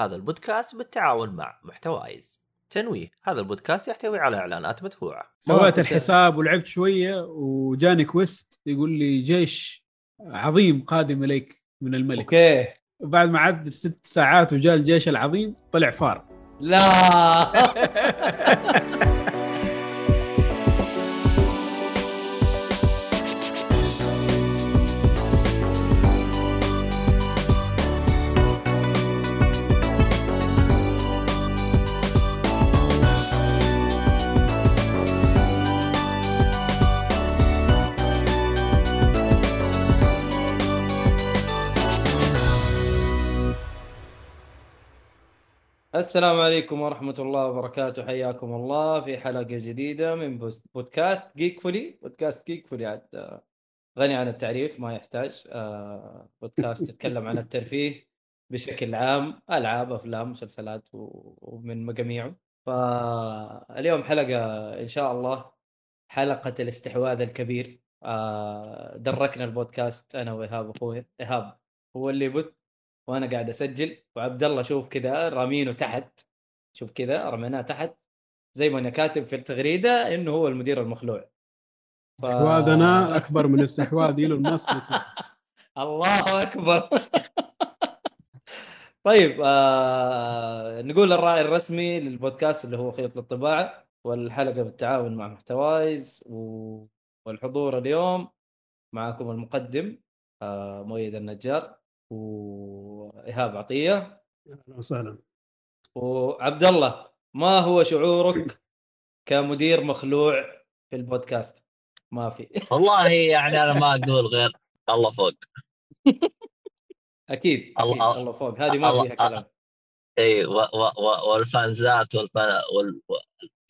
هذا البودكاست بالتعاون مع محتويز. تنويه: هذا البودكاست يحتوي على إعلانات مدفوعة. سويت الحساب ولعبت شوية وجاني كويست يقول لي جيش عظيم قادم إليك من الملك. أوكي. بعد ما عدت 6 ساعات وجاء الجيش العظيم طلع فار. لا. السلام عليكم ورحمة الله وبركاته، حياكم الله في حلقة جديدة من بودكاست جيكفولي. بودكاست جيكفولي عاد غني عن التعريف، ما يحتاج. بودكاست يتكلم عن الترفيه بشكل عام، ألعاب، أفلام، مسلسلات ومن مجميعه. فاليوم حلقة إن شاء الله حلقة الاستحواذ الكبير. دركنا البودكاست أنا وإيهاب أخوي. إيهاب هو اللي بث وانا قاعد اسجل، وعبد الله شوف كذا رامينه تحت، شوف كذا رميناه تحت زي ما انا كاتب في التغريده انه هو المدير المخلوع. استحواذنا اكبر من استحواذي للمصري. الله اكبر. طيب، نقول الراعي الرسمي للبودكاست اللي هو خيط للطباعه، والحلقه بالتعاون مع محتويز، والحضور اليوم معكم المقدم مؤيد النجار، وإيهاب عطية. أهلا وسهلا. وعبد الله، ما هو شعورك كمدير مخلوع في البودكاست؟ ما في والله، يعني أنا ما أقول غير الله فوق. أكيد الله فوق، هذه ما فيها كلام. إيه، والفانزات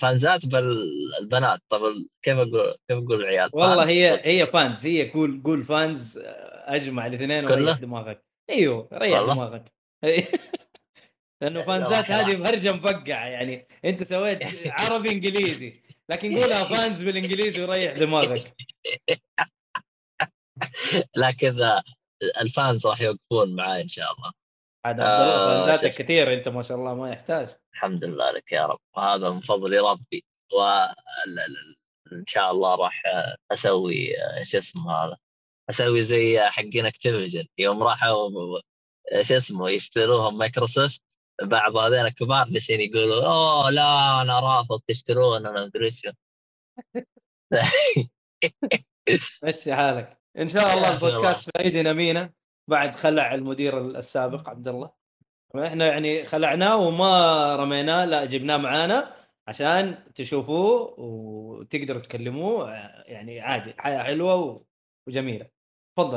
والفانزات بالبنات. طب كيف أقول العيال؟ والله هي فانز، هي قول فانز، أجمع الاثنين وريح دماغك. ايوه، ريح دماغك. لانه فانزات هذه مهرجة مفقعة، يعني انت سويت عربي انجليزي لكن قولها فانز بالانجليزي وريح دماغك. لكن الفانز راح يوقفون معاي ان شاء الله. هذا فانزاتك كثير انت ما شاء الله، ما يحتاج. الحمد لله لك يا رب، هذا من فضل ربي. وان شاء الله راح اسوي اسوي زي حقين اكتيفيجن يوم راحوا يشتروها مايكروسوفت. بعض هذين الكبار لسين يقولوا اوه لا انا رافض تشترون، انا مدري شو. ماشي حالك ان شاء الله. البودكاست في ايدينا مينا بعد خلع المدير السابق عبد الله. احنا يعني خلعناه وما رميناه، لا جبناه معانا عشان تشوفوه وتقدروا تكلموه، يعني عادي، حياة حلوة وجميلة.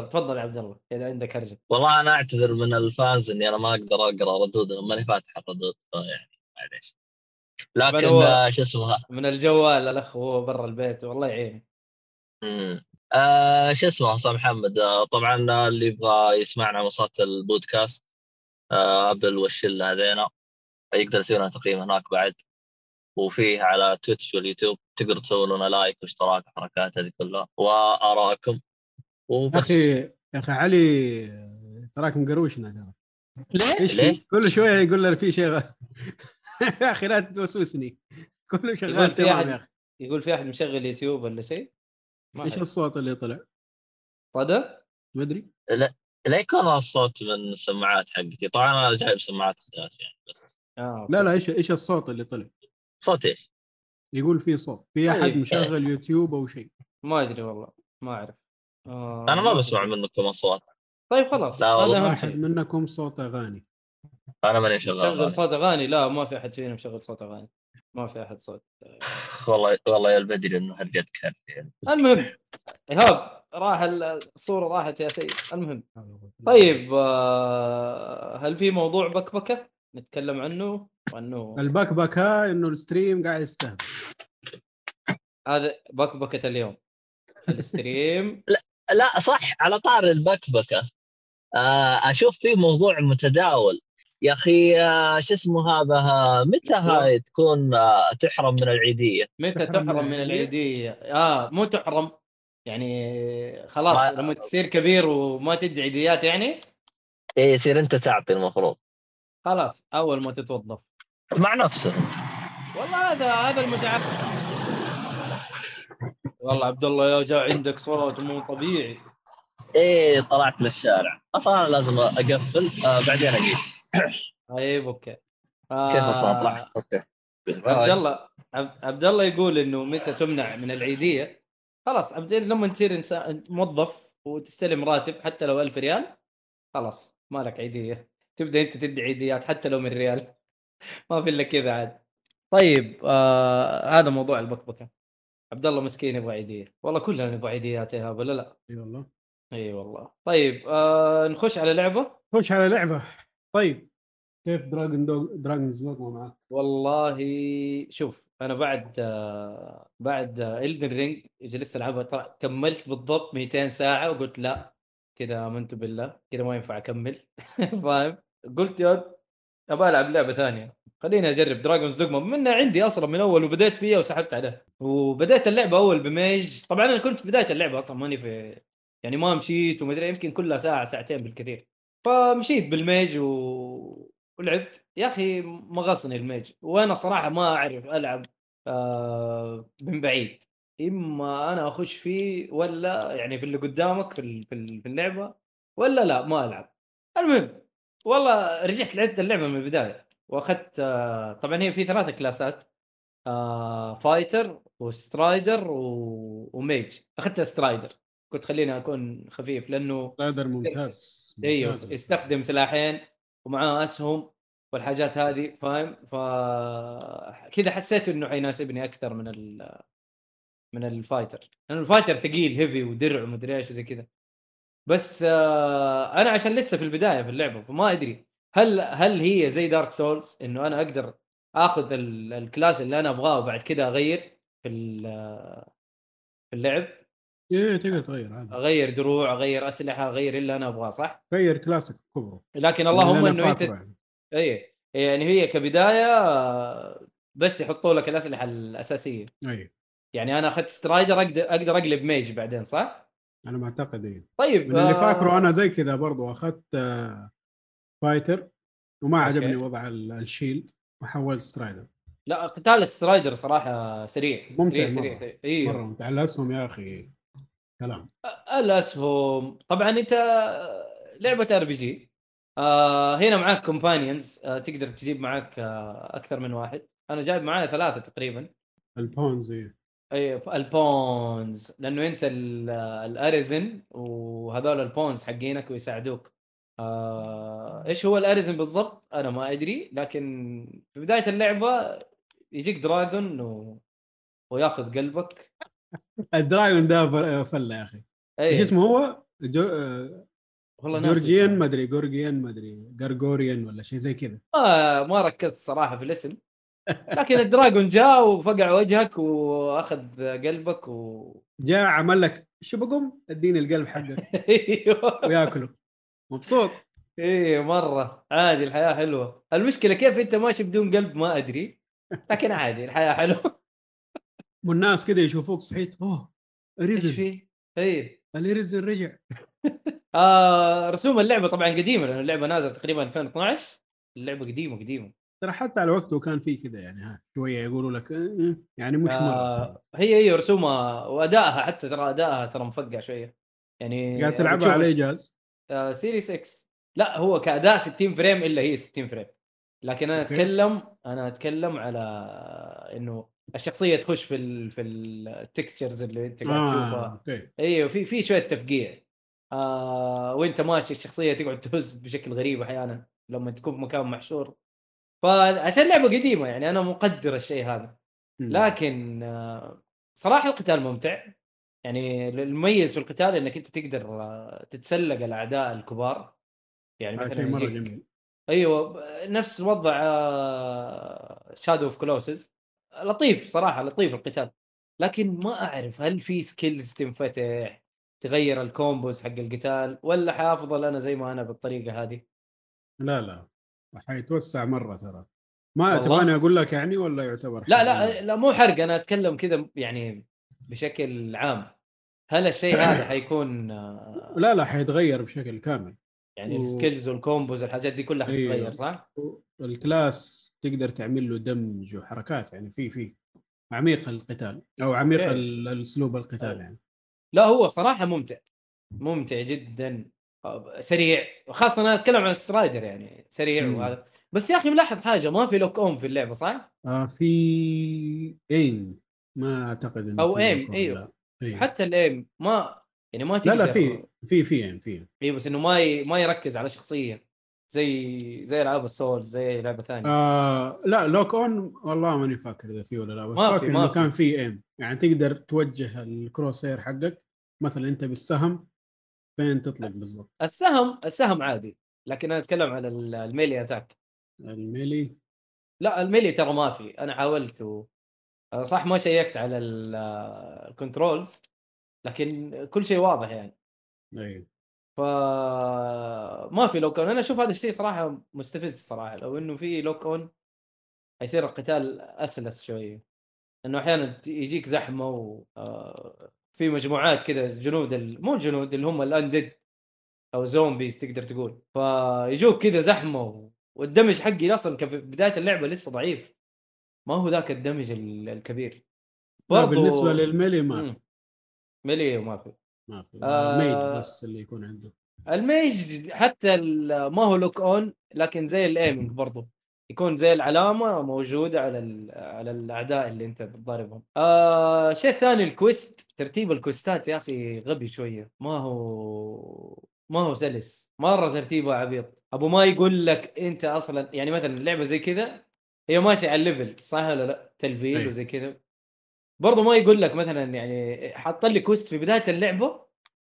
تفضل يا عبد الله اذا عندك هرجه. والله انا اعتذر من الفانز اني انا ما اقدر اقرا ردودهم، ماني فاتح الردود، يعني معليش. لكن شو اسمه، من الجوال الاخ هو برا البيت، والله يعينه. شو اسمه، حسام محمد. طبعا اللي يبغى يسمعنا وصات البودكاست قبل والشل هذينا يقدر يسوي لنا تقييم هناك بعد، وفيه على تويتش واليوتيوب تقدر تسوي لنا لايك واشتراك، حركات هذه كلها وارائكم. أخي علي تراك مقروشنا ترى. ليه؟ كل شوية يقول لنا في شيء يا أخي لا توسوسني، كله شغال تمام يا أخي. يقول في أحد مشغل يوتيوب ولا شيء؟ إيش الصوت اللي طلع؟ صدى؟ ما أدري. لا يكون الصوت من السماعات حقتي، طبعا أنا جايب سماعات خاصة يعني بس. لا إيش الصوت اللي طلع؟ صوت إيش؟ يقول في صوت، في أحد مشغل يوتيوب أو شيء؟ ما أدري والله، ما أعرف. أنا ما بسمع منكم أصوات. طيب خلاص، هذا واحد منكم صوت أغاني. أنا ماني شغال صوت أغاني، لا ما في أحد فينا مشغل صوت أغاني، ما في أحد صوت. والله يا البدري إنه هرجت كارثة. المهم إيهاب راح الصورة، راحت يا سيد. المهم طيب، هل في موضوع بكبكة نتكلم عنه؟ وأنه البكبكة إنه الستريم قاعد يستهبل. هذا بكبكة اليوم الستريم. لا صح، على طار البكبكة أشوف فيه موضوع متداول يا أخي. شو اسمه هذا، متى هاي تكون تحرم من العيدية؟ متى تحرم من العيدية؟ مو تحرم يعني، خلاص لما تصير كبير وما تدي عيديات يعني. إيه، يصير أنت تعطي المفروض. خلاص اول ما تتوظف مع نفسه. والله هذا المتعب. والله عبد الله يا جا عندك صوت مو طبيعي. ايه طلعت للشارع اصلا، لازم اقفل بعدين اجي. طيب اوكي. كيف اطلع؟ اوكي. عبد الله يقول انه متى تمنع من العيديه؟ خلاص عبدين لما تصير انسان موظف وتستلم راتب حتى لو 1000 ريال خلاص مالك عيديه، تبدا انت تدي عيديات حتى لو من ريال. ما في الا كذا عاد. طيب هذا موضوع البكبكه. عبد الله مسكين يبغى عيديه، والله كلنا نبغى عيديات يا هاب ولا لا؟ اي والله اي والله. طيب نخش على لعبه طيب كيف دراجونز دوغما معك؟ والله شوف انا بعد إلدن رينج جلست العبها، كملت بالضبط 200 ساعه وقلت لا كذا منت بالله كذا ما ينفع اكمل. فاهم؟ قلت يا ابى العب لعبه ثانيه، خليني اجرب دراجونز دوغما منها عندي اصلا من اول، وبدأت فيها وسحبت عليها وبدأت اللعبه اول بميج. طبعا انا كنت في بدايه اللعبه اصلا ماني في يعني ما مشيت ومدري يمكن كلها ساعه ساعتين بالكثير، فمشيت بالميج ولعبت. يا اخي مغصني الميج، وانا صراحه ما اعرف العب من بعيد، اما انا اخش فيه ولا يعني في اللي قدامك في اللعبه ولا لا ما العب. المهم والله رجعت لعبت اللعبه من البدايه واخذت طبعا هي في 3 كلاسات فايتر وسترايدر وميج. اخذت سترايدر، كنت خليني اكون خفيف لانه سترايدر ممتاز، ايوه استخدم سلاحين ومعاه اسهم والحاجات هذه فاهم، فكذا حسيت انه حيناسبني اكثر من الفايتر، لانه الفايتر ثقيل هيفي ودرع ومدري ايش وزي كذا. بس انا عشان لسه في البدايه في اللعبه فما ادري هل هي زي دارك سولز انه انا اقدر اخذ الكلاس اللي انا ابغاه وبعد كذا اغير في اللعب. ايه تقدر تغير عادي، اغير دروع اغير اسلحه اغير اللي انا ابغاه صح، غير كلاسك كبره لكن اللهم انه انت ايه يعني هي كبدايه بس يحطوا لك الاسلحه الاساسيه. ايه يعني انا اخذت سترايدر اقدر اقلب ميج بعدين صح انا ما اعتقد. ايه طيب من اللي فاكره انا زي كذا برضو اخذت فايتر وما عجبني وضع الشيلد وحولت سترايدر. لا قتال السترايدر صراحه سريع ممتع سريع ايه مره ممتع. الاسهم يا اخي كلام الاسهم. طبعا انت لعبه ار بي جي، هنا معاك كومبانيونز، تقدر تجيب معاك اكثر من واحد. انا جايب معايا 3 تقريبا. البونز ايه البونز لانه انت الاريزن وهذول البونز حقينك ويساعدوك. ايش هو الاريزن بالضبط انا ما ادري، لكن في بدايه اللعبه يجيك دراجون وياخذ قلبك. الدراجون ده فله يا اخي. ايش اسمه هو والله جورجيان ما ادري غرغوريان ولا شيء زي كذا، ما ركزت صراحه في الاسم. لكن الدراجون جاء وفقع وجهك واخذ قلبك وجاء عمل لك شو بقوم اديني القلب حقك وياكله مبسوط. ايه مره عادي الحياه حلوه. المشكله كيف انت ماشي بدون قلب ما ادري، لكن عادي الحياه حلوه. والناس كده يشوفوك صحيت اوه ريزن ايش فيه ايه الريزن رجع. رسوم اللعبه طبعا قديمه لانه اللعبه نازله تقريبا 2012، اللعبه قديمه ترى حتى على وقته كان فيه كده يعني شويه يقولوا لك يعني مش مره. هي رسومها وادائها حتى ترى ادائها ترى مفقع شويه يعني. قاعد تلعبها على جهاز سيريس اكس؟ لا هو كاداء 60 فريم الا هي 60 فريم، لكن انا اتكلم على انه الشخصيه تخش في التكستشرز اللي انت قاعد تشوفها. ايوه في شويه تفقيع وانت ماشي الشخصيه تقعد تهز بشكل غريب احيانا لما تكون مكان محشور، فعشان لعبه قديمه يعني انا مقدر الشيء هذا. لكن صراحه القتال ممتع يعني. المميز في القتال انك انت تقدر تتسلق الاعداء الكبار يعني مثلا ايوه نفس وضع شادو اوف كلوسس. لطيف صراحه لطيف القتال، لكن ما اعرف هل في سكيلز تنفتح تغير الكومبوز حق القتال ولا حافظه انا زي ما انا بالطريقه هذه. لا حيتوسع مره ترى ما تبغاني اقول لك يعني ولا يعتبر لا لا لا مو حرق. انا اتكلم كذا يعني بشكل عام هل الشيء هذا حيكون لا حيتغير بشكل كامل يعني السكيلز والكومبوز والحاجات دي كلها حتتغير صح؟ الكلاس تقدر تعمل له دمج وحركات يعني في عميق القتال او عميق الاسلوب القتال يعني. لا هو صراحه ممتع جدا، سريع، وخاصه انا اتكلم عن السرايدر يعني سريع وهذا. بس يا اخي ملاحظ حاجه، ما في لوك اون في اللعبه صح؟ في ايم، ما اعتقد انه او ايم. ايوه حتى الايم ما يعني ما تقدر. لا في ايم في اي، بس انه ما يركز على شخصيه زي العاب السول، زي لعبه ثانيه. لا لوك اون والله ماني فاكر اذا في ولا لا، بس فاكر انه كان في ايم، يعني تقدر توجه الكروسير حقك مثلا انت بالسهم فين تطلق بالضبط. السهم عادي، لكن انا اتكلم على الميلي اتاك. الميلي لا، الميلي ترى ما في. انا حاولت صح ما شيكت على الكنترولز، لكن كل شيء واضح يعني. ايوه ما في لوك اون. انا اشوف هذا الشيء صراحه مستفز صراحه، لو انه في لوك اون هيصير القتال اسلس شويه، انه احيانا يجيك زحمه وفي مجموعات كذا جنود مو الجنود اللي هم الاندد او زومبيز تقدر تقول، فيجوك كذا زحمه والدمج حقي اصلا كان في بدايه اللعبه لسه ضعيف، ما هو ذاك الدمج الكبير برضو. بالنسبه للميلي ما في ميج، بس اللي يكون عنده الميج حتى ما هو لوك اون، لكن زي الايمنج برضو يكون زي العلامه موجوده على الاعداء اللي انت بتضاربهم. شيء ثاني الكويست، ترتيب الكويستات يا اخي غبي شويه، ما هو سلس مره، ترتيبه عبيط. ابو ما يقول لك انت اصلا يعني مثلا لعبه زي كذا هي ماشيه على الليفل صح ولا لا، تلفيل وزي كذا برضو، ما يقول لك مثلا يعني حط لي كوست في بدايه اللعبه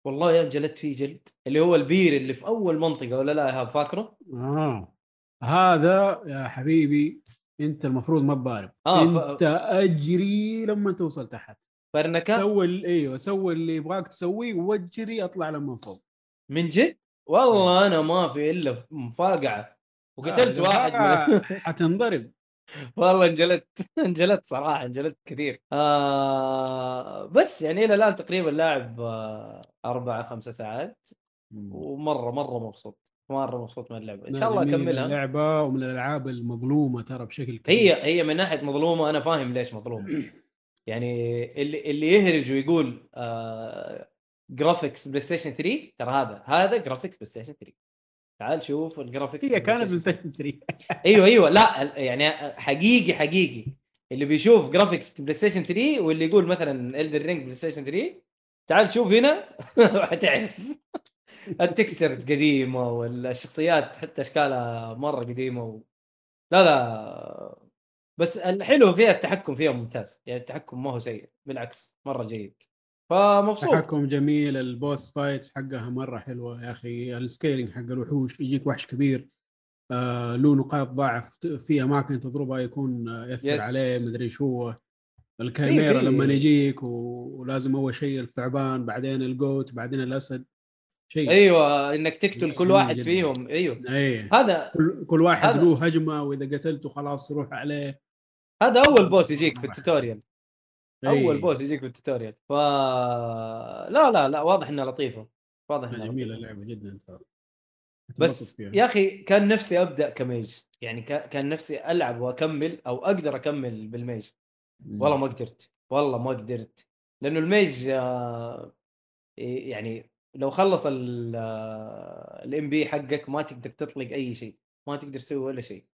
والله جلدت فيه جلد، اللي هو البير اللي في اول منطقه ولا لا ايهاب فاكره؟ هذا يا حبيبي انت المفروض ما تضارب، انت اجري لما توصل تحت فرنكه، سوي اللي يبغاك تسويه واجري اطلع لما فوق. من جد والله انا ما في الا مفاجاه وقتلت واحد حتنضرب والله انجلت صراحه، انجلت كثير. بس يعني الى الان تقريبا لاعب 4-5 ساعات، ومره مره مبسوط من اللعبه. ان شاء الله اكملها. اللعبه ومن الالعاب المظلومه ترى بشكل كبير. هي من ناحيه مظلومه، انا فاهم ليش مظلومه يعني اللي يهرج ويقول جرافيكس بلاي ستيشن 3، ترى هذا جرافيكس بلاي ستيشن 3. تعال شوف الجرافيكس هي كانت بلاي ستيشن 3. ايوه لا يعني حقيقي اللي بيشوف جرافيكس بلاي ستيشن 3 واللي يقول مثلا إلدن رينج بلاي ستيشن 3، تعال شوف هنا حتعرف التكستشرز قديمه والشخصيات حتى اشكالها مره قديمه لا بس الحلو فيها التحكم فيها ممتاز، يعني التحكم ما هو سيء بالعكس مره جيد، فمبسوط. تحكم جميل، البوس فايتس حقها مره حلوه يا اخي، السكيلينج حق الوحوش، يجيك وحش كبير له نقاط ضعف في اماكن تضربها يكون ياثر عليه مدري شو هو، الكاميرا لما يجيك ولازم اول شيء الثعبان بعدين الجوت بعدين الاسد شيء. ايوه انك تقتل كل واحد جداً. فيهم أيه. هذا كل واحد له هجمه، واذا قتلته خلاص روح عليه. هذا اول بوس يجيك في التوتوريال، اول بوس يجيك بالتوتوريال. لا واضح انها لطيفه، واضح انها جميله اللعبه جدا ترى. بس يا اخي كان نفسي ابدا كميج، يعني كان نفسي العب واكمل او اقدر اكمل بالميج، والله ما قدرت لانه الميج يعني لو خلص الام بي حقك ما تقدر تطلق اي شيء، ما تقدر تسوي ولا شيء،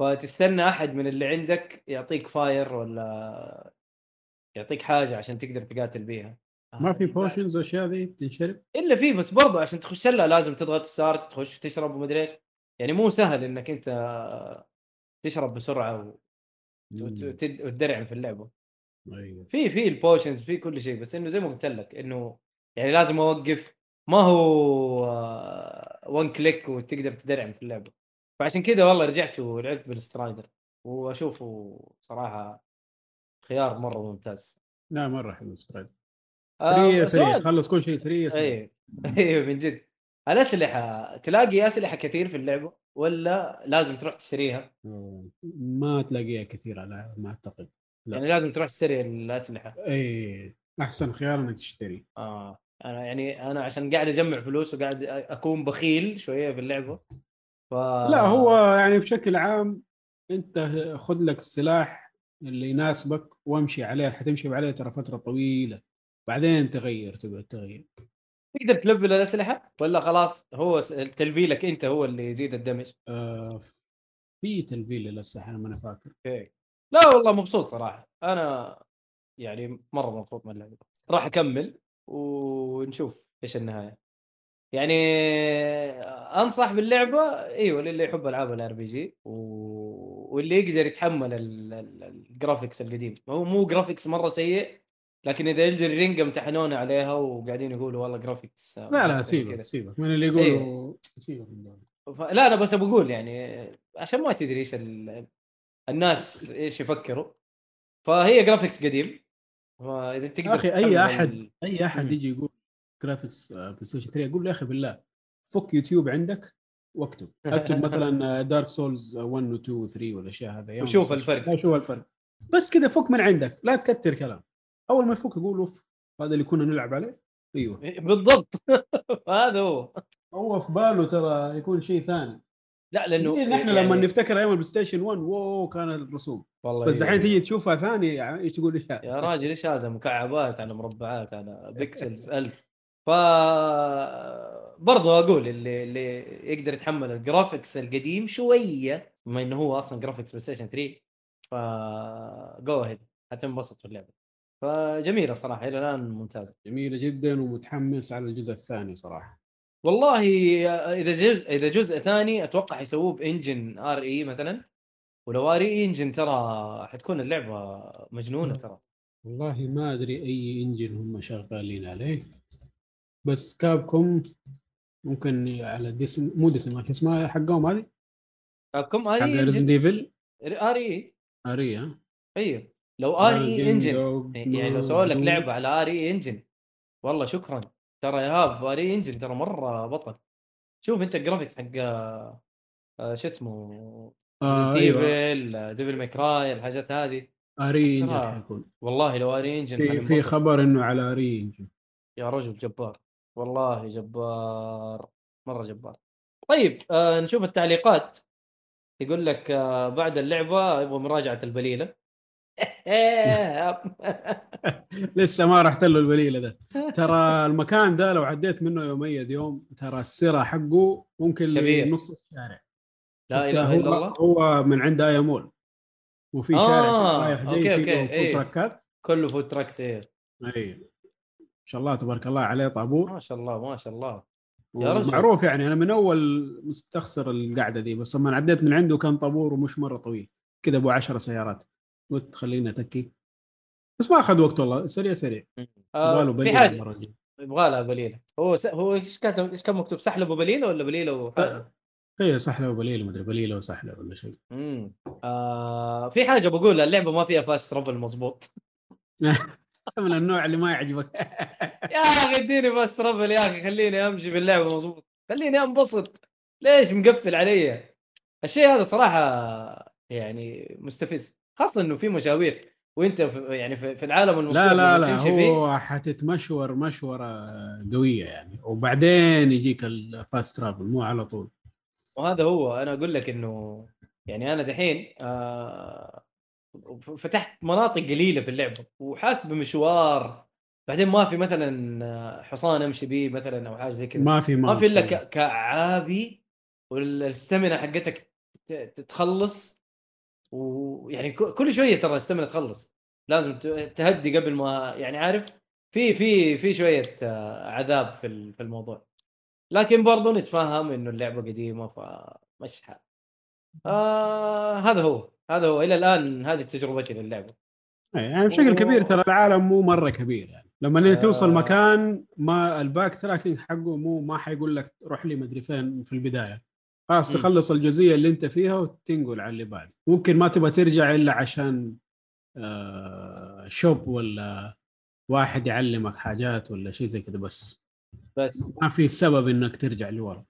فتستنى احد من اللي عندك يعطيك فاير ولا يعطيك حاجه عشان تقدر تقاتل بيها. ما في بوشنز واشياء ذي تنشرب الا في، بس برضو عشان تخش لها لازم تضغط السار تخش وتشرب ومدري ايش، يعني مو سهل انك انت تشرب بسرعه وتدرع في اللعبه. ايوه في البوشنز، في كل شيء، بس انه زي ما قلت لك انه يعني لازم اوقف، ما هو وان كليك وتقدر تدرع في اللعبه. فعشان كده والله رجعت ولعبت بالسترايدر، واشوفه صراحه خيار مره ممتاز. لا مره حلو سريع سريع خلص كل شيء سريع. ايوه من جد. الاسلحه تلاقي اسلحه كثير في اللعبه ولا لازم تروح تشتريها؟ ما تلاقيها كثير على ما اعتقد، لا. يعني لازم تروح تشتري الاسلحه. اي احسن خيار انك تشتري. انا يعني انا عشان قاعد اجمع فلوس وقاعد اكون بخيل شويه باللعبه لا هو يعني بشكل عام انت خذ لك السلاح اللي يناسبك وامشي عليه، حتمشي عليه ترى فتره طويله بعدين تغير تغير. تقدر تلفل الاسلحه ولا خلاص هو تلفيلك انت هو اللي يزيد الدمج؟ في تلفيل للاسلحه انا ما فاكر. لا والله مبسوط صراحه، انا يعني مره مبسوط من اللعبه، راح اكمل ونشوف ايش النهايه. يعني انصح باللعبه ايوه للي يحب العاب الار بي جي واللي يقدر يتحمل الجرافيكس القديم. هو مو جرافيكس مره سيء، لكن اذا يلدر رينج امتحنونا عليها وقاعدين يقولوا والله جرافيكس لا سيبك من اللي يقولوا أيوة. سيبك من دول. لا انا بس بقول يعني عشان ما تدري ايش الناس ايش يفكروا، فهي جرافيكس قديم. فاذا تقدر اخي اي احد يجي يقول جرافيكس بلاي ستيشن 3 اقول له يا اخي بالله فك يوتيوب عندك واكتب مثلا دارك سولز 1 و 2 و 3 والاشياء هذا وشوف الفرق. لا شوف الفرق بس كذا، فك من عندك لا تكتر كلام. اول ما يفوق يقول اوف هذا اللي كنا نلعب عليه. ايوه بالضبط هذا هو في باله ترى يكون شيء ثاني. لا لانه نحن يعني لما نفتكر ايام البلاي ستيشن 1 واو كان الرسوم والله، بس الحين تيجي تشوفها ثاني يعني تقول ايش هذا يا راجل، ايش هذا مكعبات على مربعات على بيكسلز 1000. ف برضه اقول اللي يقدر يتحمل الجرافيكس القديم شويه، بما انه هو اصلا جرافيكس بلاي ستيشن 3 ف جو اهيد هتنبسط في اللعبه. فجميلة صراحة إلى الآن ممتازة، جميلة جدا ومتحمس على الجزء الثاني صراحة. والله إذا جزء ثاني أتوقع يسووه بإنجن آر إي مثلا، ولو آر إي إنجن ترى حتكون اللعبة مجنونة ترى. والله ما أدري أي إنجن هم شغالين عليه، بس كابكم ممكن على ديسن مو ديسن ما اسمها حقهم هذه كابكم آر إي ريزن ديفل آر إي ها أيه. لو آري إنجن يعني لو سووا لك لعبة على آري إنجن والله شكرا ترى يا هاب. آري إنجن ترى مرة بطل. شوف أنت الجرافيكس حق شو اسمه ديفل ماكراي الحاجات هذه آري إنجن حيكون. والله لو آري إنجن في خبر إنه على آري إنجن يا رجل جبار، والله جبار مرة جبار. طيب نشوف التعليقات. يقول لك بعد اللعبة يبغى مراجعة البليلة لسه ما رحت له البليله ده ترى. المكان ده لو عديت منه يوم ترى السيره حقه ممكن لنص الشارع. لا اله الا الله. هو من عند اي مول وفي شارع رايح جاي فيه تركات كله فوت تراك سير. اي ما شاء الله تبارك الله عليه طابور ما شاء الله يا رجل معروف. يعني انا من اول مستخسر القعده دي، بس لما عديت من عنده كان طابور ومش مره طويل كذا ابو 10 سيارات وتخلينا تكي، بس ما أخذ وقت والله سريع. في حاجة يبغالها بليلة. هو إيش كان مكتوب سحلب وبليلة ولا بليلة وحاجة؟ إيه سحلب وبليلة مدري بليلة وسحلب ولا شيء. في حاجة بقول اللعبة ما فيها فاست ترافل مظبوط. من النوع اللي ما يعجبك. يا أخي اديني فاست ترافل يا أخي، خليني أمشي باللعبة مظبوط، خليني أنبسط. ليش مقفل علي الشيء هذا صراحة؟ يعني مستفز، خاصة إنه في مشاوير وأنت في العالم المفتوح. لا تمشي فيه هو حتتمشور مشورة قوية يعني، وبعدين يجيك الفاست ترافل مو على طول. وهذا هو أنا أقول لك إنه يعني أنا دحين فتحت مناطق قليلة في اللعبة وحاس بمشوار، بعدين ما في مثلا حصان أمشي بيه مثلا أو حاجة زي كذا، ما في إلا كعابي والستمنة حقتك تتخلص. ويعني كل شويه ترى استمنت تخلص، لازم تهدي قبل ما يعني عارف في شويه عذاب في الموضوع. لكن برضو نتفاهم انه اللعبه قديمه فمش حال. هذا هو الى الان هذه تجربتي للعبه يعني بشكل كبير. ترى العالم مو مره كبير يعني، لما توصل مكان ما الباك تراكينج حقه مو ما حيقول لك روح لي مدري فين في البدايه، خلاص تخلص الجزئية اللي انت فيها وتنقل على اللي بعد. ممكن ما تبغى ترجع إلا عشان شوب ولا واحد يعلمك حاجات ولا شيء زي كده، بس ما في سبب انك ترجع لورا.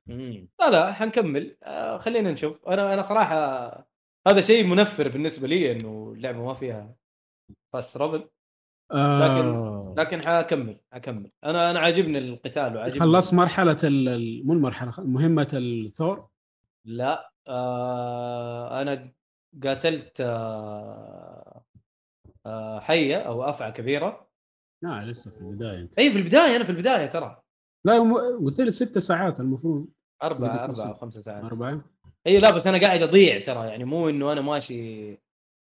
لا حنكمل. خلينا نشوف. انا صراحة هذا شيء منفر بالنسبة لي انه اللعبة ما فيها فاست ترافل. لكن هكمل. انا عاجبني القتال وعاجبني خلص مرحله مو المرحله مهمه الثور. لا انا قاتلت حيه او افعى كبيره. لا لسه في البدايه. اي في البدايه، انا في البدايه ترى. لا قلت لي 6 ساعات المفروض 4 أو 5 ساعات 4. اي لا بس انا قاعد اضيع ترى، يعني مو انه انا ماشي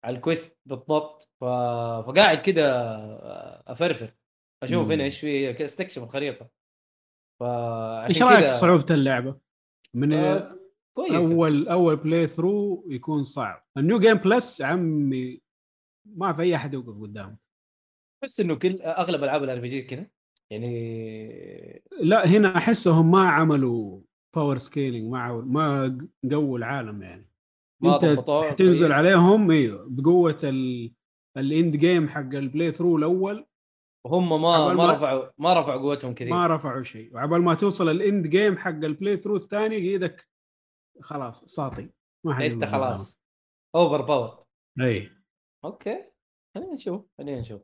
على الكويست بالضبط، فقاعد كده افرفر اشوف هنا ايش في، استكشف الخريطه. فعشان كذا ايش رايك في صعوبه اللعبه؟ من كويس. اول بلاي ثرو يكون صعب. النيو جيم بلس عمي ما في اي احد يوقف قدامه، بس انه كل اغلب العاب الار بي جي كده يعني. لا هنا احسهم ما عملوا باور سكيلينج، ما قووا العالم يعني. انت تنزل عليهم بقوه الاند جيم حق البلاي ثرو الاول، وهم ما رفعوا قوتهم كثير، ما رفعوا شيء. وعبال ما توصل الاند جيم حق البلاي ثرو الثاني ايدك خلاص ساطي، ما حد انت خلاص اوفر باور. اي اوكي، خلينا نشوف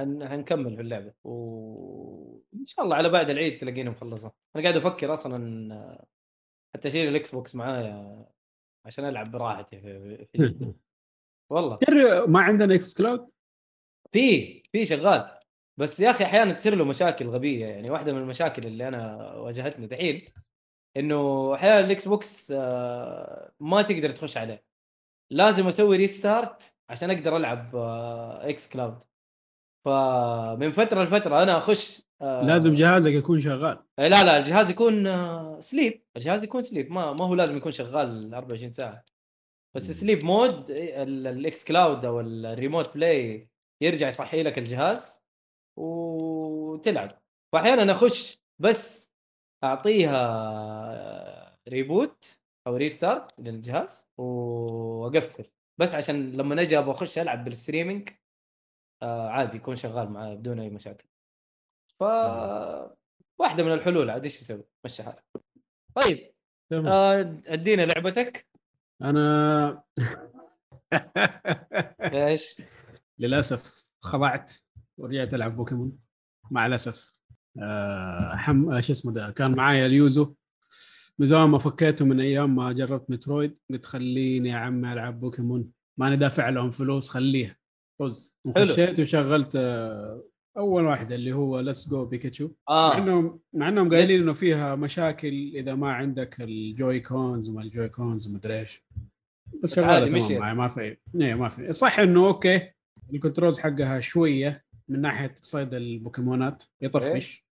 هنكمل في اللعبه، وان شاء الله على بعد العيد تلاقينا مخلصه. انا قاعد افكر اصلا حتى اشيل الاكس بوكس معايا عشان العب براحتي في جدة. والله ما عندنا اكس كلاود، في شغال، بس يا اخي احيانا تصير له مشاكل غبيه. يعني واحده من المشاكل اللي انا واجهتني دحين انه احيانا الاكس بوكس ما تقدر تخش عليه، لازم اسوي ريستارت عشان اقدر العب اكس كلاود. فمن فتره لفتره انا اخش. لازم جهازك يكون شغال. لا الجهاز يكون سليب، ما هو لازم يكون شغال 24 ساعه، بس سليب مود الاكس كلاود او الريموت بلاي يرجع يصحي لك الجهاز وتلعب. فاحيانا اخش بس اعطيها ريبوت او ريستارت للجهاز واقفل، بس عشان لما نجي ابغى اخش العب بالستريمينج عادي يكون شغال معايا بدون اي مشاكل. ف واحده من الحلول عاد ايش اسوي، مشي حالك. طيب ادينا لعبتك. انا ايش للاسف خضعت ورجعت العب بوكيمون مع الاسف. ايش اسمه ده، كان معايا اليوزو من زمان ما فكيته، من ايام ما جربت مترويد قلت خليني يا عم العب بوكيمون، ما انا دافع لهم فلوس خليها طز. وخشيت وشغلت اول واحده اللي هو ليتس جو بيكاتشو. مع انهم قايلين انه فيها مشاكل اذا ما عندك الجوي كونز وما الجوي كونز وما ادري ايش، بس شغاله معي ما في صح انه اوكي. الكنترولز حقها شويه من ناحيه صيد البوكيمونات يطفش،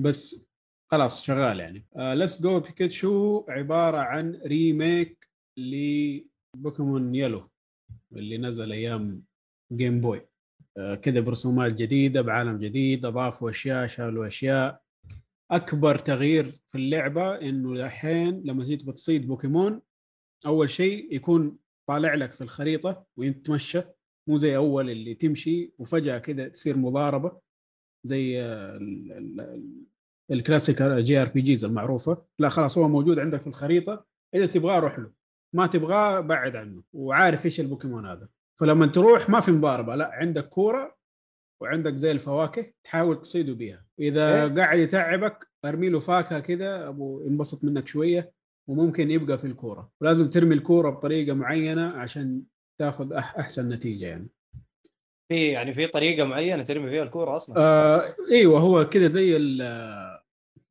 بس خلاص شغال يعني. ليتس جو بيكاتشو عباره عن ريميك لبوكيمون يلو اللي نزل ايام جيم بوي، كده برسومات جديده بعالم جديد، اضافوا اشياء شالوا اشياء. اكبر تغيير في اللعبه انه الحين لما جيت بتصيد بوكيمون اول شيء يكون طالع لك في الخريطه وانت تمشي، مو زي اول اللي تمشي وفجاه كده تصير مضاربه زي الكلاسيك جي ار بي جيز المعروفه. لا خلاص هو موجود عندك في الخريطه، اذا تبغاه روح له، ما تبغاه بعد عنه، وعارف ايش البوكيمون هذا. فلما تروح ما في مضاربه، لا عندك كوره وعندك زي الفواكه تحاول تصيده بيها، اذا قاعد يتعبك ارمي له فاكهه كده ابو انبسط منك شويه، وممكن يبقى في الكوره، ولازم ترمي الكوره بطريقه معينه عشان تاخذ احسن نتيجه يعني. في طريقه معينه ترمي فيها الكوره اصلا. ايوه هو كده زي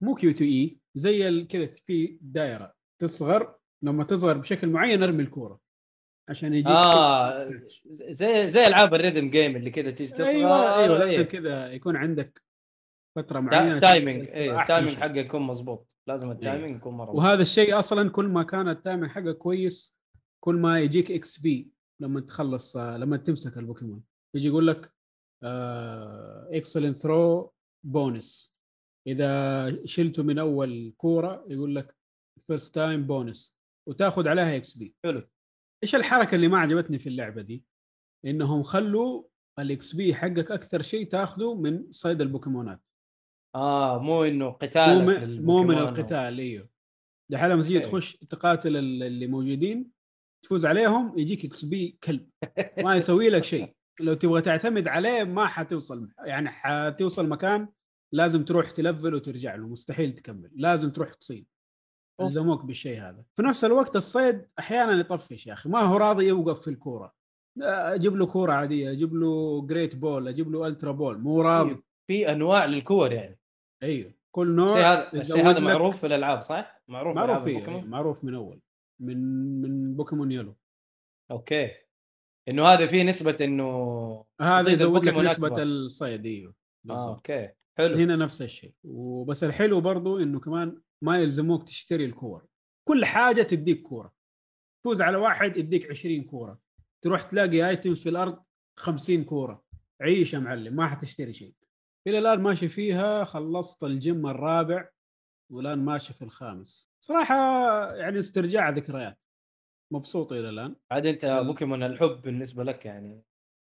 مو كيو تو اي، زي كده في دائره تصغر، لما تصغر بشكل معين ارمي الكوره عشان يجيك زي العاب الريذم جيم اللي كذا تيجي تصغر. ايوه لازم كذا يكون عندك فتره معينه تايمينج. التايمينج حقه يكون مظبوط، لازم التايمينج يكون مره. وهذا الشيء اصلا كل ما كان التايمينج حقه كويس كل ما يجيك اكس بي لما تمسك البوكيمون يجي يقول لك اكسلنت ثرو بونس، اذا شلته من اول كوره يقول لك فيرست تايم بونس، وتاخذ عليها اكس بي. حلو. ايش الحركه اللي ما عجبتني في اللعبه دي، انهم خلوا الاكس بي حقك اكثر شيء تاخذه من صيد البوكيمونات. مو انه قتال، مو من القتال. ايوه ده حاله لما تيجي تخش تقاتل اللي موجودين تفوز عليهم يجيك اكس بي كلب ما يسوي لك شيء، لو تبغى تعتمد عليه ما حتوصل، يعني حتوصل مكان لازم تروح تلفل وترجع له، مستحيل تكمل، لازم تروح تصيد، يلزموك بالشيء هذا. في نفس الوقت الصيد أحيانا يطفش يا أخي، ما هو راضي يوقف في الكورة، أجيب له كورة عادية، أجيب له جريت بول، أجيب له ألترا بول، مو راضي. في أنواع للكور يعني، أيوه كل نوع. الشيء هذا معروف في الألعاب صح؟ معروف بوكيمون، معروف من أول من بوكيمون يلو. أوكي، إنه هذا فيه نسبة إنه هذا يزود لك نسبة الصيد. أيوه أوكي حلو، هنا نفس الشيء. وبس الحلو برضو إنه كمان ما يلزموك تشتري الكور، كل حاجة تديك كورة، تفوز على واحد يديك 20 كورة، تروح تلاقي ايتمز في الأرض 50 كورة، عيش يا معلم ما حتشتري شيء. إلى الآن ماشي فيها، خلصت الجيم الرابع والآن ماشي في الخامس، صراحة يعني استرجاع ذكريات، مبسوط إلى الآن. عاد أنت بوكيمون الحب بالنسبة لك يعني؟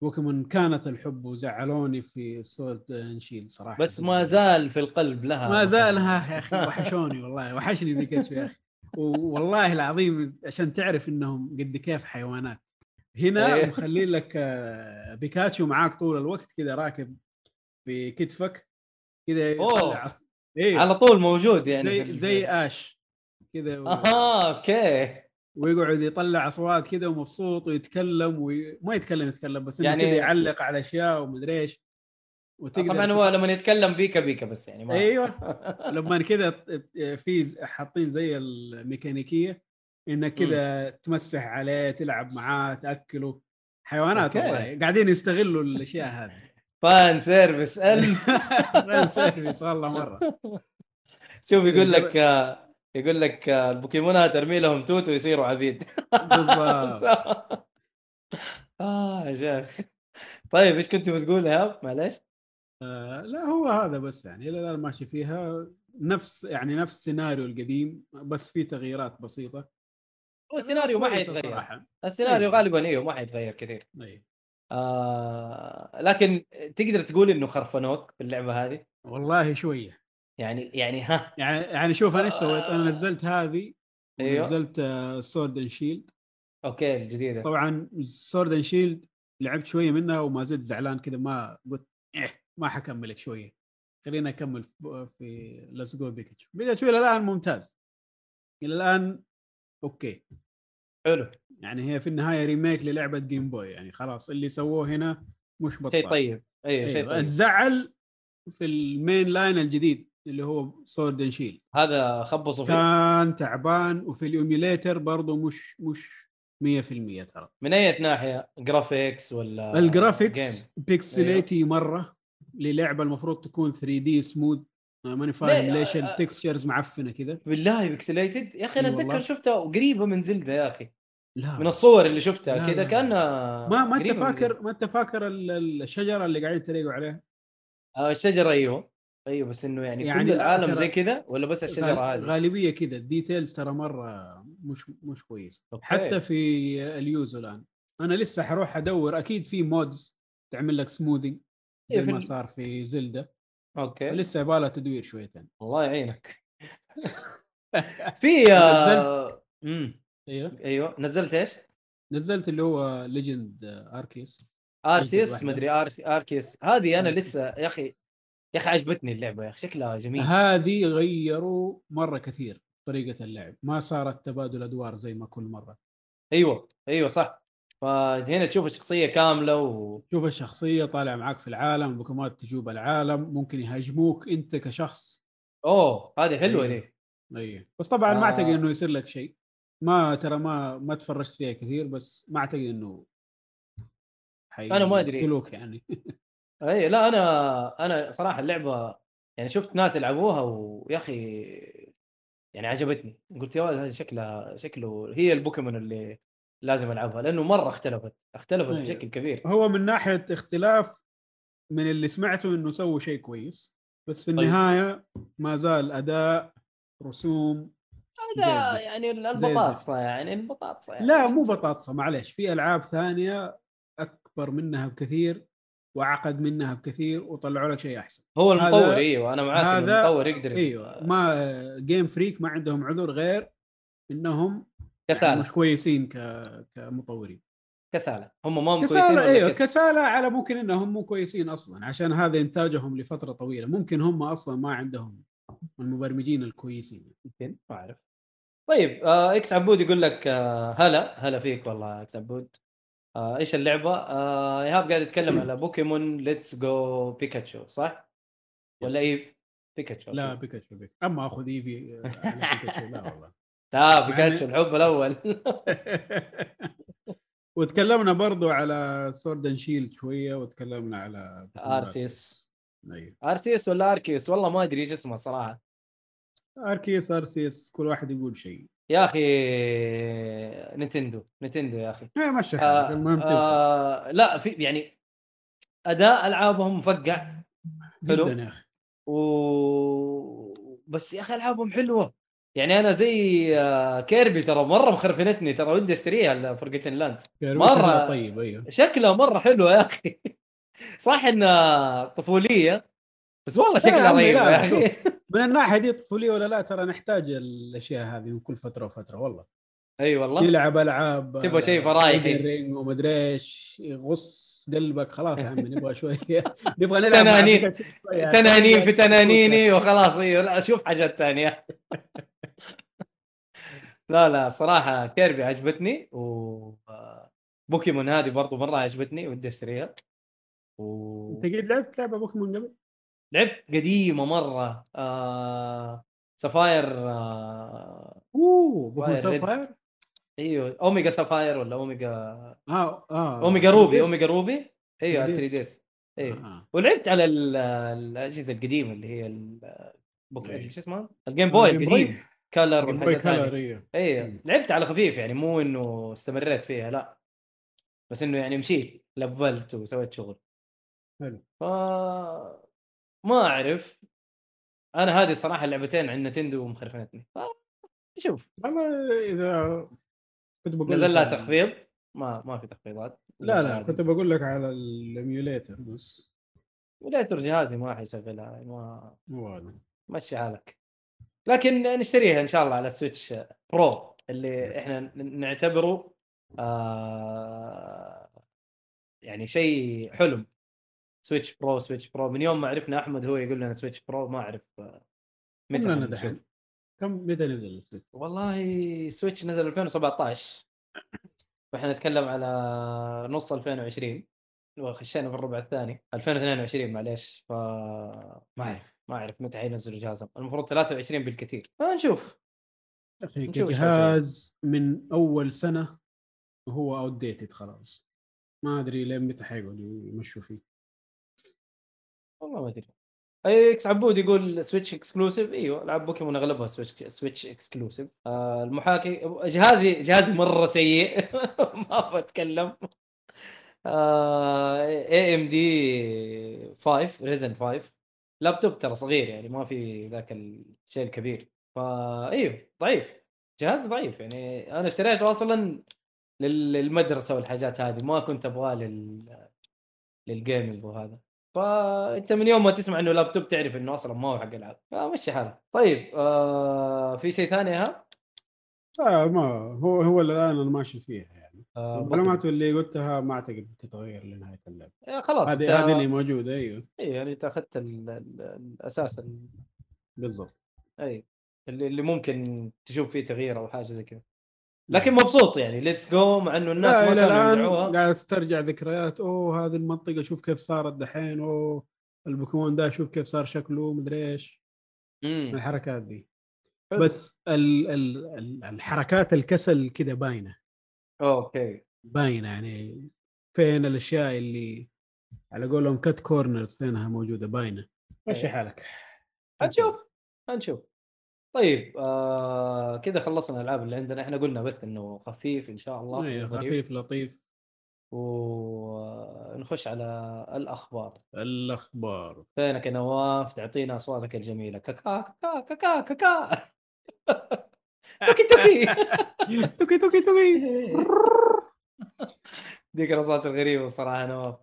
بوكيمون كانت الحب وزعلوني في سورد اند شيلد صراحة، بس ما زال في القلب لها، ما زال لها يا أخي، وحشوني والله، وحشني بيكاتشو يا أخي والله العظيم، عشان تعرف إنهم قد كيف حيوانات هنا مخلي لك بيكاتشو معاك طول الوقت كده، راكب في كتفك كده على طول موجود يعني، زي آش كده اوكي، ويقعد يطلع اصوات كذا ومبسوط ويتكلم وما يتكلم بس يعني كذا يعلق على اشياء ومدري ايش. طبعا هو لما يتكلم بيكا بس يعني ما ايوه لما كذا في حاطين زي الميكانيكيه انك كذا تمسح عليه، تلعب معاه، تاكله، حيوانات والله قاعدين يستغلوا الاشياء هذه. فان سيرفيس ألف فان سيرفيس والله مره. شوف يقول لك البوكيمونات ترمي لهم توت ويصيروا عبيد بالضبط. يا شيخ طيب ايش كنت بتقول يا معلش؟ لا هو هذا بس يعني الى الان ماشي فيها نفس السيناريو القديم، بس في تغييرات بسيطه. هو السيناريو ما حيتغير، السيناريو غالبا ايوه ما حيتغير كثير، لكن تقدر تقول انه خرفنوك باللعبه هذه والله شويه يعني ها يعني شوف انا ايش سويت. انا نزلت هذه ونزلت سورد اند شيلد اوكي الجديده. طبعا سورد اند شيلد لعبت شويه منها وما زلت زعلان كذا، ما قلت ما حكملك شويه، خلينا اكمل في ليتس جو بيكاتشو. بيكاتشو الى الان ممتاز، الى الان اوكي حلو، يعني هي في النهايه ريميك للعبه جيم بوي، يعني خلاص اللي سووه هنا مش بطال. شيء طيب شيء طيب. الزعل في المين لاين الجديد اللي هو سورد اند شيلد هذا خبصوا فيه، كان تعبان، وفي الإيميليتر برضه مش 100%. ترى من اي ناحيه؟ جرافيكس ولا الجرافيكس بيكسليتي مره للعبه المفروض تكون 3D سموث، ماني فاهم ليش التكستشرز معفنه كده بالله بيكسليتد يا اخي. انا اتذكر شفتها قريبه من زلدة يا اخي، لا من الصور اللي شفتها كده كانها ما انت فاكر الشجره اللي قاعدين تريقوا عليها؟ الشجره ايوه بس انه يعني كل العالم زي كذا ولا بس الشجره هذه؟ غالبيه كذا. الديتيلز ترى مره مش كويس حتى في اليوزو. الان انا لسه حروح ادور، اكيد في مودز تعمل لك سموذي زي ما صار في زلدة، اوكي لسه يبغى لها تدوير شويتين. الله يعينك في نزلت ايوه نزلت ايش؟ نزلت اللي هو ليجند اركيس مدري اركيس هذه. انا لسه يا اخي عجبتني اللعبه يا اخي، شكلها جميل. هذه غيروا مره كثير طريقه اللعب، ما صارت تبادل ادوار زي ما كل مره. ايوه صح، فهنا تشوف الشخصيه كامله وتشوف الشخصيه طالع معاك في العالم، البوكيمونات تجوب العالم، ممكن يهاجموك انت كشخص. هذه حلوه ليه. ايوه بس طبعا ما اعتقد انه يصير لك شيء، ما ترى ما تفرجت فيها كثير، بس ما اعتقد انه انا ما ادري كلوك يعني اي لا انا صراحه اللعبه يعني شفت ناس يلعبوها ويا اخي يعني عجبتني، قلت يا ولد هذا شكله هي البوكيمون اللي لازم العبها، لانه مره اختلفت بشكل كبير. هو من ناحيه اختلاف من اللي سمعته انه سووا شيء كويس، بس في النهايه ما زال اداء رسوم هذا يعني البطاطسه يعني. لا مو بطاطسه معلش، في العاب ثانيه اكبر منها بكثير وعقد منها بكثير وطلعوا لك شيء احسن. هو المطور ايوه انا معاك، المطور يقدر ما جيم فريك ما عندهم عذر غير انهم مش كويسين كمطورين. كسالة هم مو كويسين ولا أيوه. كسالة على ممكن انهم مو كويسين اصلا عشان هذا انتاجهم لفترة طويلة، ممكن هم اصلا ما عندهم المبرمجين الكويسين، ممكن ما اعرف. طيب اكس عبود يقول لك هلا فيك والله اكس عبود. ايش اللعبة؟ ايهاب قاعد يتكلم على بوكيمون ليتس جو بيكاتشو صح؟ ولا ايف بيكاتشو؟ لا بيكاتشو بيك. اما اخذ ايفي بيكاتشو لا والله لا بيكاتشو الحب الاول. وتكلمنا برضو على سورد اند شيلد شويه، وتكلمنا على ارسيس. ايوه ارسيس ولا اركيوس والله ما ادري ايش اسمه صراحه، اركيوس ارسيس كل واحد يقول شيء يا اخي. نينتندو يا اخي ماشي المهم لا في يعني اداء العابهم مفقع حلو جدا يا اخي بس يا اخي العابهم حلوه يعني. انا زي كيربي ترى مره مخرفنتني، ترى ودي اشتريها الفورغتن لاند مره. طيب ايوه شكلها مره حلوه يا اخي، صح انها طفوليه بس والله شكلها رهيب يا اخي. من الناحيه دي طفوليه ولا لا، ترى نحتاج الاشياء هذه من كل فتره وفتره والله. اي أيوة والله يلعب العاب تبغى شيء فرايحي رينج ومدري ايش يغص قلبك خلاص يا عمي نبغى شويه نبغى نلعب تنانين في تنانيني وخلاص. لا اشوف حاجات ثانيه. لا صراحة كيربي عجبتني، وبوكيمون هذه برضو مرة عجبتني ودي اشتريها. انت قد لعبت لعبة بوكيمون قبل؟ لعبت قديمة مرة سفاير بوكيمون سفاير ايوه اوميجا سفاير ولا اوميجا اوميجا روبي ايوه 3 دي اس ايوه. ولعبت على الأجهزة القديمة اللي هي البوكيمون ايش اسمها الجيم بوي القديم كالر والحاجات هذه. اي لعبت على خفيف يعني، مو انه استمريت فيها لا، بس انه يعني مشيت لفلت وسويت شغل حلو. ما اعرف انا هذه صراحه اللعبتين عندنا تندو ومخرفنتني. شوف انا اذا كنت بقول نزل لها تخفيض ما في تخفيضات. لا كنت بقول لك على الاميوليتر بس اميوليتر جهازي ما حيشغلها ما مشي حالك، لكن نشتريها إن شاء الله على السويتش برو اللي إحنا نعتبره يعني شيء حلم. سويتش برو من يوم ما عرفنا أحمد هو يقول لنا سويتش برو، ما أعرف متى متى نزل السويتش. والله سويتش نزل 2017 وإحنا نتكلم على نص 2020 وخشينا في الربع الثاني 2022 معليش. ما أعرف متى ينزل جهازهم، المفروض 23 بالكثير. نشوف أخي جهاز من أول سنة هو outdated خلاص، ما أدري لين متى حيقعدوا يمشوا فيه والله ما أدري. إكس عبود يقول سويتش إكسكلوسيف. أيوة لعب بوكيمون أغلبها سويتش إكسكلوسيف. المحاكي جهازي مرة سيء. ما بتكلم. AMD 5 Ryzen 5 لابتوب ترى صغير يعني ما في ذاك الشيء الكبير، فا أيوه ضعيف، جهاز ضعيف يعني. أنا اشتريته أصلاً للمدرسة والحاجات هذه، ما كنت أبغاه للجيمينج وهذا. فأنت من يوم ما تسمع إنه لابتوب تعرف إنه أصلاً ما هو حق العاب. مشي حاله. طيب في شيء ثاني ها؟ ما هو اللي الآن أنا ماشي فيها يعني. المعلومات اللي قلتها ما أعتقد بتتغير لنهاية اللعبة. خلاص. هذه اللي موجودة أيوه. أي يعني تأخذت الأساس بالضبط. أي اللي ممكن تشوف فيه تغيير أو حاجة زي كذا. لكن مبسوط يعني ليتس جو، مع إنه الناس ما كانوا يدعوها. قاعد استرجع ذكريات هذه المنطقة شوف كيف صارت دحين، البوكيمون ده شوف كيف صار شكله مدري إيش. الحركات دي. بس الحركات الكسل كده باينة. اوكي باينة يعني فين الاشياء اللي على قولهم كات كورنرز فينها موجودة باينة. ماشي حالك هنشوف. طيب كده خلصنا الالعاب اللي عندنا. احنا قلنا بث انه خفيف ان شاء الله. خفيف لطيف. ونخش على الاخبار. فينك يا نواف تعطينا اصواتك الجميلة كاكا كاكا كاكا كاكا توكي توكي توكي توكي توكي ديك الأصوات الغريبة صراحة نواف.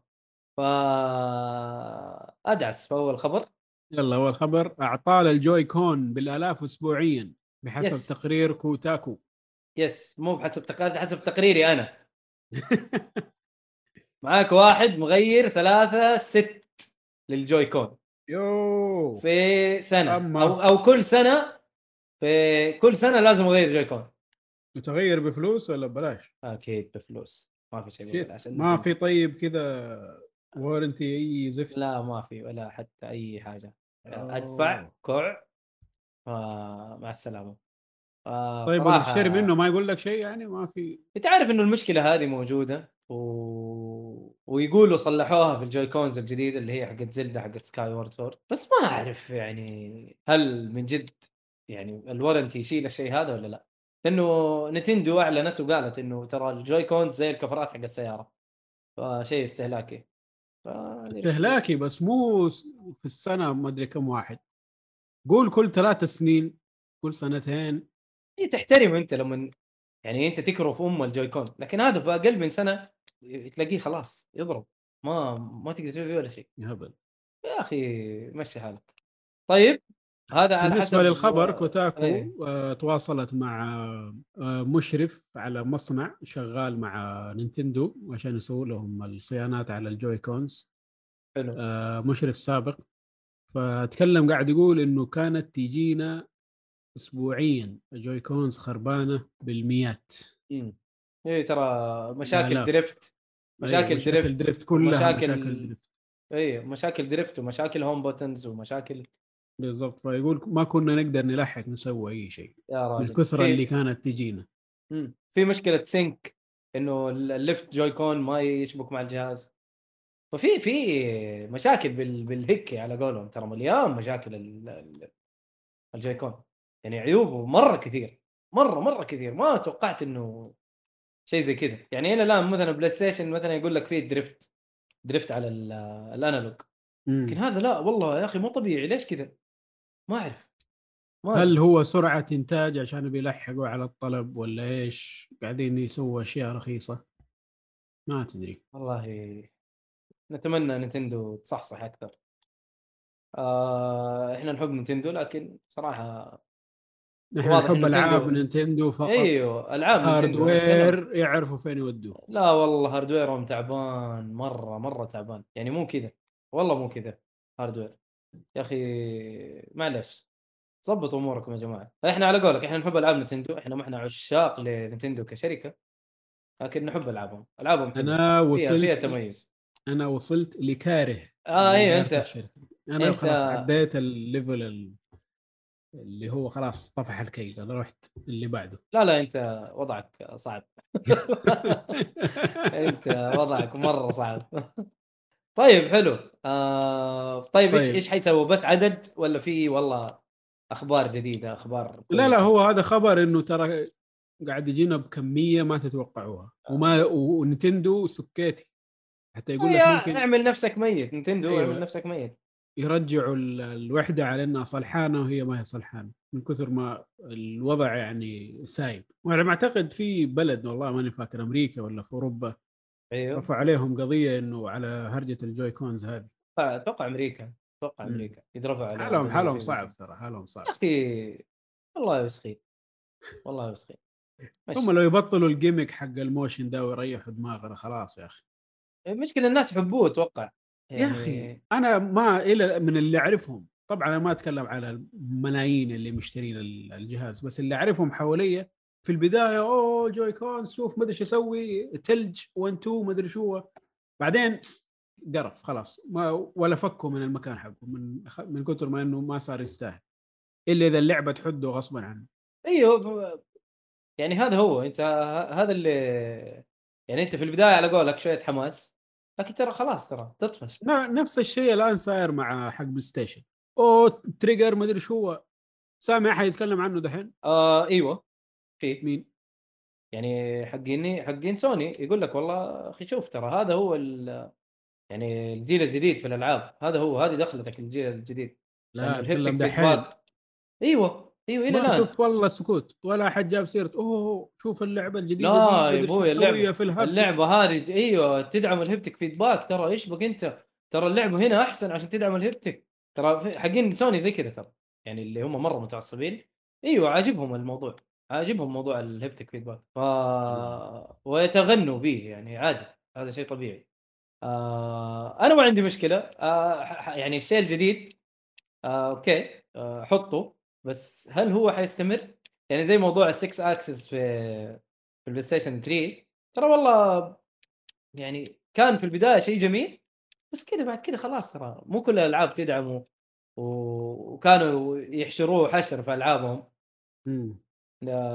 فأدعس فأول خبر. يلا أول خبر، أعطال الجوي كون بالآلاف أسبوعيا بحسب تقرير كوتاكو. يس مو بحسب تقريري أنا، معاك واحد مغير 3-6 للجويكون يو في سنة أو كل سنة، في كل سنة لازم أغير جويكون. متغير بفلوس ولا ببلاش؟ أكيد بفلوس، ما في شيء ببلاش. ما في طيب كذا وارنتي أي زفت؟ لا ما في ولا حتى أي حاجة. أدفع كوع مع السلامة. طيب والشري منه ما يقول لك شيء يعني؟ ما في، تعرف انه المشكله هذه موجوده ويقولوا صلحوها في الجويكونز الجديده اللي هي حقت زلدة حقت سكاي وورد سورد، بس ما اعرف يعني هل من جد يعني الورنتي يشيل الشيء هذا ولا لا، لانه نتندو اعلنت وقالت انه ترى الجويكونز زي الكفرات حق السياره، فشيء استهلاكي استهلاكي بس مو في السنه ما ادري كم واحد، قول كل 3 سنين كل سنتين. إيه تحترم أنت لما يعني أنت تكرف أم الجويكون، لكن هذا بأقل من سنة تلاقيه خلاص يضرب، ما تقدر تسوي ولا شيء. هبل يا أخي، مشي حالك. طيب هذا على بالنسبة للخبر. كوتاكو تواصلت مع مشرف على مصنع شغال مع نينتندو عشان يسووا لهم الصيانات على الجويكونز. حلو. مشرف سابق فتكلم قاعد يقول إنه كانت تيجينا اسبوعيا الجويكونز خربانه بالمئات. اي ترى مشاكل دريفت، مشاكل دريفت كلها، مشاكل دريفت اي مشاكل دريفت ومشاكل هوم بوتنز ومشاكل بالضبط. فيقول ما كنا نقدر نلحق نسوي اي شيء من الكثره اللي كانت تجينا. في مشكله سينك انه الليفت جويكون ما يشبك مع الجهاز، وفي مشاكل بالهكي على قولهم. ترى مليان مشاكل الجويكون يعني، عيوبه مرة كثير، مرة كثير. ما توقعت إنه شيء زي كذا يعني. أنا الآن مثلاً بلاي ستيشن مثلاً يقول لك فيه دريفت على الأنالوج، لكن هذا لا والله يا أخي مو طبيعي. ليش كذا؟ ما أعرف. هل هو سرعة إنتاج عشان بيلحقوا على الطلب ولا إيش؟ قاعدين يسووا أشياء رخيصة، ما تدري والله. نتمنى نينتندو تصحصح أكثر. إحنا نحب نينتندو، لكن صراحة نحن نحب ألعاب نينتندو فقط. أيوه ألعاب هاردوير يعرفوا فين يودوه. لا والله هاردويرهم تعبان مرة تعبان يعني. مو كذا والله، مو كذا هاردوير يا أخي. معلش ضبطوا أموركم يا جماعة. إحنا على قولك إحنا نحب ألعاب نينتندو، إحنا ما إحنا عشاق لنينتندو كشركة، لكن نحب ألعابهم. أنا وصلت فيها تميز. أنا وصلت لكاره. أيوه أنت أنا خلاص عديت الليفل اللي هو خلاص طفح الكيل، انا رحت اللي بعده. لا انت وضعك صعب. انت وضعك مره صعب. طيب حلو. طيب ايش حيسووا؟ بس عدد ولا في والله اخبار جديده؟ اخبار لا هو هذا خبر انه ترى قاعد يجينا بكميه ما تتوقعوها. وما ونينتندو سكيتي حتى يقول لك ممكن اعمل نفسك ميت. نينتندو اعمل نفسك ميت. يرجعوا الوحدة على أنها صلحانة وهي ما هي صلحانة من كثر ما الوضع يعني سايب. وأنا ما أعتقد في بلد، والله ما نفكر أمريكا ولا في أوروبا، أيوه رفع عليهم قضية إنه على هرجة الجويكونز هذه. أتوقع أمريكا، أتوقع أمريكا يدرفع عليهم. حالهم صعب ترى، حالهم صعب أخي والله يسخي، والله يسخي. هم لو يبطلوا الجيمك حق الموشن ده ويريحوا دماغنا خلاص يا أخي. مشكلة الناس يحبوه أتوقع يعني... يا أخي أنا ما إلى من اللي أعرفهم، طبعاً أنا ما أتكلم على الملايين اللي مشترين الجهاز، بس اللي أعرفهم حواليا في البداية أوه جويكون سوف ما أدري شو أسوي، تلج 1-2 ما أدري شو، بعدين قرف خلاص ما ولا فكوا من المكان حقه من كتر ما إنه ما صار يستاهل إلا إذا اللعبة تحده غصباً عنه. أيوه يعني هذا هو أنت، هذا اللي يعني أنت في البداية على قولك شوية حماس، لكن ترى خلاص ترى تطفش. نفس الشيء الآن صاير مع حق بلاي ستيشن، أو تريجر ما أدري شو هو. سامع أحد يتكلم عنه دحين؟ أيوة في مين يعني حقين سوني يقول لك والله أخي شوف ترى هذا هو يعني الجيل الجديد في الألعاب، هذا هو، هذه دخلتك الجيل الجديد. لا تكلم دحين. أيوة إلى الآن شفت والله سكوت ولا أحد جاب سيرة. شوف اللعبة الجديدة. لا يا أبوي اللعبة هذه أيوة تدعم الهبتك فيدباك. ترى إيش بك أنت، ترى اللعبة هنا أحسن عشان تدعم الهبتك. ترى حقين سوني زي كذا ترى يعني، اللي هم مرة متعصبين أيوة عاجبهم الموضوع. عاجبهم موضوع الهبتك فيدباك ويتغنوا به يعني عادي، هذا شيء طبيعي. انا ما عندي مشكله. يعني الشيء الجديد اوكي حطه، بس هل هو حيستمر؟ يعني زي موضوع ال6 اكسس في البلاي ستيشن 3، ترى والله يعني كان في البدايه شيء جميل، بس كده بعد كده خلاص ترى مو كل الالعاب تدعمه، وكانوا يحشروه حشر في العابهم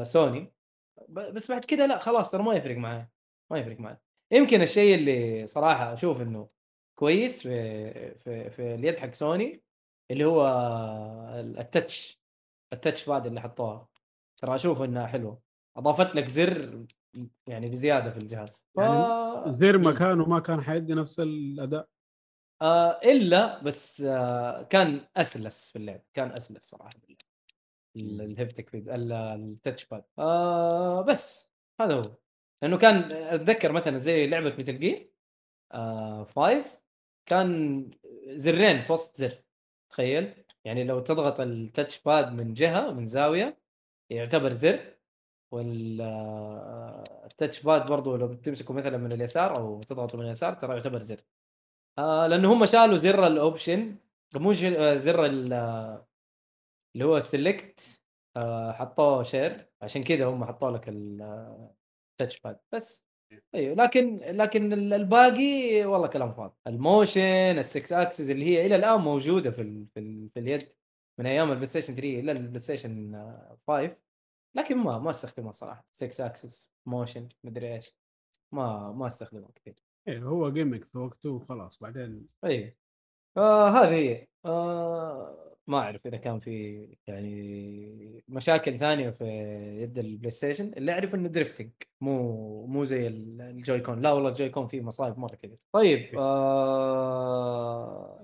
سوني، بس بعد كده لا خلاص ترى ما يفرق معايا، ما يفرق معايا. يمكن الشيء اللي صراحه اشوف انه كويس في اليد حق سوني اللي هو التاتش بعد اللي حطوها، ترى اشوف انها حلوه، اضافت لك زر يعني بزياده في الجهاز، يعني زر مكانه ما كان حيدي نفس الاداء الا بس كان اسلس في اللعب، كان اسلس صراحه الهفتك في التاتش باد. بس هذا هو، لانه كان اتذكر مثلا زي لعبه ميتل جير 5 كان زرين في وسط زر، تخيل يعني لو تضغط التاتش باد من جهه من زاويه يعتبر زر، والتاتش باد برضه لو بتمسكه مثلا من اليسار او تضغطه من اليسار ترى يعتبر زر. لانه هم شالوا زر الاوبشن، مو زر اللي هو سيلكت، حطوه شير، عشان كده هم حطوا لك التاتش باد بس. ايوه لكن الباقي والله كلام فاضي. الموشن السكس اكسس اللي هي الى الان موجوده في اليد من ايام البلاي ستيشن 3 الى البلاي ستيشن 5، لكن ما استخدمها صراحه. 6 اكسس موشن مدري ايش ما استخدمها كثير. ايه هو جيمك في وقته وخلاص بعدين. ايه هذه هي. ما اعرف اذا كان في يعني مشاكل ثانيه في يد البلاي ستيشن، اللي اعرف انه درفتنج مو زي الجويكون. لا والله الجويكون فيه مصايب مره كثير. طيب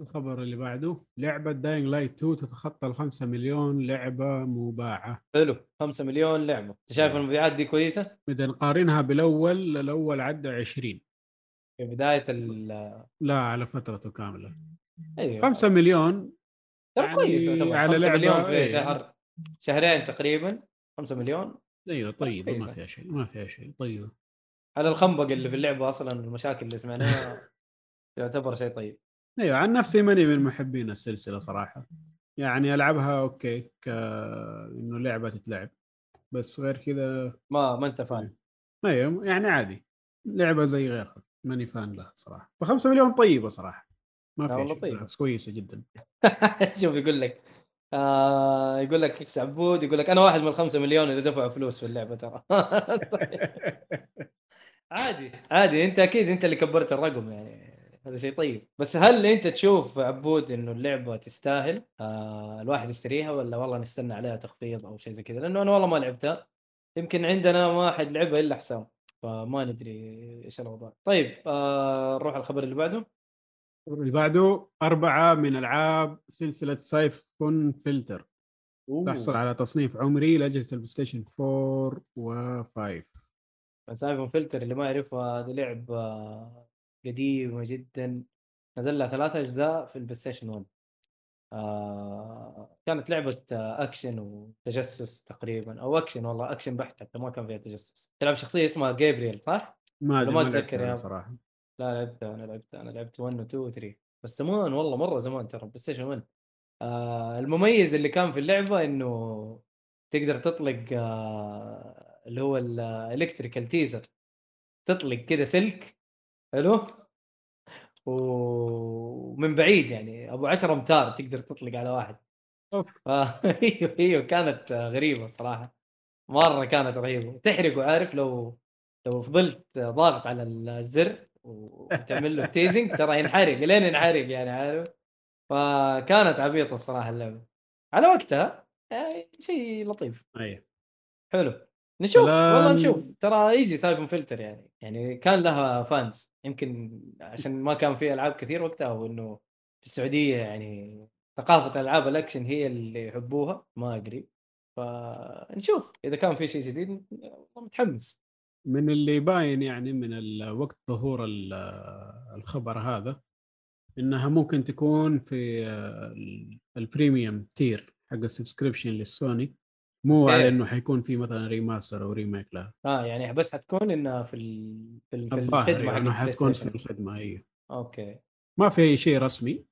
الخبر اللي بعده، لعبه داينج لايت 2 تتخطى ال5 مليون لعبه مباعه. حلو، 5 مليون لعبه، انت شايف المبيعات دي كويسه؟ اذا نقارنها بالاول عدى 20 في بدايه لا على فترته كامله. ايوه 5 مليون ترى كويس، على 5 مليون في شهر شهرين تقريبا 5 مليون. ايوه طيب ما فيها شيء. طيب على الخنبق اللي في اللعبه اصلا، المشاكل اللي سمعناها يعتبر شيء طيب. ايوه عن نفسي ماني من محبين السلسله صراحه، يعني العبها اوكي انه لعبه تتلعب، بس غير كذا ما انت فاهم. ايوه يعني عادي، لعبه زي غيرها، ماني فان لها صراحه. ف5 مليون طيبه صراحه، ما في شيء، كويسه جدا. شوف يقول لك يقول لك اكس عبود، يقول لك انا واحد من 5 مليون اللي دفعوا فلوس في اللعبه ترى. عادي انت اكيد انت اللي كبرت الرقم، يعني هذا شيء طيب. بس هل انت تشوف عبود انه اللعبه تستاهل الواحد يشتريها، ولا والله نستنى عليها تخفيض او شيء زي كذا؟ لانه انا والله ما لعبتها، يمكن عندنا واحد لعبها الا حسام، فما ندري ايش الوضع. طيب نروح على الخبر اللي بعده. اللي بعده 4 من العاب سلسله سايفون فلتر تحصل على تصنيف عمري لاجهزه البلاي ستيشن 4 و5. سايفون فلتر اللي ما يعرفها، هذه لعبه قديمه جدا، نزل لها 3 أجزاء في البلاي ستيشن 1. كانت لعبه اكشن وتجسس تقريبا، او اكشن والله اكشن بحت، حتى ما كان فيها تجسس. تلعب شخصيه اسمها جابرييل صح؟ ما اتذكر يعني صراحه. لا لعبت 1 و 2 و 3 بس زمان، والله مره زمان ترى بلاي ستيشن 1. المميز اللي كان في اللعبه انه تقدر تطلق اللي هو الالكتريكال تيزر، تطلق كده سلك حلو ومن بعيد يعني ابو 10 امتار تقدر تطلق على واحد. ايوه كانت غريبه الصراحه، مره كانت رهيبه، تحرقه عارف، لو فضلت ضاغط على الزر وتعمل له تيزنج ترى ينحرق لين ينحرق يعني عارف. فكانت عبيطه الصراحه اللعبه على وقتها، شيء لطيف. ايوه حلو، نشوف والله نشوف ترى يجي سايفون فلتر، يعني كان لها فانز، يمكن عشان ما كان في العاب كثير وقتها، وانه في السعوديه يعني ثقافه العاب الاكشن هي اللي يحبوها ما ادري. فنشوف اذا كان في شيء جديد، متحمس. من اللي باين يعني من وقت ظهور الخبر هذا انها ممكن تكون في البريميوم تير حق السبسكريبشن للسوني، مو على انه حيكون في مثلا ريماستر او ريميك لها. يعني بس حتكون انها في الخدمه، يعني حتكون في الخدمه. ايوه اوكي، ما في شيء رسمي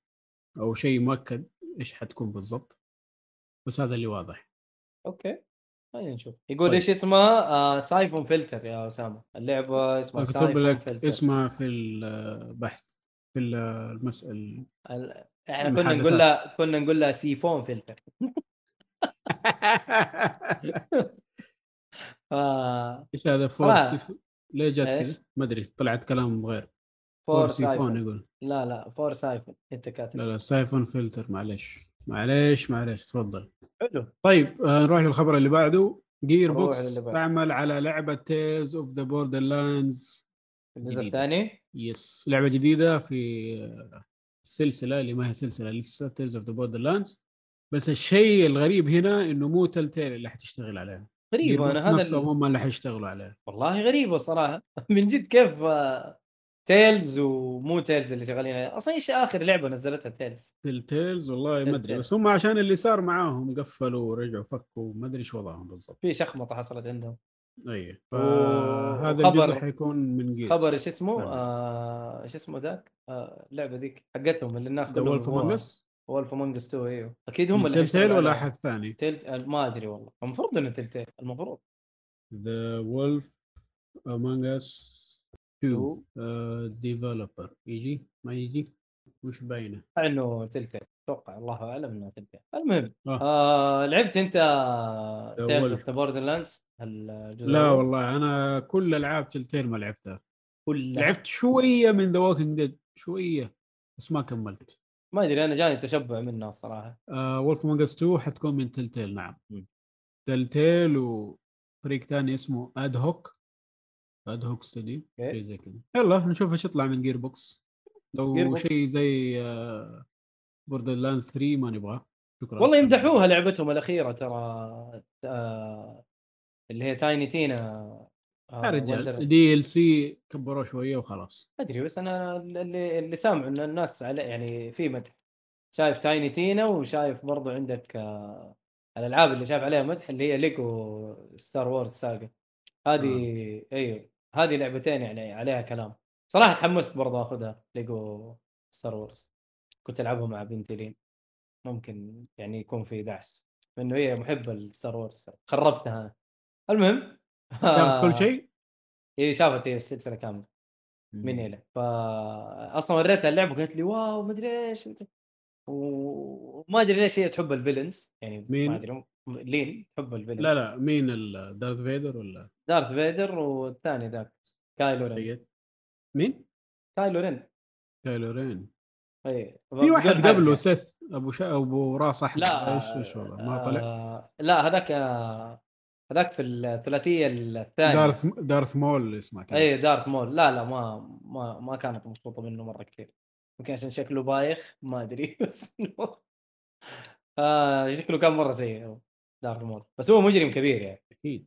او شيء مؤكد ايش حتكون بالضبط، بس هذا اللي واضح. اوكي خلينا نشوف. يقول ايش اسمها؟ سايفون فلتر يا اسامه، اللعبه اسمها سايفون فلتر. اسمها في البحث في المسألة احنا كنا نقول لها سيفون فلتر. ايش هذا فور سيفون؟ ليه جت كذا؟ ما ادري، طلعت كلام غير. فور سيفون يقول لا فور سايفون انت كاتب. لا سايفون فلتر، معليش تفضل. حلو طيب، نروح للخبر اللي بعده. جير بوكس تعمل على لعبة تيلز اوف ذا بوردر لاندز الثاني. يس، لعبة جديدة في السلسلة اللي ما هي سلسلة لسه، تيلز اوف ذا بوردر لاندز. بس الشيء الغريب هنا انه مو تلتيل اللي حتشتغل عليها. غريب، انا هذا هم اللي حيشتغلوا عليها. والله غريبة صراحة من جد، كيف تيلز ومو تيلز اللي شغالين عليها اصلا؟ ايش اخر لعبة نزلتها تيلز؟ والله ما ادري، بس هم عشان اللي صار معاهم قفلوا ورجعوا فكوا، ما ادري ايش وضعهم بالضبط. في شخمطة حصلت عندهم. اي هذا الجزء حيكون من جيت خبر ايش اسمه ايش اسمه ذاك اللعبه ذيك حقتهم اللي الناس كلهم The Wolf Among Us 2. ايوه اكيد هم اللي تلتيل ولا احد ثاني. ما ادري والله، المفروض انه تلتيل، المفروض The Wolf Among Us 2 developer يجي ما يجي، وش باينه انه تلتيل، اتوقع الله اعلم انه تلتيل. المهم لعبت انت تيلز اوف ذا بوردرلاندز الجزء؟ لا والله انا كل العاب تلتيل ما لعبتها. لعبت شويه من ذا ووكينج ديد شويه بس ما كملت، ما ادري انا جاني تشبع منها الصراحه. وولف امونج اس 2 حتكون من تلتيل. نعم تلتيل وفريق ثاني اسمه اد هوك ستوديو شيء زي كذا. يلا نشوف ايش يطلع من جير بوكس. لو شيء زي بوردرلاندز 3 ما نبغى، شكرا. والله يمدحوها لعبتهم الاخيره ترى اللي هي تايني تينا يا رجال، دي ال سي كبروه شويه وخلاص. ادري بس انا اللي سامع ان الناس على يعني في مدح، شايف تايني تينا وشايف برضو عندك الالعاب اللي شايف عليها مدح اللي هي ليجو ستار وورز ساجا هذه. ايوه هذه لعبتين يعني عليها كلام صراحه، تحمست برضو اخذها. ليجو ستار وورز كنت العبها مع بنتي لين، ممكن يعني يكون في دعس لانه هي محبه لستار وورز، خربتها. المهم كل شيء هي شافت السلسله كامله من هنا، فاصلا وريتها اللعبه قالت لي واو ما ادري ايش، وما ادري ليش هي تحب الفيلنز يعني. ما ادري لين تحب الفيلنز. لا مين دارث فيدر ولا دارث فيدر والثاني ذاك كايلو رين. مين كايلو رين؟ اي في واحد قبله سيث ابو راس احمر. لا ايش والله ما طلع. لا هذاك في الثلاثيه الثانيه دارث مول اسمه. اي دارث مول. لا ما كانت مبسوطه منه مره كثير، يمكن عشان شكله بايخ ما ادري، بس شكله كان مره زي دارث مول، بس هو مجرم كبير يعني اكيد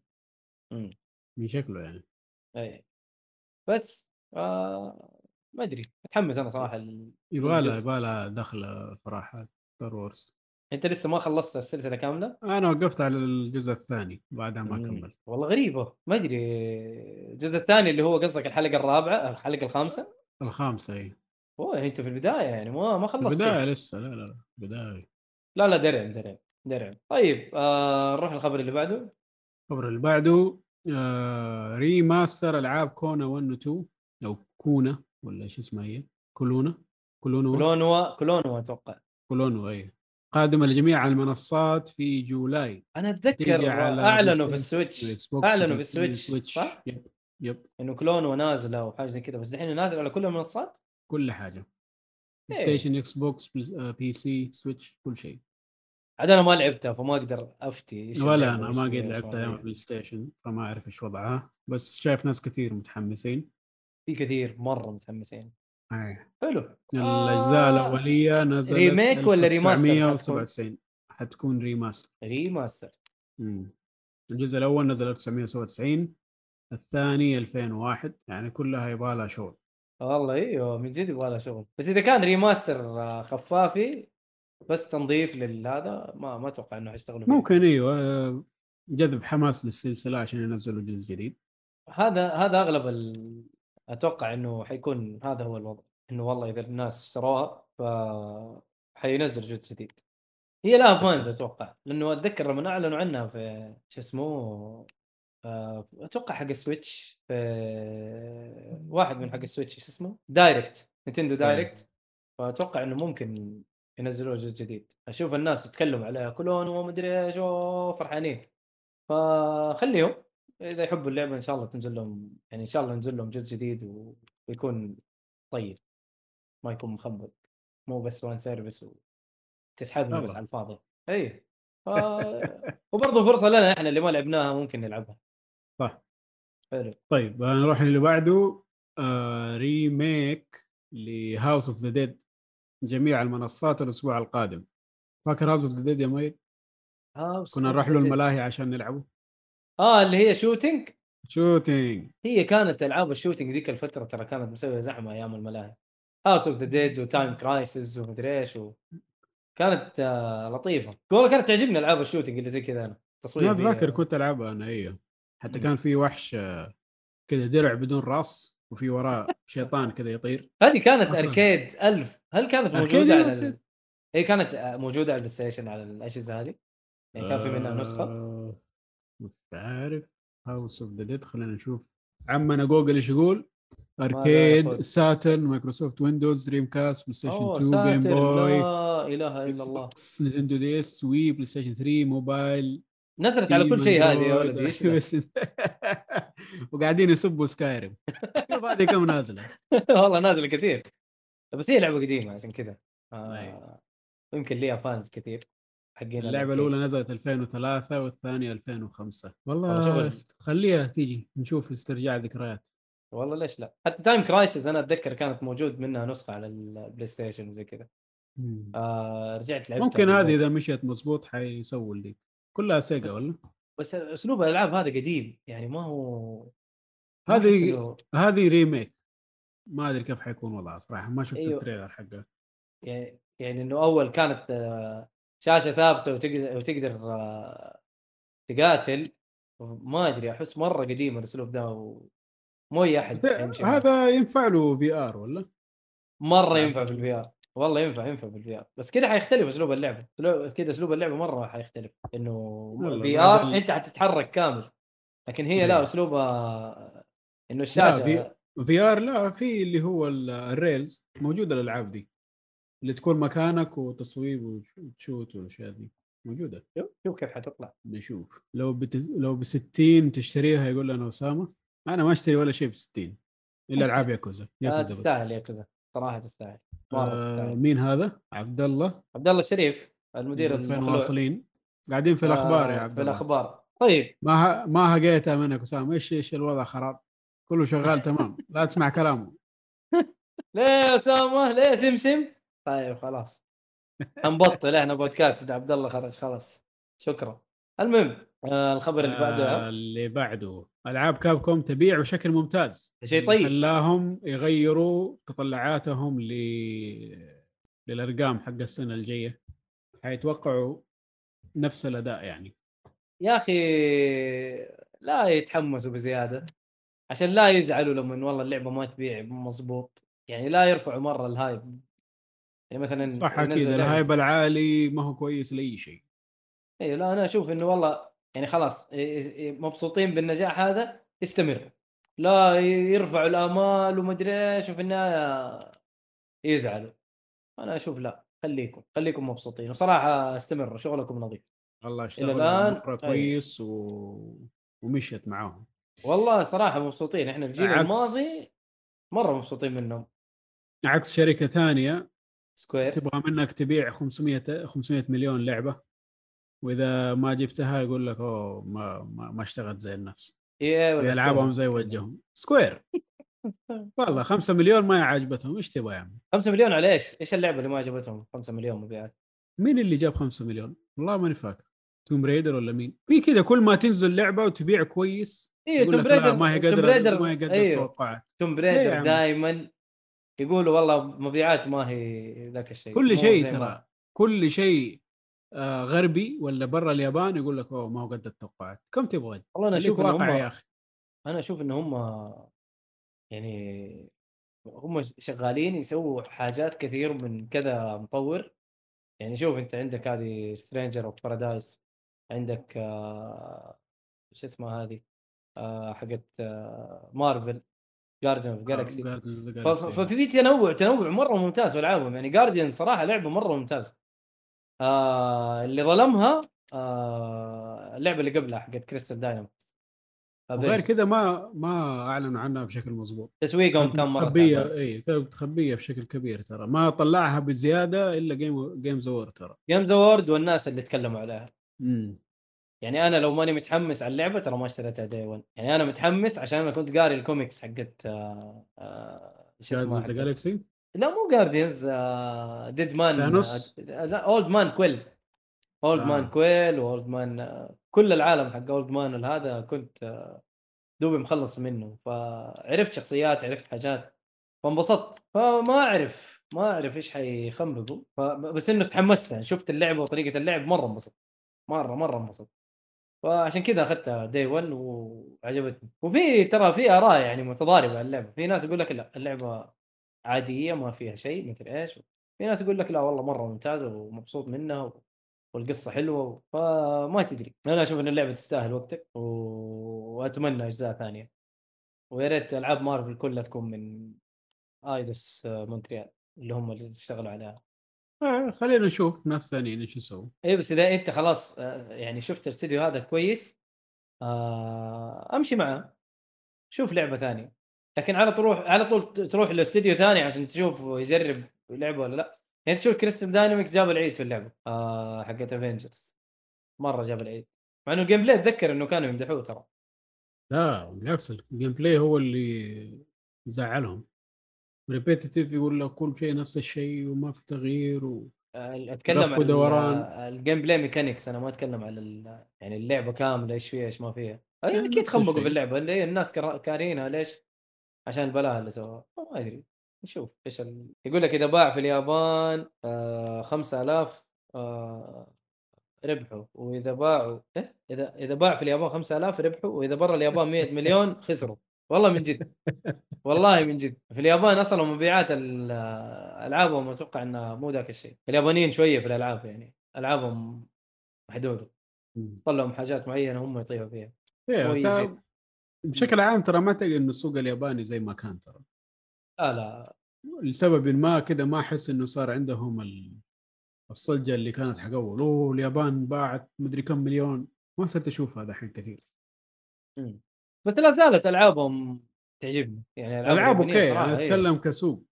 من شكله يعني. اي بس ما ادري، متحمس انا صراحه. يبغى لها دخله صراحه ستار وورز. انت لسه ما خلصت السلسله كامله؟ انا وقفت على الجزء الثاني بعدها ما كملت. والله غريبه ما ادري. الجزء الثاني اللي هو قصدك الحلقه الرابعه، الحلقه الخامسه. اي اوه انت في البدايه يعني ما خلصت البدايه لسه. لا بدايه. لا درع. طيب نروح للخبر اللي بعده. الخبر اللي بعده ريماستر العاب كونا 1 و 2 او كونا ولا ايش اسمها هي؟ كولونوا اتوقع. كولونوا اي قادمة لجميع المنصات في جولاي. أنا أتذكر أعلنوا في السويتش، صح؟ يب إنه كلونه نازلة وحاجة زي كده، بس الحين نازل على كل المنصات؟ كل حاجة، ستيشن، إكس بوكس، بي سي، سويتش، كل شيء. عاد أنا ما لعبتها فما أقدر أفتي. ولا أنا ما قد لعبتها على بلاي ستيشن فما أعرف إيش وضعها، بس شايف ناس كثير متحمسين. في كثير مرة متحمسين. حلو. الأجزاء الأولية نزلت ريميك ولا ريماستر؟ حتكون ريماستر. الجزء الأول نزل 1997، الثاني 2001، يعني كلها يبغالها شغل. والله ايوه من جد يبغالها شغل، بس إذا كان ريماستر خفافي بس تنظيف لهذا ما أتوقع إنه هيشتغلوا. ممكن ايوه جذب حماس للسلسلة عشان ينزلوا جزء جديد. هذا أغلب أتوقع إنه حيكون هذا هو الوضع، إنه والله إذا الناس اشتروها فحينزل جزء جديد. هي لها فانز أتوقع، لأنه أتذكر لما أعلنوا عنها في شو اسمه أتوقع حق السويتش، في واحد من حق السويتش شو اسمه دايركت، نينتندو دايركت، فأتوقع إنه ممكن ينزلوا جزء جديد. أشوف الناس تتكلم عليها كلون وما أدري إيش فرحانين، فخليهم إذا يحبوا اللعبة إن شاء الله تنزل لهم، يعني إن شاء الله ينزل لهم جزء جديد ويكون طيب، ما يكون مخبط، مو بس وان سيرفيس وتسحبنا بس على الفاضي. أي وبرضه فرصة لنا إحنا اللي ما لعبناها ممكن نلعبها. صح. حلو. طيب نروح اللي بعده، ريميك لهاوس أوف ذا ديد جميع المنصات الأسبوع القادم. فاكر هاوس أوف ذا ديد يا ميد؟ كنا نروح له الملاهي عشان نلعبه. اللي هي شوتينج، هي كانت ألعاب الشوتينج ذيك الفترة ترى كانت مسوية زحمة أيام الملاهي، هاوس أوف ذا ديد وتايم كرايسز ومدري إيش، كانت لطيفة. والله كانت تعجبني ألعاب الشوتينج اللي زي كذا. أنا تصوير أتذكر كنت ألعبها أنا، هي حتى كان في وحش كذا درع بدون راس وفي وراه شيطان كذا يطير. هذه كانت أركيد 1000. هل كانت موجودة على هي كانت موجودة على البلاي ستيشن على الأجهزة هذه؟ يعني كان في منها نسخة؟ مش عارف. هاوس أوف ذا ديد خلينا نشوف عمنا جوجل إيش يقول. أركيد، ساترن، مايكروسوفت ويندوز، دريم كاست، بلاي ستيشن 2، جيم بوي، لا إله إلا الله، نينتندو دي اس، وي، بلاي ستيشن 3، موبايل. نزلت على كل شيء هذه يا ولدي ايش. وقاعدين يسبوا سكايريم. هذه كم نازله؟ والله نازله كثير، بس هي لعبه قديمه عشان كذا يمكن ليها فانز كثير حقين. اللعبه الاولى نزلت 2003 والثانيه 2005. والله خليها تيجي نشوف استرجاع ذكريات. والله ليش لا. حتى تايم كرايسز انا اتذكر كانت موجود منها نسخه على البلاي ستيشن وزي كذا. رجعت لعبتها ممكن هذه اذا مشيت مظبوط حيسووا لي كلها سيجا. ولا بس اسلوب الالعاب هذا قديم، يعني ما هو هذه ريميك، ما ادري كيف حيكون وضعها صراحه، ما شفت التريلر حقه. يعني انه اول كانت شاشه ثابته وتقدر تقاتل، ما ادري احس مره قديم الاسلوب ده مو اي احد هذا ينفع له في ار. ولا مره ينفع في الفي ار، والله ينفع بالفي ار، بس كده حيختلف اسلوب اللعبه. كده اسلوب اللعبه مره حيختلف، انه في ار انت حتتحرك كامل، لكن هي لا اسلوبها انه الشاشه في ار. لا، في اللي هو الريلز موجوده الالعاب دي اللي تكون مكانك وتصويب وتشوت والاشياء دي موجوده. شوف كيف حتطلع، نشوف لو ب 60 تشتريها. يقول لنا اسامه انا ما اشتري ولا شيء ب 60 الا العاب ياكوزا بس. تستاهل ياكوزا صراحه، تستاهل. مين هذا؟ عبدالله الشريف، المدير المخلوع. قاعدين في الأخبار يا عبدالله، بالأخبار. طيب ما هقيتها منك وسام. إيش الوضع خراب؟ كله شغال تمام، لا تسمع كلامه. ليه سامه؟ ليه سمسم؟ طيب خلاص هنبطل احنا بودكاست عبدالله خرج خلاص، شكرا. المهم الخبر اللي بعده ألعاب كابكوم تبيع بشكل ممتاز. شيء طيب خلاهم يغيروا تطلعاتهم للأرقام حق السنة الجاية، حيتوقعوا نفس الأداء. يعني يا أخي لا يتحمسوا بزيادة عشان لا يزعلوا لما والله اللعبة ما تبيع مظبوط، يعني لا يرفعوا مرة الهايب. يعني مثلا صح أكيد الهايب العالي ما هو كويس لأي شيء. اي لا، انا اشوف انه والله يعني خلاص مبسوطين بالنجاح هذا، استمر، لا يرفعوا الامال وما ادري ايش وفي النهايه يزعلوا. انا اشوف لا، خليكم مبسوطين، وصراحه استمروا، شغلكم نظيف والله، اشتغلوا الان كويس ومشيت معاهم. والله صراحه مبسوطين، احنا الجيل الماضي مره مبسوطين منهم، عكس شركه ثانيه سكوير تبغى منك تبيع 500 مليون لعبه، وإذا ما جبتها يقول لك أوه ما اشتغلت زي الناس. يلعبهم زي وجههم. سكوير والله 5 مليون ما عجبتهم، إيش تبغى يعمل 5 مليون على إيش اللعبة اللي ما عجبتهم 5 مليون مبيعات؟ مين اللي جاب 5 مليون؟ والله ما نفاكر، توم ريدر ولا مين؟ في كذا كل ما تنزل لعبة وتبيع كويس. توم ريدر ما هي قدر توقعات. توم ريدر دائما يقولوا والله مبيعات ما هي ذاك الشيء. كل شيء ترى، كل شيء غربي ولا برا اليابان يقول لك اوه ما هو قد التوقعات. كم تبغى؟ والله انا اشوف واقع يا اخي، انا اشوف ان هم يعني هم شغالين يسووا حاجات كثير من كذا مطور. يعني شوف انت عندك هذه سترينجر اوف بارادايس، عندك ايش اسمها هذه حقت مارفل، جارديان اوف جالاكسي. ففي تنوع مره ممتاز بالعابهم. يعني جارديان صراحه لعبه مره ممتازه، اللي ظلمها اللعبه اللي قبلها حقت كريستال دايناميكس. غير كذا ما اعلنوا عنها بشكل مظبوط، تسويقهم كان مره مخبيه. اي كانت مخبيه بشكل كبير ترى، ما طلعها بزياده الا جيمز وورد ترى، جيمز وورد والناس اللي تكلموا عليها. يعني انا لو ماني متحمس على اللعبه ترى ما اشتريتها دايما. يعني انا متحمس عشان انا كنت قاري الكوميكس حقت ايش اسمها جالاكسي، لا مو جارديانز، ديد مان، لا اولد مان كويل، اولد مان كويل واولد مان، كل العالم حق اولد مان هذا كنت دوبي مخلص منه. فعرفت شخصيات، عرفت حاجات، فانبسطت. فما اعرف ايش حيخمبوا، بس انه تحمست، شفت اللعبه وطريقه اللعب مره انبسطت، مره انبسطت. فعشان كذا اخذتها داي 1 وعجبتني. وفي ترى في اراء يعني متضاربه على اللعبه، في ناس يقول لك لا اللعبه عاديه ما فيها شيء مثل ايش، في ناس يقول لك لا والله مره ممتازه ومبسوط منها والقصه حلوه. فما تدري، انا اشوف ان اللعبه تستاهل وقتك واتمنى اجزاء ثانيه، ويا ريت العاب مارفل كلها تكون من ايدس مونتريال اللي هم اللي اشتغلوا عليها. خلينا نشوف ناس ثانيين ايش يسووا. اي بس اذا انت خلاص يعني شفت الاستديو هذا كويس امشي معه، شوف لعبه ثانيه. لكن على طول تروح لاستديو ثاني عشان تشوف يجرب لعبه ولا لا. يعني تشوف كريستال داينامكس جاب العيد في اللعبه حقت افنجرز، مره جاب العيد، مع انه الجيم بلاي اتذكر انه كانوا يمدحوه ترى. لا بالعكس، الجيم بلاي هو اللي زعلهم، ريبيتيتيف، يقول لك كل شيء نفس الشيء وما في تغيير اتكلم عن الجيم بلاي ميكانيكس، انا ما اتكلم على يعني اللعبه كامله ايش فيها ايش ما فيها. اي اكيد خنبقوا باللعبه اللي الناس كارينها، ليش؟ عشان البلاء اللي سواه. ما ادري، نشوف ايش يقول لك. اذا باع في اليابان 5000 ربحوا، واذا باعوا اذا باع في اليابان 5000 ربحوا، واذا برا اليابان 100 مليون خسروا. والله من جد، والله من جد. في اليابان اصلا مبيعات العابهم اتوقع انها مو ذاك الشيء. اليابانيين شويه في الالعاب، يعني العابهم محدوده، طلعوا حاجات معينه هم يطيحوا فيها. بشكل عام ترى ما تلقى انه السوق الياباني زي ما كان ترى، لا لسبب ما كده، ما احس انه صار عندهم الصلجه اللي كانت حق اول. اليابان باعت مدري كم مليون، ما صرت اشوف هذا الحين كثير. بس لا زالت العابهم تعجبني، يعني العاب اوكي. انا اتكلم كسوق.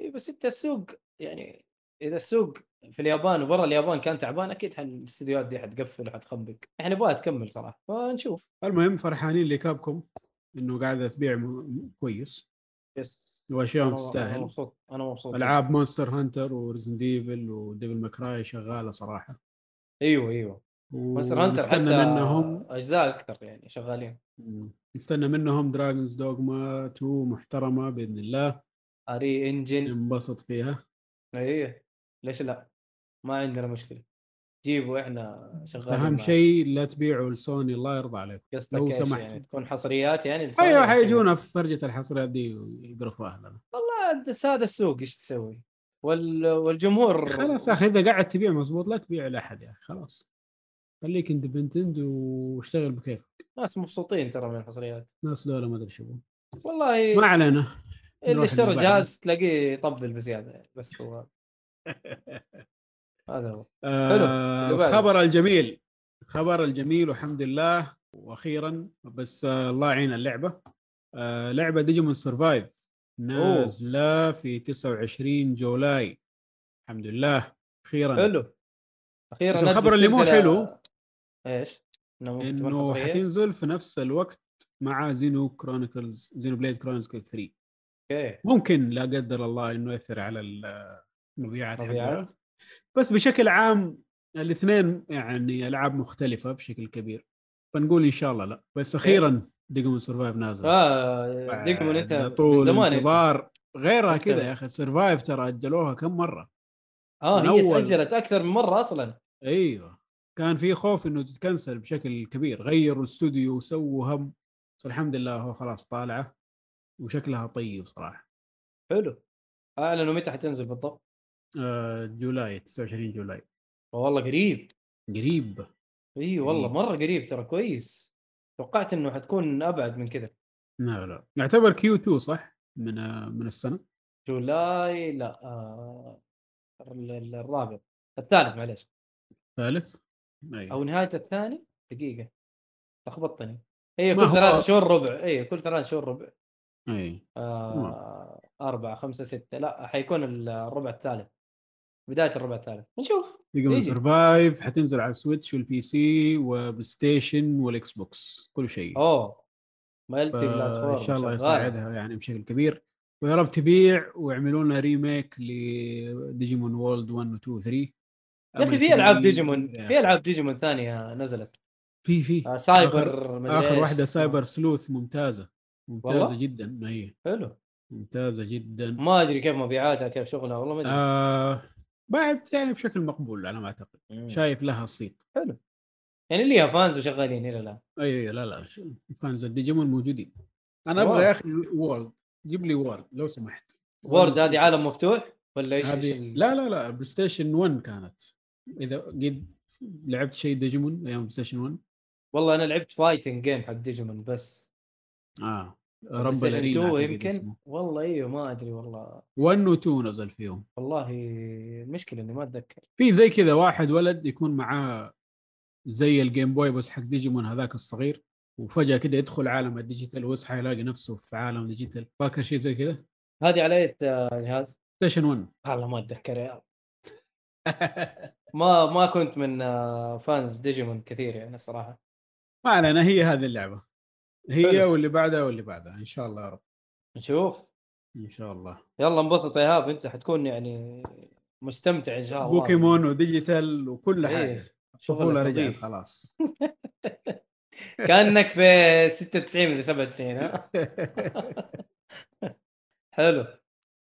اي بس انت السوق، يعني اذا السوق في اليابان وبرا اليابان كان تعبان، اكيد الاستديوهات دي حتقفل وحتخبق. احنا نبغى تكمل صراحه، فنشوف. المهم فرحانين لكابكم انه قاعده تبيع كويس، يس واشياء تستاهل. انا مبسوط. العاب مونستر هانتر وريزن ديفل وديفل ماكراي شغاله صراحه. ايوه مونستر هانتر حتى منهم اجزاء اكثر يعني شغالين. نستنى منهم دراجونز دوغما 2 محترمه باذن الله، اري انجن انبسط فيها. ايه ليش لا، ما عندنا مشكله، جيبوا احنا شغالين. اهم شيء لا تبيعوا لسوني، الله يرضى عليك لو سمحت. يعني تكون حصريات، يعني ايوه حيجونا في فرجه الحصريات دي ويقرفوها لنا. والله ساده السوق ايش تسوي، والجمهور خلاص. اخي اذا قاعد تبيع مزبوط لا تبيع لاحد يا اخي، خلاص خليك اندبندنت واشتغل بكيفك. ناس مبسوطين ترى من الحصريات، ناس دولة ما ادري شو. والله ما علينا، اللي اشترى جهاز تلاقيه يطبل بزياده يعني. بس هو هذا هو الخبر الجميل والحمد لله. واخيرا بس الله يعين اللعبه، لعبه ديجيمون سرفايف نازله في 29 جولاي. الحمد لله اخيرا. الخبر اللي مو حلو ايش، انه حتنزل في نفس الوقت مع زينو بليد كرونيكلز 3. اوكي ممكن لا قدر الله انه يؤثر على المبيعات حقها، بس بشكل عام الاثنين يعني العاب مختلفه بشكل كبير، فنقول ان شاء الله لا. بس اخيرا ديجمون سرفايف نازل. ديجمون انت زمان انتظار غيرها كذا يا اخي. سرفايف ترى اجلوها كم مره، هي تأجلت اكثر من مره اصلا. ايوه كان في خوف انه تتكنسل بشكل كبير، غيروا الاستوديو وسووا هم، الحمد لله هو خلاص طالعه وشكلها طيب صراحه حلو. اعلنوا متى حتنزل بالضبط؟ جولاي 29 جولاي. والله قريب قريب. اي والله مره قريب ترى، كويس. توقعت انه حتكون ابعد من كذا. لا لا يعتبر كيو 2 صح من السنه جولاي. لا الرابع الثالث، معلش ثالث او نهايه الثاني، دقيقه لخبطتني. اي كل 3 شهور ربع. اي كل 3 شهور ربع. اي 4 5 6. لا حيكون الربع الثالث، بدايه الربع الثالث. نشوف. ديجيمون سرفايف حتنزل على السويتش والبي سي وبلاي ستيشن والاكس بوكس، كل شيء. مالتي بلاتفورم ان شاء الله يساعدها يعني بشكل كبير، ويا رب تبيع ويعملوا لنا ريميك لديجيمون وورلد 1 و 2 و 3. لكن في العاب ديجيمون يعني. في العاب ديجيمون ثانيه نزلت في سايبر، اخر واحده سايبر سلوث ممتازه والله؟ جدا. هي حلو ممتازه جدا، ما ادري كيف مبيعاتها كيف شغلها والله ما ادري. باعت يعني بشكل مقبول على ما اعتقد. شايف لها صيت حلو يعني، ليها فانز وشغالين هنا. لا اي لا لا فانز الديجيمون موجودين. انا ابغى يا اخي وورد، جيب لي وورد لو سمحت. وورد هذه عالم مفتوح ولا ايش؟ لا لا لا بلاي ستيشن 1 كانت. اذا قد لعبت شيء ديجيمون ايام بلاي ستيشن 1؟ والله انا لعبت فايتنج جيم حق ديجيمون بس. رب العالمين يمكن. والله ايوه ما ادري والله. 1 و 2 نزل فيهم والله، مشكله اني ما اتذكر. في زي كذا واحد ولد يكون معاه زي الجيم بوي بس حق ديجيمون هذاك الصغير، وفجاه كده يدخل عالم الديجيتال ويصحى يلاقي نفسه في عالم ديجيتال. فاكر شيء زي كذا؟ هذه على اي جهاز؟ ستيشن 1. والله ما اتذكر يا ما كنت من فانز ديجيمون كثير يعني الصراحه. معنا هي هذه اللعبه هي واللي بعدها ان شاء الله يا رب. نشوف ان شاء الله. يلا انبسط يا ايهاب، انت حتكون يعني مستمتع ان شاء الله. بوكيمون وديجيتال وكل حاجه. شغله رجعت خلاص. كانك في 96 ولا 97 ها. حلو.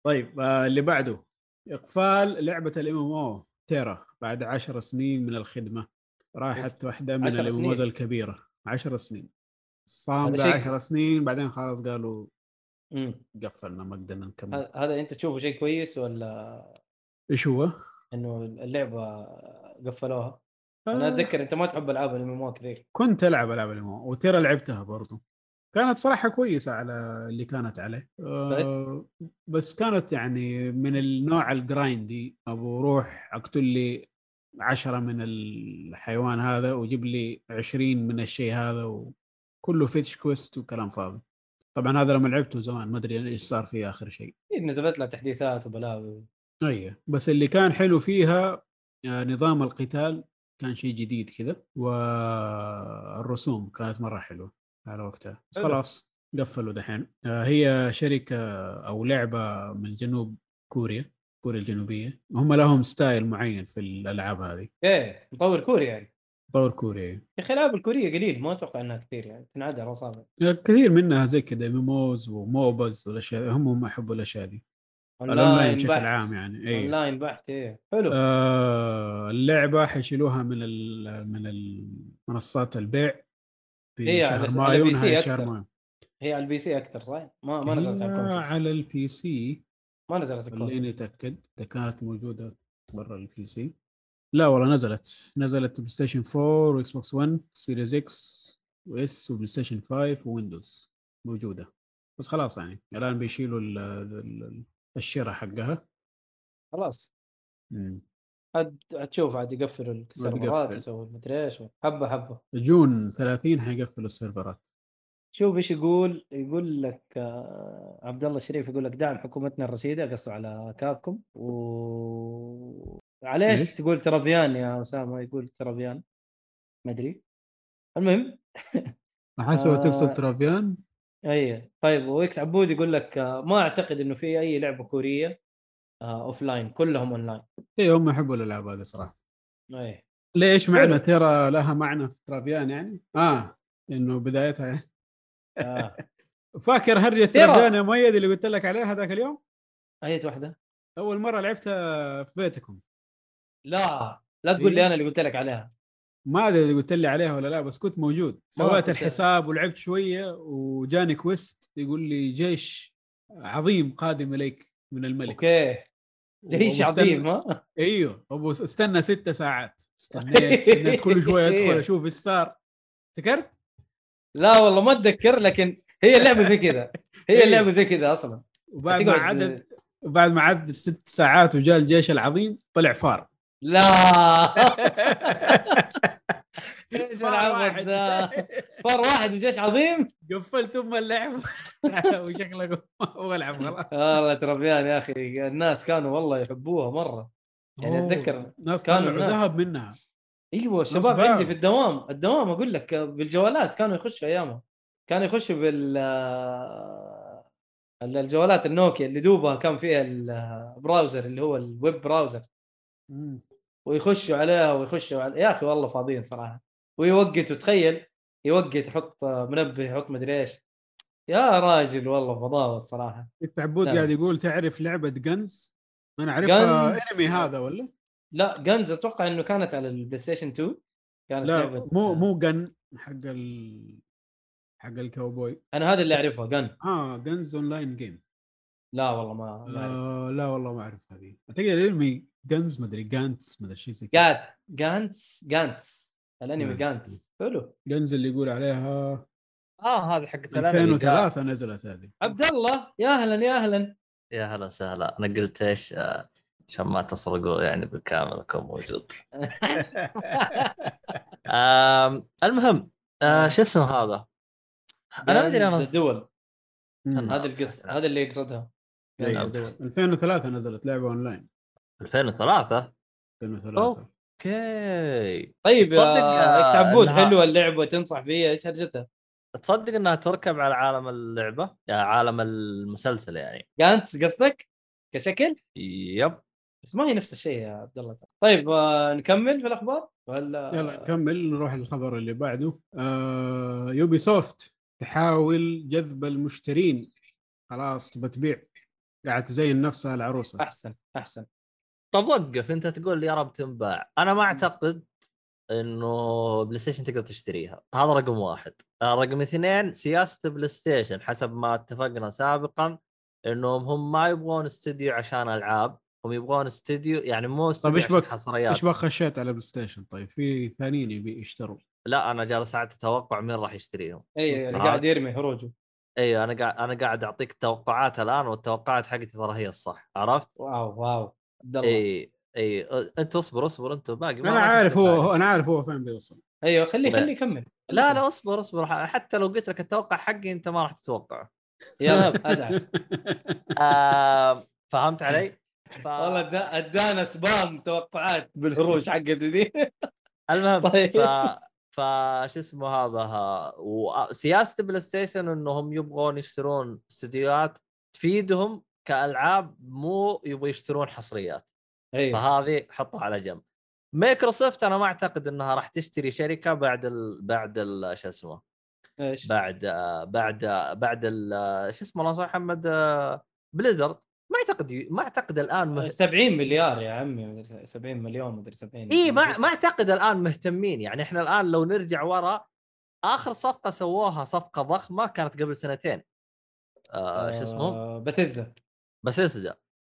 طيب اللي بعده اقفال لعبه الMMO تيرا بعد 10 سنين من الخدمه. راحت واحده من الMMOs الكبيره 10 سنين صام 10 سنين بعدين خلاص قالوا قفلنا ما قدرنا نكمل. هذا انت تشوفه شيء كويس ولا ايش هو؟ انه اللعبه قفلوها. انا اتذكر انت ما تحب العاب الMMO كثير. كنت العب العاب الMMO وترى لعبتها برضو، كانت صراحه كويسه على اللي كانت عليه. بس كانت يعني من النوع الجرايندي، ابو روح اقتل لي 10 من الحيوان هذا وجيب لي 20 من الشيء هذا كله فيتش كويست وكلام فاضي. طبعا هذا لما لعبته زمان ما ادري ايش صار فيه اخر شيء. نزلت لها تحديثات وبلاوي. ايوه بس اللي كان حلو فيها نظام القتال كان شيء جديد كذا، والرسوم كانت مره حلوه على وقتها. بس خلاص قفلوا دحين. هي شركه او لعبه من جنوب كوريا الجنوبيه. هم لهم ستايل معين في الالعاب هذه. ايه مطور كوري يعني. طور كوري يا اخي. العاب الكوريه قليل ما اتوقع انها كثير يعني تنعاد على اصابع. كثير منها زي كذا ميموز وموبز والاشياء، هم يحبوا الاشياء دي اونلاين بشكل عام يعني. اي اونلاين بحت. ايه حلو. اللعبه حيشيلوها من منصات البيع في شهر مايو. نهايه شهر مايو. هي على البي سي اكثر صح؟ ما نزلت على الكونسول. على البي سي ما نزلت الكونسول. خليني اتاكد اذا كانت موجوده برا البي سي. لا والله نزلت بلاي ستيشن 4 واكس بوكس 1 سيريز اكس واس وبلاي ستيشن 5 وويندوز موجوده. بس خلاص يعني الان بيشيلوا الشراء حقها خلاص. هتشوف عاد يقفلوا السيرفرات يسووا مدري ايش حبه حبه. جون 30 حيقفلوا السيرفرات. شوف ايش يقول لك عبد الله الشريف. يقول لك دعم حكومتنا الرشيده قصوا على كابكم عليش تقول تربيان يا أسامة؟ يقول تربيان ما أدري. المهم أحسوا تقصد تربيان. أيه طيب. وإكس عبود يقول لك ما أعتقد إنه في أي لعبة كورية أوفلاين، كلهم أونلاين. إيه هم يحبوا الألعاب هذه صراحة. أيه ليش معنى ترى لها معنى تربيان يعني؟ إنه بدايتها. فاكر هرجة تربيان يا ميد اللي قلت لك عليها ذاك اليوم؟ أية واحدة أول مرة لعبتها في بيتكم. لا لا تقول لي انا اللي قلت لك عليها. ما ادري اللي قلت لي عليها ولا لا، بس كنت موجود. سويت الحساب ولعبت شويه وجاني كويست يقول لي جيش عظيم قادم اليك من الملك. اوكي جيش عظيم. ها ايوه ابو استنى 6 ساعات. استنيت كل شويه ادخل اشوف ايش صار. تذكرت؟ لا والله ما اتذكر، لكن هي اللعبه زي كذا. هي اللعبه زي كذا اصلا. وبعد ما عدت 6 ساعات وجاء الجيش العظيم طلع فار. لا ايش العبط ده، فار واحد وجيش عظيم. قفلت ام اللعب وشكلك والعب خلاص. والله تربيان يا اخي، الناس كانوا والله يحبوها مره يعني. اتذكر كانوا ذهب منها. ايوه الشباب عندي في الدوام اقول لك بالجوالات كانوا يخشوا ايامها، كانوا يخشوا بالجوالات النوكيا اللي دوبها كان فيها البراوزر اللي هو الويب براوزر، ويخشوا عليها ويخشوا على... يا اخي والله فاضيين صراحه. ويوقت، وتخيل يوقت يحط منبه يحط مدري ايش يا راجل، والله فضاوه الصراحه. عبود قاعد يعني يقول تعرف لعبه جنز؟ انا اعرفها انمي هذا ولا لا؟ جنز اتوقع انه كانت على البلاي ستيشن 2. كانت لا لعبه مو جن حق الكاوبوي. انا هذا اللي اعرفه جن. جنز اونلاين جيم. لا والله ما أعرف. لا والله ما اعرف هذه. تقدر انمي جنز مدري جانتس مدري شيء زي كذا. جانتس الانمي جانتس. حلو. جنز اللي يقول عليها هذه حق 2003 نزلت هذه. عبد الله يا اهلا يا اهلا يا هلا وسهلا. انا قلت ايش عشان ما تسرقوا يعني بالكامل كم موجود. المهم شو اسمه هذا؟ انا ادري انا الدول هذا القصه هذا اللي يقصدها. 2003 نزلت لعبه اونلاين. 2003 اوكي. طيب يا اكس عبود حلوه اللعبه تنصح فيها؟ ايش هرجتها؟ تصدق انها تركب على عالم اللعبه يعني عالم المسلسل يعني جانتس قصدك كشكل؟ يب بس ما هي نفس الشيء يا عبد الله. طيب نكمل في الاخبار ولا يلا نكمل نروح للخبر اللي بعده. يوبي سوفت تحاول جذب المشترين، خلاص بتبيع، قاعد تزين نفسها العروسه. احسن. طب وقف انت تقول يا رب تنباع. انا ما اعتقد انه بلاي ستيشن تقدر تشتريها، هذا رقم واحد. رقم اثنين، سياسه بلاي ستيشن حسب ما اتفقنا سابقا انهم هم ما يبغون استوديو عشان العاب، هم يبغون استوديو يعني مو استوديو حصريات. ايش بك خشيت على بلاي ستيشن؟ طيب في ثانيين يبي يشتروا. لا انا جالس قاعد اتوقع مين راح يشتريهم. اي انا قاعد يرمي هروجه. اي انا قاعد اعطيك توقعات الان، والتوقعات حقتي ترى هي الصح. عرفت؟ واو عبد الله. اي انت اصبر انت باقي. ما انا عارف هو فين بيوصل. ايوه خليه يكمل. لا لا اصبر حتى لو قلت لك التوقع حقي انت ما راح تتوقعه. يلا ادعس. فهمت علي؟ والله ادانا سبام توقعات بالهروج حقتي دي. المهم فش اسمه هذا، وسياسة بلاي ستيشن انهم يبغون يشترون استديوهات تفيدهم كالعاب، مو يبغوا يشترون حصريات. أيه. فهذه حطها على جنب. مايكروسوفت انا ما اعتقد انها راح تشتري شركه بعد شو اسمه ايش بعد شو اسمه الله يرحمه محمد بليزرد. ما اعتقد الان 70 مليار يا عمي، 70 مليون مدري 70. اي ما اعتقد الان مهتمين يعني. احنا الان لو نرجع ورا اخر صفقه سووها صفقه ضخمه كانت قبل 2 سنين. شو اسمه بثيسدا.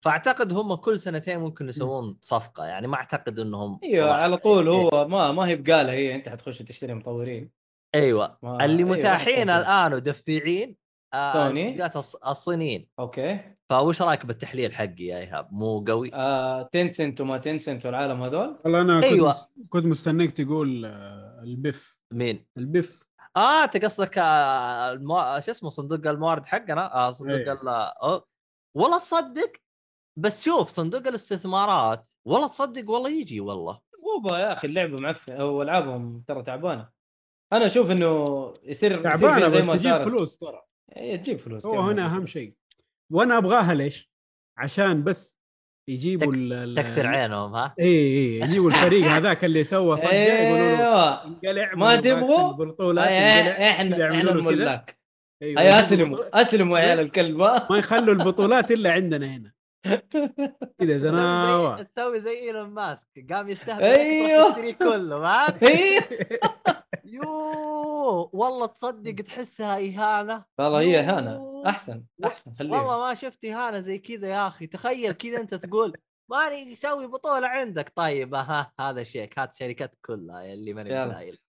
فاعتقد هم كل 2 سنين ممكن يسوون صفقه يعني. ما اعتقد انهم ايوه على طول. هو ما هي بقاله هي انت حتخش تشتري مطورين. ايوه اللي متاحين الان ودفيعين استديوهات الصينيين. اوكي فايش رايك بالتحليل حقي يا ايهاب؟ مو قوي. تنسنت وما تنسنت والعالم هذول. والله انا أيوة. كنت مستنيك تقول البف. مين البف؟ تقصدك شو اسمه صندوق الموارد حقنا. صندوق والله تصدق. بس شوف صندوق الاستثمارات والله تصدق والله يجي والله. غوبه يا اخي اللعبه معفنه والعابهم ترى تعبانه. انا اشوف انه يصير زي ما صار فلوس ترى. اي تجيب فلوس هنا اهم شيء. وانا ابغاها ليش؟ عشان بس يجيبوا تكسر عينهم. ها اي يجيبوا الفريق هذاك اللي سوى صجة يقولوا له انقلع ما تبغوا البطولات احنا الملاك. اي اسلموا يا عيال الكلب. ما يخلوا البطولات الا عندنا هنا. كده زناوة تسوي زي إيلون ماسك قام يستهبل أيوه. يشتري كله معك يو والله تصدق تحسها إهانة والله هي إهانة أحسن خليها والله ما شفت إهانة زي كذا يا أخي تخيل كذا أنت تقول ماني يسوي بطولة عندك طيب هذا شيك هات شركات كلها اللي ماني متخيل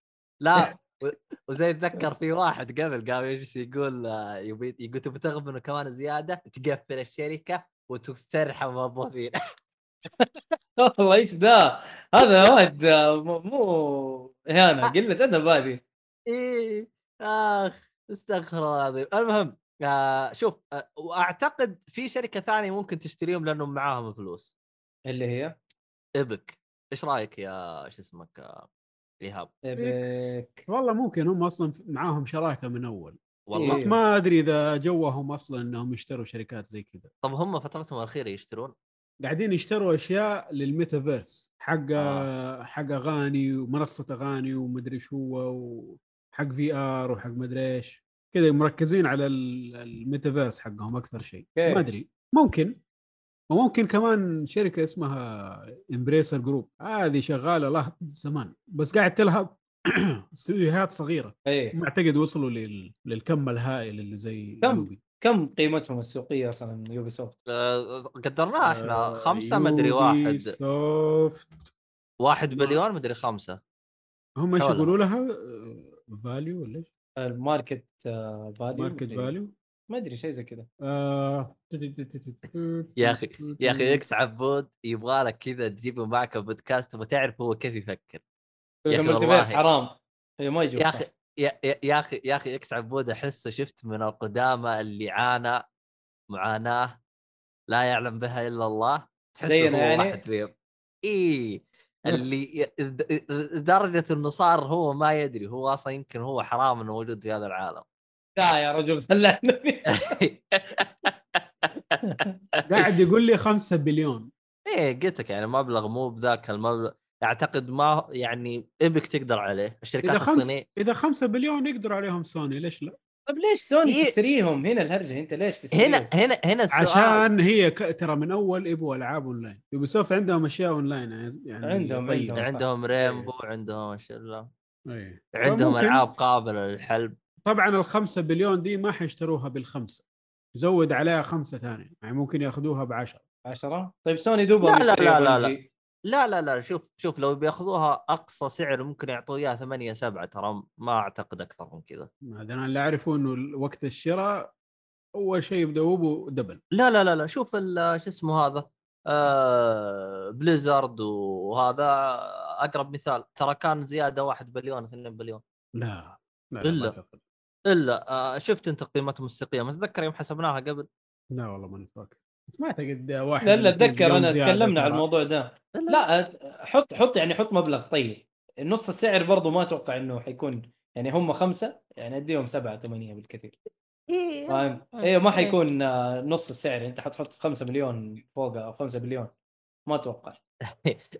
لا وزي اتذكر في واحد قبل قام يجلس يقول يقول تبغى تغبنه كمان زيادة تقفل الشركة وتسترحم موظفين والله ايش ذا هذا واحد مو اهانه قله ادب هذه ايه اخ استغفر العظيم المهم شوف واعتقد في شركه ثانيه ممكن تشتريهم لانهم معاهم فلوس اللي هي ايبك ايش رايك يا ايش اسمك ايهاب ايبك والله ممكن هم اصلا معاهم شراكه من اول والله إيه. ما أدري إذا جوهم أصلاً أنهم يشتروا شركات زي كذا طب هم فترتهم الأخيرة يشترون؟ قاعدين يشتروا أشياء للميتافيرس حق أغاني ومنصة أغاني ومدري شو وحق في آر وحق مدري إيش كذا مركزين على الميتافيرس حقهم أكثر شيء ما أدري ممكن وممكن كمان شركة اسمها إمبريسر جروب هذه شغالة لها زمان بس قاعد تلهب استوديوهات صغيرة أيه. معتقد وصلوا للكم الهائل اللي زي كم قيمتهم السوقية أصلاً يوبيسوفت قدرناها إحنا 5 مدري 1 بليون مدري 5 هم إيش يقولوا لها فاليو ولا إيش الماركت فاليو ما أدري شيء زي كده يا أخي إكس عبود يبغالك كذا تجيبه معك بودكاست وتعرف هو كيف يفكر يا اخي والله حرام ما يجوز يا اخي يا اخي اكس عبود احسه شفت من القدامى اللي عانى معاناه لا يعلم بها الا الله تحسه هو يعني؟ واحد فيهم اي اللي درجه انه صار هو ما يدري هو اصلا يمكن هو حرام انه موجود في هذا العالم لا يا رجل سلعني قاعد يقول لي 5 بليون ايه قلت لك يعني مبلغ مو بذاك المبلغ اعتقد ما يعني ايبك تقدر عليه الشركات الصينيه اذا 5 بليون يقدر عليهم سوني ليش لا طب ليش سوني إيه؟ تشتريهم هنا الهرجه انت ليش تشتريهم هنا السؤال عشان هي ترى من اول يبوا العاب اونلاين يوبيسوفت عندهم اشياء اونلاين يعني عندهم ريمبو أيه. عندهم شله أيه. عندهم العاب قابله للحلب طبعا ال5 بليون دي ما حيشتروها بالخمسه زود عليها 5 ثانيه يعني ممكن ياخذوها ب10 طيب سوني دوبها لا شوف لو بياخذوها اقصى سعر ممكن يعطوه اياه 8-7 ترى ما اعتقد اكثر من كذا انا اللي اعرفه انه وقت الشراء اول شيء بدوبه دبل لا شوف شو اسمه هذا بليزرد وهذا اقرب مثال ترى كان زياده 1 بليون 2 بليون لا الا شفت انت قيمتهم السوقيه ما تذكر يوم حسبناها قبل لا والله ما نفكر ما اعتقد واحد لا اتذكر انا تكلمنا على الموضوع ده لا حط مبلغ طيب نص السعر برضو ما اتوقع انه حيكون يعني هم 5 يعني اديهم 7-8 بالكثير فاهم ايوه ما حيكون نص السعر انت حتحط 5 مليون فوق او 5 بليون ما اتوقع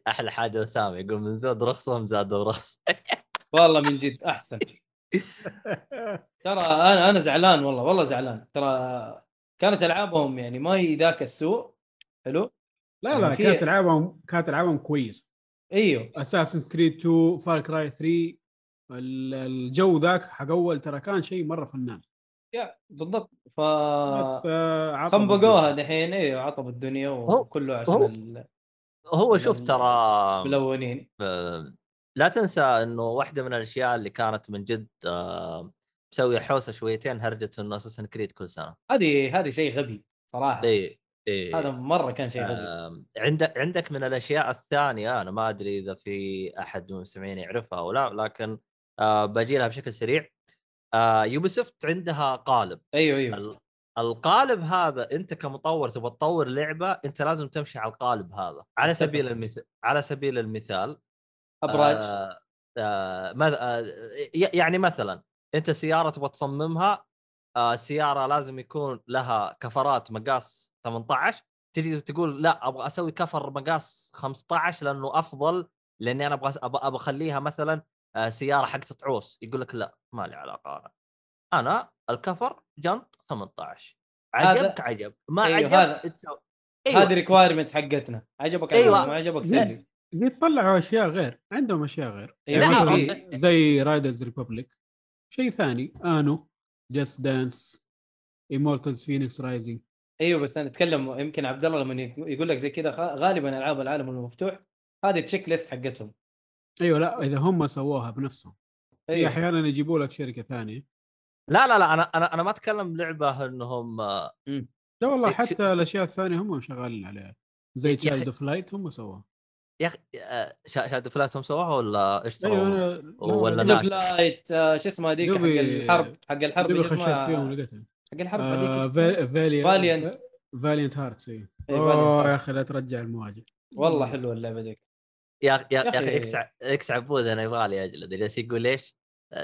احلى حاجه اسامه يقول من زاد رخصهم زادوا رخص والله من جد احسن ترى انا زعلان والله زعلان ترى كانت ألعابهم يعني ما يداك السوق حلو لا فيه... كانت ألعابهم كويس ايوه Assassin's Creed 2 Far Cry 3 الجو ذاك حق اول ترى كان شيء مره فنان يا بالضبط ف بس خنبقوها دحين ايوه عطب الدنيا وكله عشان هو شوف ترى ملونين لا تنسى انه واحده من الاشياء اللي كانت من جد مسوي حوسه شويتين هرجه انه اساسا كريد كل سنه هذه شيء غبي صراحه إيه. هذا مره كان شيء غبي عندك من الاشياء الثانيه انا ما ادري اذا في احد من المستمعين يعرفها او لا لكن باجي لها بشكل سريع يوبيسوفت عندها قالب ايوه القالب هذا انت كمطور تبغى تطور لعبه انت لازم تمشي على القالب هذا على سبيل المثال ابراج يعني مثلا انت سياره تبغى تصممها سياره لازم يكون لها كفرات مقاس 18 تجي تقول لا ابغى اسوي كفر مقاس 15 لانه افضل لاني انا ابغى اخليها مثلا سياره حقت تعوس يقول لك لا ما لي علاقه انا الكفر جنط 18 عجبك عجب ما أيوه عجب أيوة. هذه ريكوايرمنت حقتنا. عجبك أيوة. ما عجبك سلبي يطلعوا اشياء غير عندهم اشياء غير يعني زي رايدرز ريبوبليك شيء ثاني انو جاست دانس ايمورتالز فينيكس رايزنج. ايوه بس انا اتكلم يمكن عبد الله لما يقول لك زي كذا غالبا العاب العالم المفتوح هذه التشيك ليست حقتهم. ايوه لا اذا هم سووها بنفسهم. أيوة. احيانا يجيبوا لك شركه ثانيه. لا لا لا انا ما اتكلم لعبه انهم لا والله حتى الاشياء الثانيه هم شغالين عليها زي تشايلد اوف لايت هم سووها يا اخي. شاهد فلاتهم سواها ولا ايش سووا ولا ناش فلايت شو اسمه هذيك حق الحرب ايش اسمها حق الحرب هذيك فاليانت هارتس. اوه يا اخي لا ترجع المواجهه والله حلو اللعبه ذيك يا اخي اكس عبود انا يبغى لي اجل جالس يقول ليش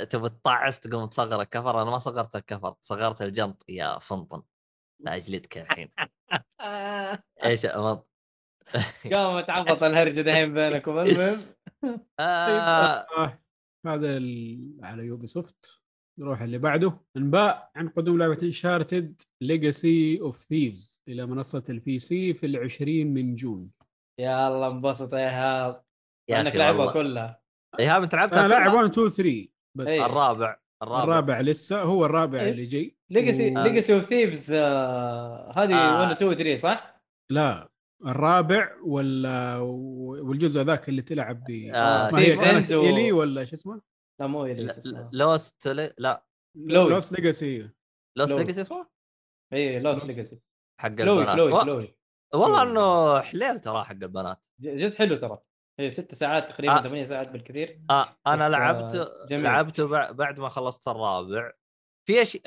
تبغى تطعس تقوم تصغر الكفر. انا ما صغرت الكفر صغرت الجنط يا فنطن اجلدك الحين ايش امر قام تعبط الهرجه دحين بينك وبالمهم هذا على يوبي سوفت. نروح اللي بعده. انباء عن قدوم لعبه انشارتد ليجاسي اوف ثيفز الى منصه البي سي في 20 من جون. يا الله انبسط يا ايهاب انك لعبها كلها. ايهاب انت لعبتها؟ لاعب 1 2 3 بس. أيه. الرابع لسه هو الرابع. أيه. اللي جاي ليجاسي اوف ثيفز هذه 1 2 3 صح؟ لا الرابع ولا والجزء ذاك اللي تلعب ب إلي ولا شو اسمه؟ لا مو إلي لوست لا لوست ليجاسي اسمه؟ اي لوست ليجاسي حق البنات. لوي والله انه حليل ترى حق البنات جزء حلو ترى. هي 6 ساعات تقريبا 8 ساعات بالكثير. انا لعبته بعد ما خلصت الرابع. في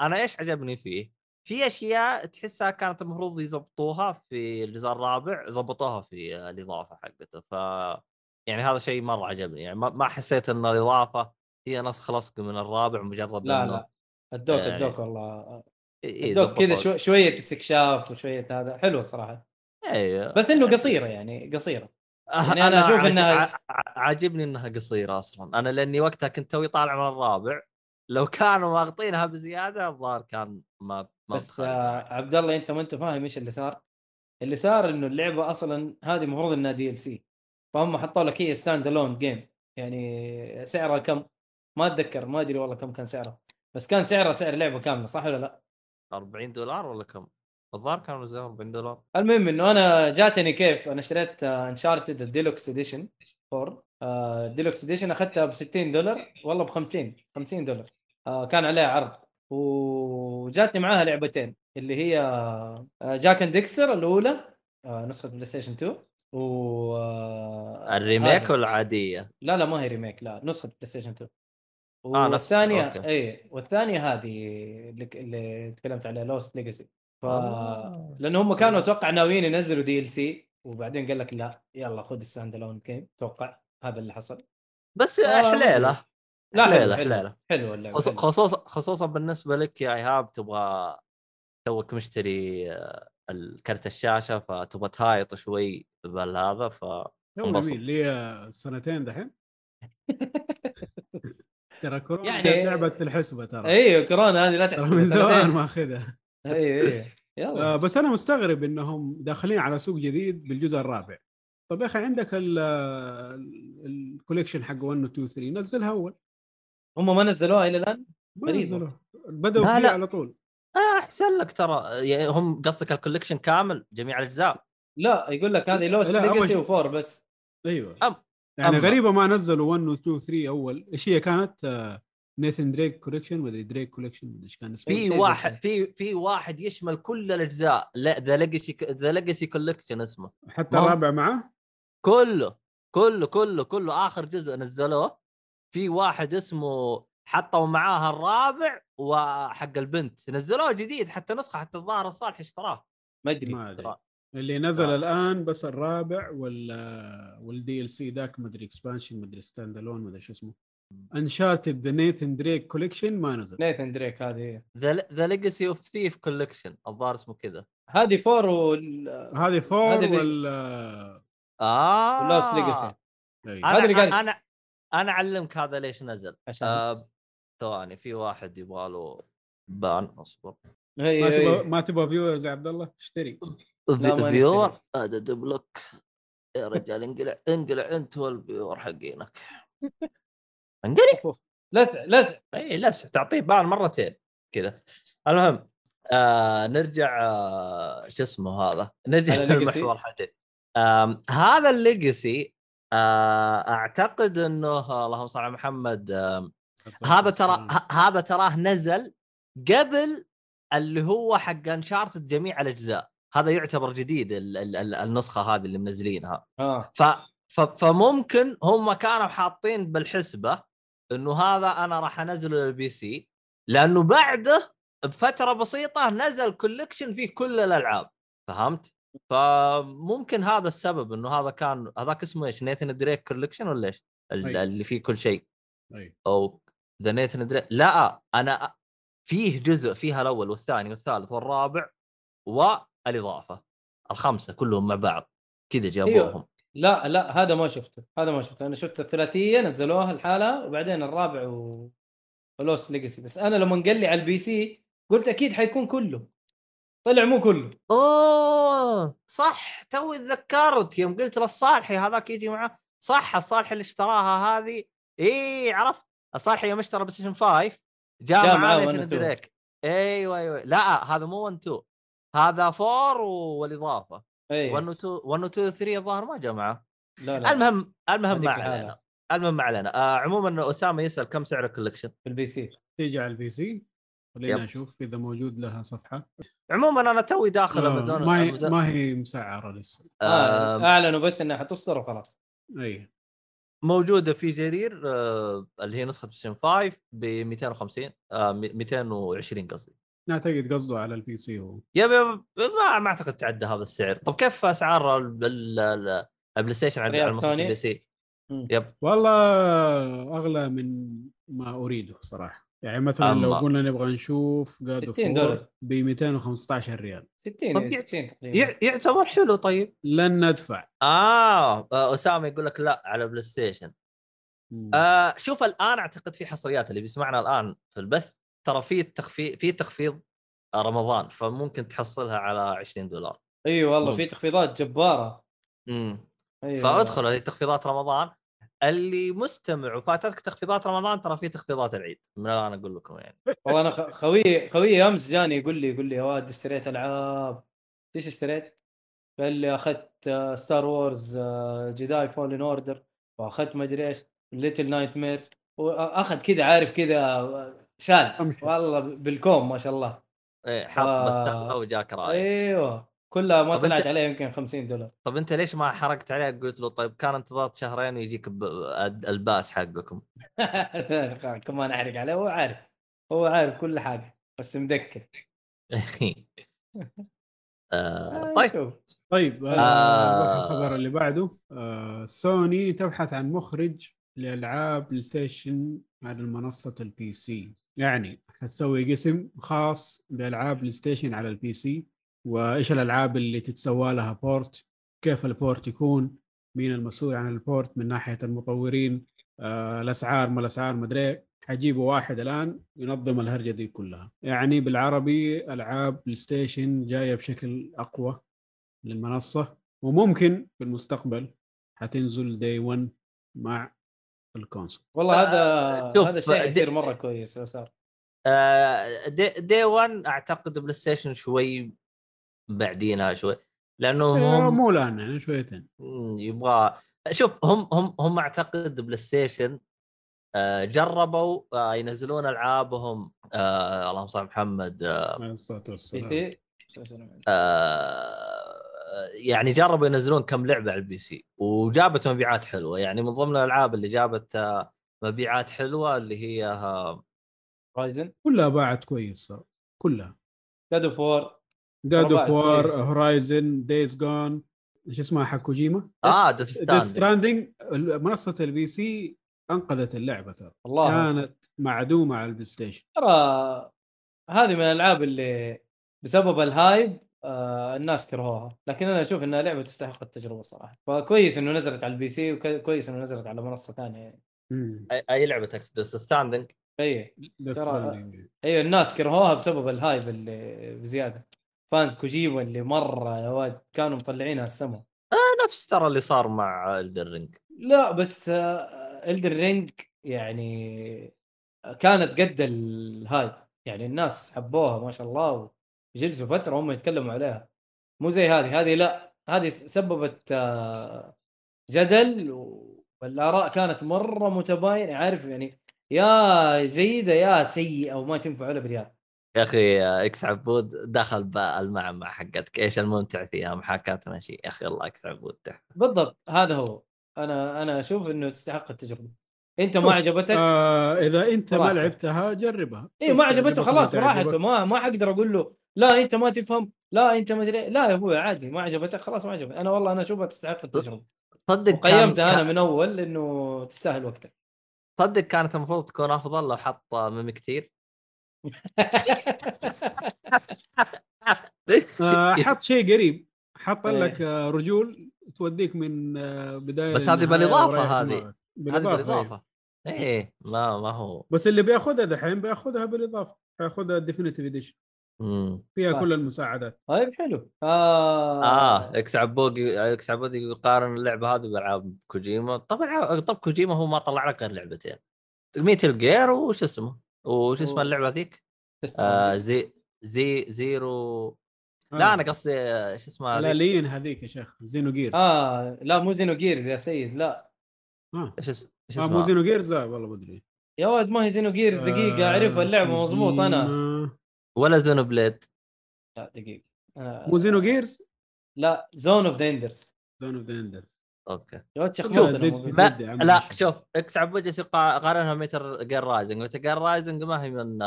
انا ايش عجبني فيه؟ في أشياء تحسها كانت المفروض يزبطوها في الجزء الرابع زبطوها في الإضافة حقته. ف يعني هذا شيء مرة عجبني يعني ما حسيت إن الإضافة هي نسخ لصق من الرابع مجرد لا لا الدوك والله الدوك كذا شوية استكشاف وشوية هذا حلو صراحة. أيه. بس إنه قصيرة يعني قصيرة يعني أنا أشوف إنها عجبني إنها قصيرة أصلاً. أنا لأني وقتها كنت توي طالع من الرابع لو كانوا مغطينها بزيادة الظاهر كان ما بس عبد الله انت ما انت فاهم ايش اللي صار انه اللعبه اصلا هذه مفروض انها دي ال سي فهم حطوا لك هي ستاند الون جيم يعني سعرها كم ما اتذكر ما ادري والله كم كان سعرها بس كان سعرها سعر لعبه كامله صح ولا لا $40 ولا كم الظاهر كانوا زي $40. المهم انه انا جاتني كيف انا اشتريت انشارتد الديلوكس اديشن 4 الديلوكس اديشن اخذتها $60 والله $50 كان عليها عرض وجاتني معاها لعبتين اللي هي جاك اند ديكستر الاولى نسخه بلاي ستيشن 2 و الريميك والعاديه لا لا ما هي ريميك لا نسخه بلاي ستيشن 2 والثانيه اي والثانيه هذه اللي تكلمت عليها لوست ليجاسي لانه هم كانوا اتوقع ناويين ينزلوا دي ال سي وبعدين قال لك لا يلا خذ الساند الون جيم اتوقع هذا اللي حصل بس حليله لا حلو اللعبة خصوصا بالنسبة لك يا إيهاب تبغى توك مشتري الكرت الشاشة فتبغى تهايط شوي بالهذا فانبسط لي سنتين دحين ترى كورونا يعني لعبت في الحسبة ترى. ايوه كورونا هذه لا تحسبها سنتين ما اخذها. ايوه يلا بس انا مستغرب انهم داخلين على سوق جديد بالجزء الرابع. طب يا اخي عندك الكوليكشن حق 1 2 3 نزلها اول هم ما نزلوها إلى الآن؟ نزلوها بدأوا فيها على طول. أحسن لك ترى يعني هم قصدك الكوليكشن كامل جميع الأجزاء؟ لا يقول لك هذه لوس ليجاسي وفور بس. أيوة يعني غريبة ما نزلوا 1 و 2 و 3 أول إشي كانت نيثن دريك كوليكشن وذي دريك كوليكشن مدش كان اسمه في واحد يشمل كل الأجزاء لا The Legacy كوليكشن اسمه حتى الرابع معه كله آخر جزء نزلوه في واحد اسمه حطوا معاها الرابع وحق البنت نزلوه جديد حتى نسخه حتى الظاهر الصالح اشتراه ما ادري اللي نزل الان بس الرابع والدي ال سي ذاك ما ادري اكسبانشن ما ادري ستاند الون ما ادري شو اسمه انشارتد نيثن دريك كوليكشن ما نزل نيثن دريك هذه ذا ليجاسي اوف ثيف كوليكشن الظاهر اسمه كذا هذه فور هذه فور وال لوس ليجاسي أنا أعلمك هذا ليش نزل ثواني في واحد يبغى له بان أصبر ما تبغى فيورز يا عبد الله اشتري فيور هذا دبلك يا رجال. انقلع انقلع انت والفيور حقينك انقلع لسع لسع اي لسع تعطيه بعض مرتين كذا. المهم نرجع شو اسمه هذا نرجع للمحور حقنا. هذا الليجسي اعتقد انه اللهم صل على محمد هذا ترى هذا تراه نزل قبل اللي هو حق انشارتد جميع الاجزاء. هذا يعتبر جديد النسخه هذه اللي منزلينها فممكن هم كانوا حاطين بالحسبه انه هذا انا راح انزله للبي سي لانه بعده بفتره بسيطه نزل كولكشن فيه كل الالعاب فهمت. فممكن هذا السبب انه هذا كان هذاك اسمه ايش نيثن دريك كولكشن ولا ايش اللي فيه كل شيء او ذا نيثن دريك. لا انا فيه جزء فيها الاول والثاني والثالث والرابع والاضافه الخمسه كلهم مع بعض كذا جابوهم. لا لا هذا ما شفته هذا ما شفته. انا شفت الثلاثيه نزلوها الحالة وبعدين الرابع ولوس ليجاسي. بس انا لما نقلي على البي سي قلت اكيد حيكون كله طلع مو كله. اوه صح توي تذكرت يوم قلت للصالحي هذاك يجي معه صح. الصالحي اللي اشتراها هذه اي عرفت. الصالحي يوم اشترى بلايستيشن 5 جاء معاه دريك. ايوه ايوه لا هذا مو 1 2 هذا 4 والاضافه 1 2 3 الظاهر ما جمعه. لا لا المهم ما علينا المهم ما علينا. عموما اسامه يسال كم سعر الكولكشن بالبي سي. تيجي على البي سي خلينا نشوف اذا موجود لها صفحه. عموما انا توي داخل امازون ما هي مسعره لسه. اعلنوا بس انها حتصدر وخلاص. اي موجوده في جرير اللي هي نسخه بلايستيشن 5 ب 250 220 قصدي. اعتقد قصده على البي سي هو ما اعتقد تعدى هذا السعر. طب كيف اسعار البلاي ستيشن على البلاي سي؟ والله اغلى من ما اريده صراحه. يعني مثلا لو قلنا نبغى نشوف قادو فور ب 215 ريال 60 تقريبا يعتبر حلو. طيب لن ندفع. اسامه يقول لك لا على بلاي ستيشن. شوف الان اعتقد في حصريات اللي بيسمعنا الان في البث ترى في تخفيض رمضان فممكن تحصلها على $20. اي أيوة والله في تخفيضات جبارة. أيوة فادخل هذه تخفيضات رمضان اللي مستمع وفاتتك تخفيضات رمضان ترى في تخفيضات العيد من الان اقول لكم. يعني والله انا خوي امس جاني يقول لي هواد اشتريت العاب. ايش اشتريت؟ قال لي اخذت ستار وورز جيداي فولن اوردر واخذت ما ادري ايش ليتل نايت ميرز واخذ كذا عارف كذا شال والله بالكوم ما شاء الله. ايه حط بالسالفه وجاك راي. ايوه كلها ما طلعت عليه يمكن $50. طب انت ليش ما حرقت عليه قلت له طيب كان انتظرت شهرين ويجيك الباس حقكم؟ كمان احرق عليه. هو عارف كل حاجه بس مدكر. طيب الخبر اللي بعده. سوني تبحث عن مخرج لألعاب بلاي ستيشن على المنصة البي سي. يعني هتسوي قسم خاص بألعاب بلاي ستيشن على البي سي وإيش الألعاب اللي تتسوى لها بورت، كيف البورت يكون، مين المسؤول عن البورت من ناحية المطورين، الأسعار ما الأسعار مدري. حجيبوا واحد الآن ينظم الهرجة دي كلها. يعني بالعربي ألعاب بلاي ستيشن جاية بشكل أقوى للمنصة وممكن في المستقبل هتنزل داي 1 مع الكونسول. والله هذا شيء يصير مره كويس لو صار. دي 1 اعتقد بلاي ستيشن شوي بعدينها شوي لانه مو لان شويتين يبغى. شوف هم اعتقد بلاي ستيشن جربوا ينزلون العابهم اللهم صل على محمد يعني جربوا ينزلون كم لعبة على البي سي وجابت مبيعات حلوة. يعني من ضمن الألعاب اللي جابت مبيعات حلوة اللي هي رايزن كلها باعت كويس كلها. God of War هورايزن دايز جون ايش اسمها حق كوجيما Death Stranding. منصة البي سي أنقذت اللعبة ترى. كانت معدومة على البلاي ستيشن ترى. هذه من الألعاب اللي بسبب الهايب الناس كرهوها لكن انا اشوف انها لعبه تستحق التجربه صراحه. فكويس انه نزلت على البي سي وكويس انه نزلت على منصه ثانيه. يعني اي لعبتك ستاندينج اي ترى ايوه الناس كرهوها بسبب الهايب اللي بزياده. فانز كوجيما اللي مرة كانوا مطلعينها السما. نفس ترى اللي صار مع إلدن رينج. لا بس إلدن رينج يعني كانت قد الهايب، يعني الناس حبوها ما شاء الله وجلسوا فترة هم يتكلموا عليها، مو زي هذه لا هذه سببت جدل والآراء كانت مرة متباينة، عارف يعني يا جيدة يا سيئة وما تنفع ولا بريال. يا أخي إكس عبود دخل بالمعمعة حقتك، إيش الممتع فيها؟ محاكاة ماشي يا أخي الله إكس عبود تحت. بالضبط هذا هو، أنا أشوف إنه تستحق التجربة. أنت ما عجبتك؟ إذا أنت ما لعبتها جربها. إيه ما عجبته خلاص براحته، ما أقدر أقول له لا أنت ما تفهم، لا أنت ما أدري، لا يا أبوي عادي ما عجبتك خلاص ما عجبتك. أنا والله أنا أشوفها تستحق التجربة. صدق قيمتها أنا من أول إنه تستاهل وقتك. صدق كانت المفروض تكون أفضل لو حط ميم كتير. حط شيء قريب، حط لك رجول توديك من بداية، بس هذه بالإضافة، هذه بالإضافة إيه ما هو بس اللي بياخذها دحين بياخذها بالإضافة، بياخذها ديفينيتيف إديشن فيها كل المساعدات. طيب حلو. إكس عبود يقارن اللعبة هذه بألعاب كوجيما. طبعا طب كوجيما هو ما طلع لك غير لعبتين، ميتل جير وش اسمه اللعبة ذيك زيرو. لا أنا قصدي شو اسمها لا لين هذيك يا شيخ زينو جيرز. لا مو زينو جيرز يا سيد، لا إيش اسمها مو زينو جيرز والله ما أدري يا ولد، ما هي زينو جيرز دقيقة أعرفها اللعبة مضبوط أنا، ولا زينو بليد لا دقيقة مو زينو جيرز، لا زون اوف دندرز اوكي يا لا شوف اكس عبود يصير قارنها ميتر جير رايزنج، ميتر جير رايزنج ما هي من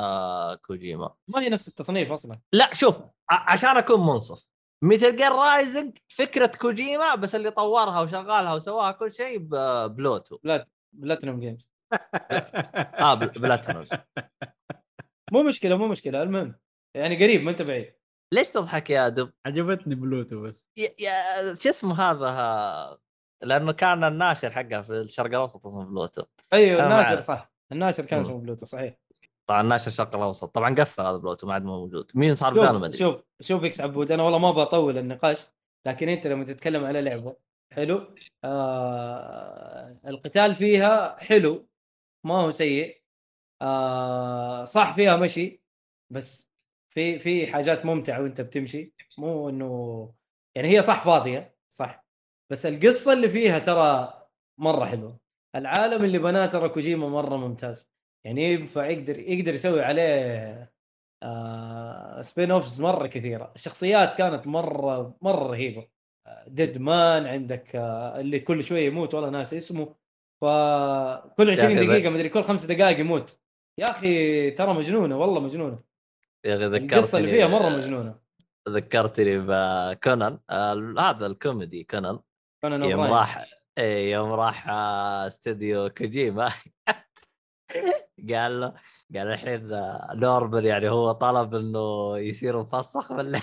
كوجيما، ما هي نفس التصنيف اصلا. لا شوف عشان اكون منصف، ميتر جير رايزنج فكره كوجيما بس اللي طورها وشغالها وسواها كل شيء بلوتو بلاتينوم جيمز. بلاتينوم مو مشكله المهم يعني قريب ما انت بعيد. ليش تضحك يا دب؟ عجبتني بلوتو بس يا شو اسمه هذا لأنه كان الناشر حقه في الشرق الأوسط اسمه بلوتو. أيوه الناشر صح، الناشر كان اسمه بلوتو صحيح. طبعا الناشر الشرق الأوسط طبعا قفل هذا بلوتو ما عاد موجود، مين صار بداله ما أدري. شوف إكس عبود أنا والله ما بطول النقاش، لكن أنت لما تتكلم على لعبة حلو القتال فيها حلو ما هو سيء، صح فيها مشي بس في حاجات ممتعة وأنت بتمشي، مو إنه يعني هي صح فاضية صح، بس القصة اللي فيها ترى مرة حلوة، العالم اللي بناه ترى كوجيما مرة ممتاز، يعني فيقدر يسوي عليه سبين اوفز مرة كثيرة، الشخصيات كانت مرة رهيبة، ديد مان عندك اللي كل شوية يموت ولا ناس اسمه، فكل 20 دقيقة مدري كل 5 دقائق يموت، يا أخي ترى مجنونة والله مجنونة يا أخي، القصة اللي فيها مرة مجنونة. ذكرتني بكونان هذا الكوميدي كونان يوم راح استوديو كوجيما قال الحين نوربل يعني هو طلب انه يصير مفسخ بالله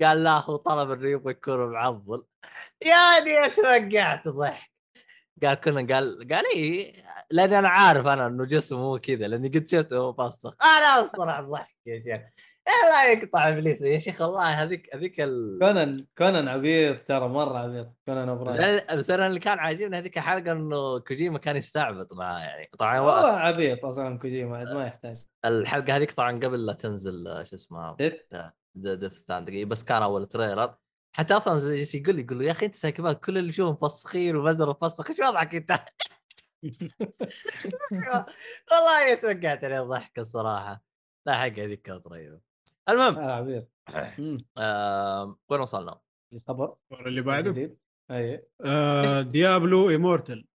قال لا هو طلب انه يبغى يكون معضل يعني اتوقعت ضحك. قال كونان إيه لأني أنا عارف أنا إنه جسمه مو كذا لأني قد شفته مفسخ. أنا الصراحة ضحك يا شيخ، لا يقطع إبليس يا شيخ والله. هذيك كونان عبيط ترى مرة عبيط كونان أبراهيم، بس أنا اللي كان عاجبني هذيك حلقة إنه كوجيما كان يستعبط معاه يعني طبعا هو عبيط أصلا كوجيما ما يحتاج. الحلقة هذيك طبعا قبل لا تنزل شو اسمها ديث ستاند، بس كان أول تريلر حتى أصلاً جالس يقول يا أخي أنت ساكبان كل اللي شوفهم فسخين وبزر فسخ إيش وضعك أنت؟ والله توقعت عليه ضحك الصراحة، لا حق هذيك كانت رهيبة. المهم عبير وين وصلنا؟ الخبر اللي بعده ديابلو إيمورتال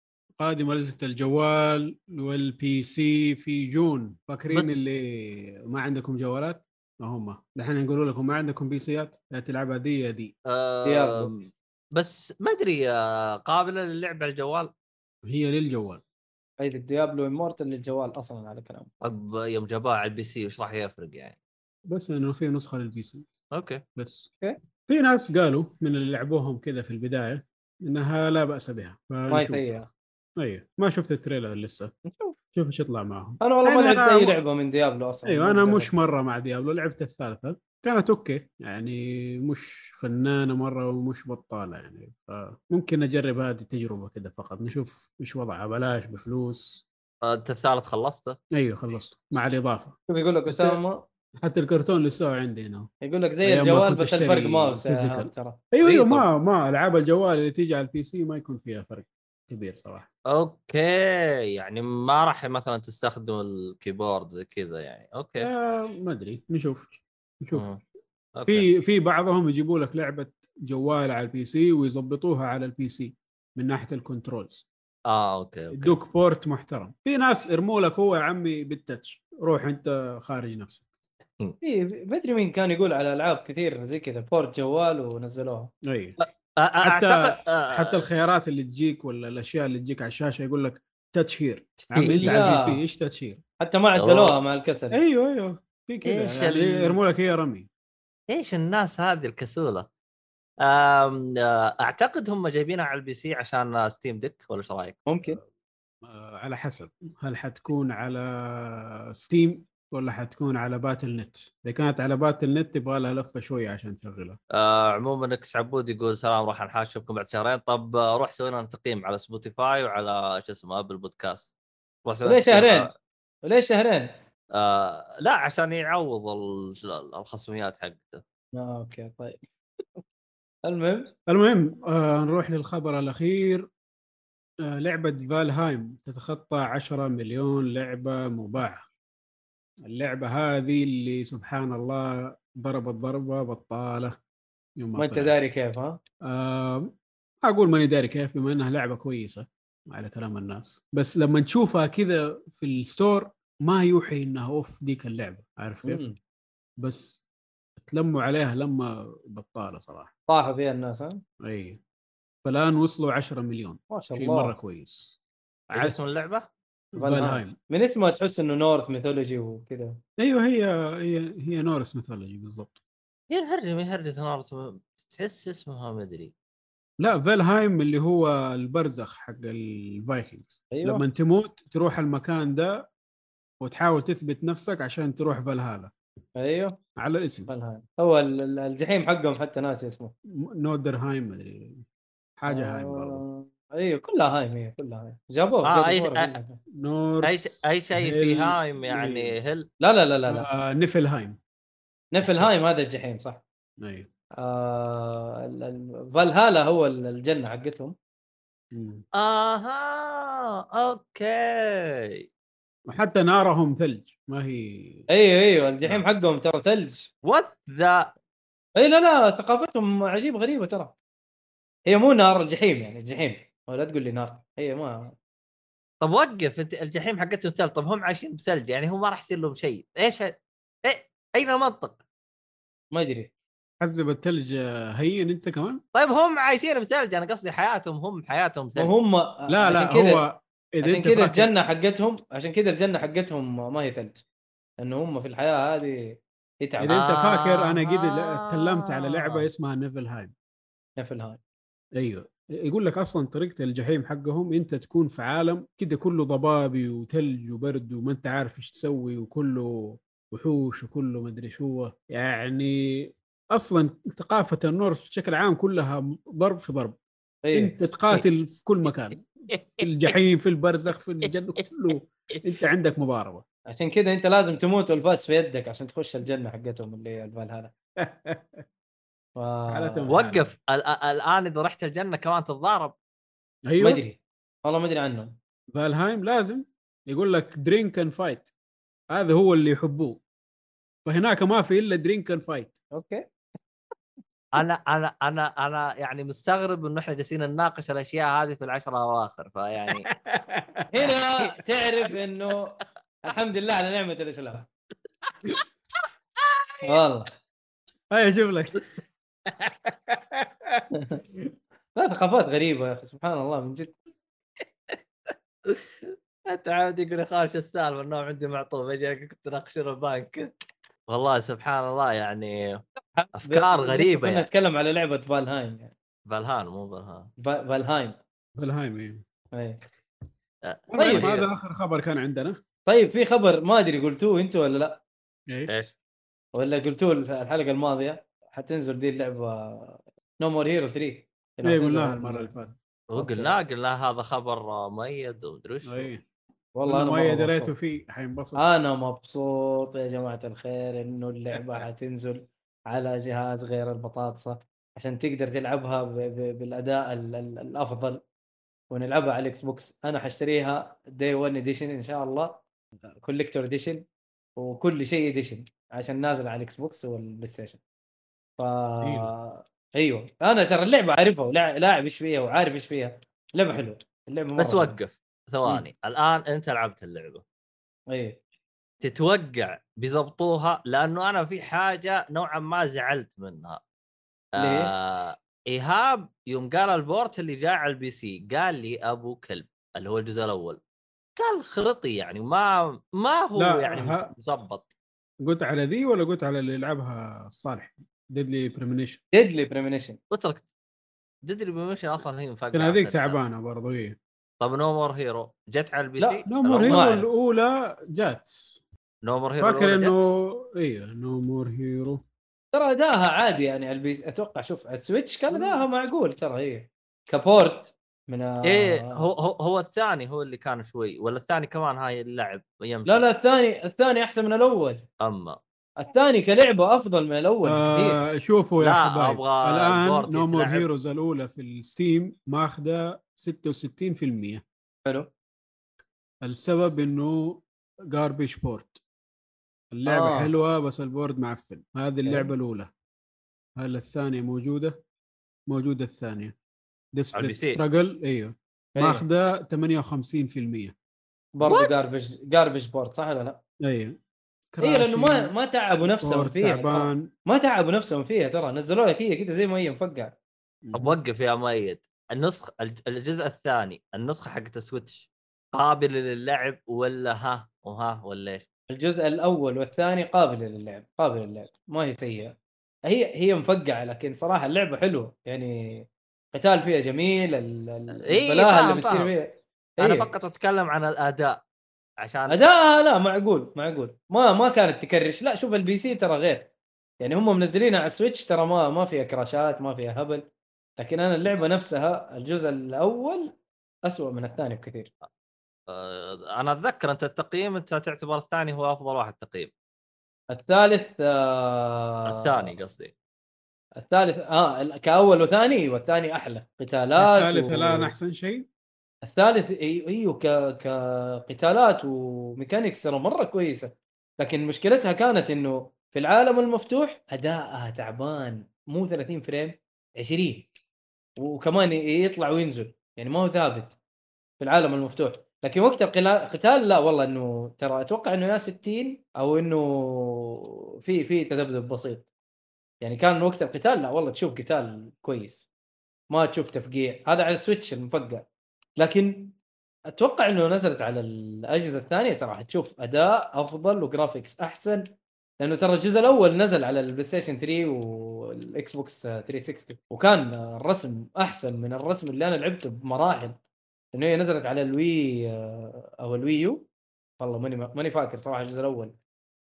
قادمة للجوال والبي سي في جون. فاكرين اللي ما عندكم جوالات؟ ما هم دحين نقول لكم ما عندكم بيسيات لا تلعبها دي بس ما ادري قابله للعب على الجوال، هي للجوال اي ديابلو إيمورتال للجوال اصلا على كلام. طب يوم جابها على البي سي وش راح يفرق يعني؟ بس انه في نسخه للبي سي اوكي بس أوكي. في ناس قالوا من اللي لعبوهم كذا في البدايه انها لا باس بها ما يسيئها، اي ما شفت التريلر لسه، نشوف شوف ايش يطلع معهم. انا والله ما لعبت اي لعبه من ديابلو اصلا. ايوه انا مش مره مع ديابلو، لعبت الثالثه كانت اوكي يعني، مش فنانه مره ومش بطاله يعني، ممكن اجرب هذه التجربه كده فقط نشوف ايش وضعها، بلاش بفلوس. انت الثالث خلصته؟ ايوه خلصته مع الاضافه. يقول لك اسامه حتى الكرتون لسه عندي هنا، يقول لك زي الجوال بس الفرق ماوس. ايوه ما العاب الجوال اللي تيجي على البي سي ما يكون فيها فرق كبير صراحه. اوكي يعني ما راح مثلا تستخدم الكيبورد كذا يعني. اوكي ما ادري نشوف. في بعضهم يجيبوا لك لعبه جوال على البي سي ويضبطوها على البي سي من ناحيه الكنترولز. اوكي دوك بورت محترم. في ناس يرموا لك هو يا عمي بالتاتش، روح انت خارج نفسك. في بدري مين كان يقول على العاب كثير زي كذا بورت جوال ونزلوها. اي حتى الخيارات اللي تجيك ولا الاشياء اللي تجيك على الشاشه يقول لك تاتشير، عمي انت على البي سي ايش تاتشير؟ حتى ما عدلوها مع الكسل. ايوه في كذا يعني يرموا لك هي رمي. ايش الناس هذه الكسوله؟ اعتقد هم جايبينها على البي سي عشان ستيم ديك، ولا ايش رايك؟ ممكن على حسب هل حتكون على ستيم ولا حتكون على باتل نت. اذا كانت على باتل نت يبغى لها لفه شويه عشان تشغلها. عموما اكس عبود يقول سلام، راح نحاشبكم بعد شهرين. طب روح سوي لنا تقييم على سبوتيفاي وعلى شو اسمه ابل بودكاست. ليش شهرين؟ وليش شهرين؟ لا عشان يعوض الخصميات حقته. اوكي طيب. المهم نروح للخبر الاخير. لعبه فالهايم تتخطى 10 مليون لعبه مباعه. اللعبه هذه اللي سبحان الله ضربت ضربه بطاله يوم ما انت داري كيف. ها اقول ماني داري كيف بما انها لعبه كويسه على كلام الناس، بس لما تشوفها كذا في الستور ما يوحي انها اوف ديك اللعبه، عارف كيف؟ بس تلموا عليها لما بطاله صراحه، طاحوا فيها الناس. ها اي فالان وصلوا 10 مليون ما شاء الله، شيء مره كويس. عجبتهم اللعبه فالهايم؟ من اسمها تحس انه نورث ميثولوجي وكذا. ايوه هي نورث ميثولوجي بالضبط. هي هرجة نورث، تحس اسمها ما ادري. لا فالهايم اللي هو البرزخ حق الفايكنجز. أيوة. لما تموت تروح المكان ده وتحاول تثبت نفسك عشان تروح فالهالا. ايوه على الاسم فالهايم، هو الجحيم حقهم حتى ناس اسمه نودرهايم ما ادري حاجه. هايم برضه ايوه كلها هايم، هي كلها هايم جابوه. اي شيء في هايم يعني هل لا نفلهايم. نفلهايم هذا الجحيم صح. ايوه فالهالا هو الجنه حقتهم. اوكي وحتى نارهم ثلج ما هي. ايوه الجحيم حقهم ترى ثلج. وات ذا اي لا ثقافتهم عجيب غريبه ترى. هي مو نار الجحيم يعني، الجحيم ولا تقول لي نار هي ما. طب وقف انت، الجحيم حقتهم ثلج، طب هم عايشين بثلج يعني هو ما راح يصير لهم شيء. ايش اين منطق ما ادري. حزب الثلج هين انت كمان. طيب هم عايشين بثلج، انا قصدي حياتهم ثلج وهم لا هو عشان كذا الجنة حقتهم، ما هي ثلج انه هم في الحياة هذه يتعبون. اذا انت فاكر انا قد تكلمت على لعبة اسمها نيفلهايم. ايوه يقول لك اصلا طريقة الجحيم حقهم انت تكون في عالم كده كله ضبابي وثلج وبرد وما انت عارف ايش تسوي، وكله وحوش وكله ما ادري شو يعني. اصلا ثقافة النورس بشكل عام كلها ضرب في ضرب. أيه. انت تقاتل في كل مكان، في الجحيم في البرزخ في الجنة كله انت عندك مضاربة. عشان كذا انت لازم تموت والفاس في يدك عشان تخش الجنة حقتهم اللي البال هذا. وقف الان اذا رحت الجنة كمان تتضارب. ايوه ما ادري والله ما ادري عنهم. فالهايم لازم يقول لك درينك اند فايت، هذا هو اللي يحبوه، فهناك ما في الا درينك اند فايت. اوكي انا يعني مستغرب انه احنا جالسين نناقش الاشياء هذه في العشرة اواخر، فيعني هنا تعرف انه الحمد لله على نعمة الاسلام والله. هاي اشوف لك لا ثقافات غريبة يا اخي سبحان الله من جد. انت عاود يقول خارج السالفة النوم عندي معطوب اجي كنت اناقش البنك. والله سبحان الله يعني افكار غريبه. يعني نتكلم على لعبه فالهايم يعني. فالهايم مو فالهايم. فالهايم اي طيب هذا اخر خبر كان عندنا. طيب في خبر ما ادري قلتوه انتوا ولا لا؟ ايش ولا قلتوه الحلقه الماضيه حتنزل دي اللعبه No More Hero 3؟ اي قلناها المره اللي فاتت. قلنا هذا خبر مؤيد ومدري ايش. والله انا مؤيد ريته فيه حينبسط. انا مبسوط يا جماعه الخير انه اللعبه حتنزل على جهاز غير البطاطسه عشان تقدر تلعبها بالاداء الافضل ونلعبها على الاكس بوكس. انا حاشتريها داي 1 اديشن ان شاء الله، كوليكتور اديشن وكل شيء اديشن عشان نازل على الاكس بوكس والبلاي ستيشن. ايوه انا ترى اللعبه عارفها ولاعب ايش فيها وعارف ايش فيها. لعبه حلوه اللعبه. بس وقف ثواني. الان انت لعبت اللعبه اي تتوقع بيزبطوها؟ لانه انا في حاجه نوعا ما زعلت منها. ليه؟ ايهاب يوم قال البورت اللي جاء على البي سي قال لي ابو كلب اللي هو الجزء الاول قال خرطي، يعني ما هو يعني مزبط. قلت على ذي ولا قلت على اللي يلعبها صالح؟ ديدلي بريمينيشن اتركت ديدلي بريمينيشن اصلا هي مفاجاه. كان هذيك تعبانه برضو هي. طب نومر هيرو جت على البي سي؟ لا نومر هيرو الاولى جت. نومر هيرو فاكر انه ايوه نومر هيرو ترى اداها عادي يعني على البي سي. اتوقع شوف على السويتش كان اداها معقول ترى. هي كبورت من ايه هو الثاني هو اللي كان شوي ولا الثاني كمان هاي اللعب يمشي؟ لا الثاني احسن من الاول. اما الثاني كلعبه افضل من الاول كثير. شوفوا يا حبايب الان نومور هيروز الاولى في الستيم ماخذه 66%. حلو. السبب انه garbage بورد. اللعبه حلوه بس البورد معفن. هذه اللعبه الاولى. هل الثانيه موجوده الثانيه ديسبريت ستراجل ايوه ماخذه 58% برضه garbage بورد صح ولا لا؟ ايوه ايه لانه ما تعبوا نفسهم فيها. ما تعبوا نفسهم فيها ترى نزلوا لك هي كده زي ما هي مفقعه. اوقف يا مؤيد. النسخ الجزء الثاني النسخه حقت السويتش قابل للعب ولا ولا ايش؟ الجزء الاول والثاني قابل للعب ما هي سيئه. هي مفقعه لكن صراحه اللعبه حلوه يعني قتال فيها جميل. البلاها اللي بتصير فيها انا فقط اتكلم عن الاداء عشان اداءها لا معقول ما كانت تكرش. لا شوف البي سي ترى غير يعني هم منزلينها على السويتش ترى ما فيها كراشات ما فيها هبل. لكن انا اللعبه نفسها الجزء الاول اسوأ من الثاني بكثير. انا اتذكر انت التقييم انت تعتبر الثاني هو افضل واحد تقييم. الثالث الثاني قصدي الثالث كاول وثاني والثاني احلى قتالات. الثالث الان احسن شيء. الثالث ايوه كقتالات وميكانيكس ترى مره كويسه. لكن مشكلتها كانت انه في العالم المفتوح ادائها تعبان. مو 30 فريم 20 وكمان يطلع وينزل يعني ما هو ثابت في العالم المفتوح. لكن وقت القتال لا والله انه ترى اتوقع انه يا 60 او انه في تذبذب بسيط يعني. كان وقت القتال لا والله تشوف قتال كويس ما تشوف تفقيع. هذا على السويتش المفقع. لكن اتوقع انه نزلت على الاجهزه الثانيه ترى حتشوف اداء افضل وجرافيكس احسن. لانه ترى الجزء الاول نزل على البلاي ستيشن 3 والاكس بوكس 360 وكان الرسم احسن من الرسم اللي انا لعبته بمراحل. لانه هي نزلت على الوي او الويو والله ماني فاكر صراحه. الجزء الاول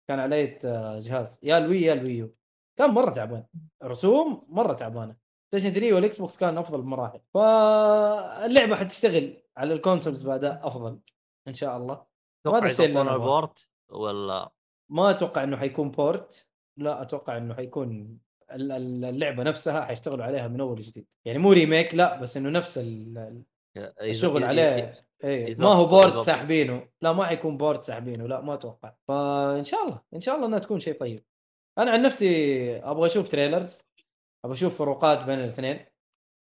كان عليه جهاز يا الوي يا الويو كان مره تعبان. رسوم مره تعبانه. بلايستيشن 3 والاكس بوكس كان افضل بمراحل. فاللعبه حتشتغل على الكونسولز باداء افضل ان شاء الله. ما اتوقع بورت ولا ما اتوقع انه حيكون بورت. لا اتوقع انه حيكون اللعبه نفسها حيشتغلوا عليها من اول جديد يعني مو ريميك لا بس انه نفس الشغل عليه. ما هو بورت ساحبينه. لا ما حيكون بورت ساحبينه لا ما اتوقع. فان شاء الله ان شاء الله انها تكون شيء طيب. انا عن نفسي ابغى اشوف تريلرز ابغى اشوف فروقات بين الاثنين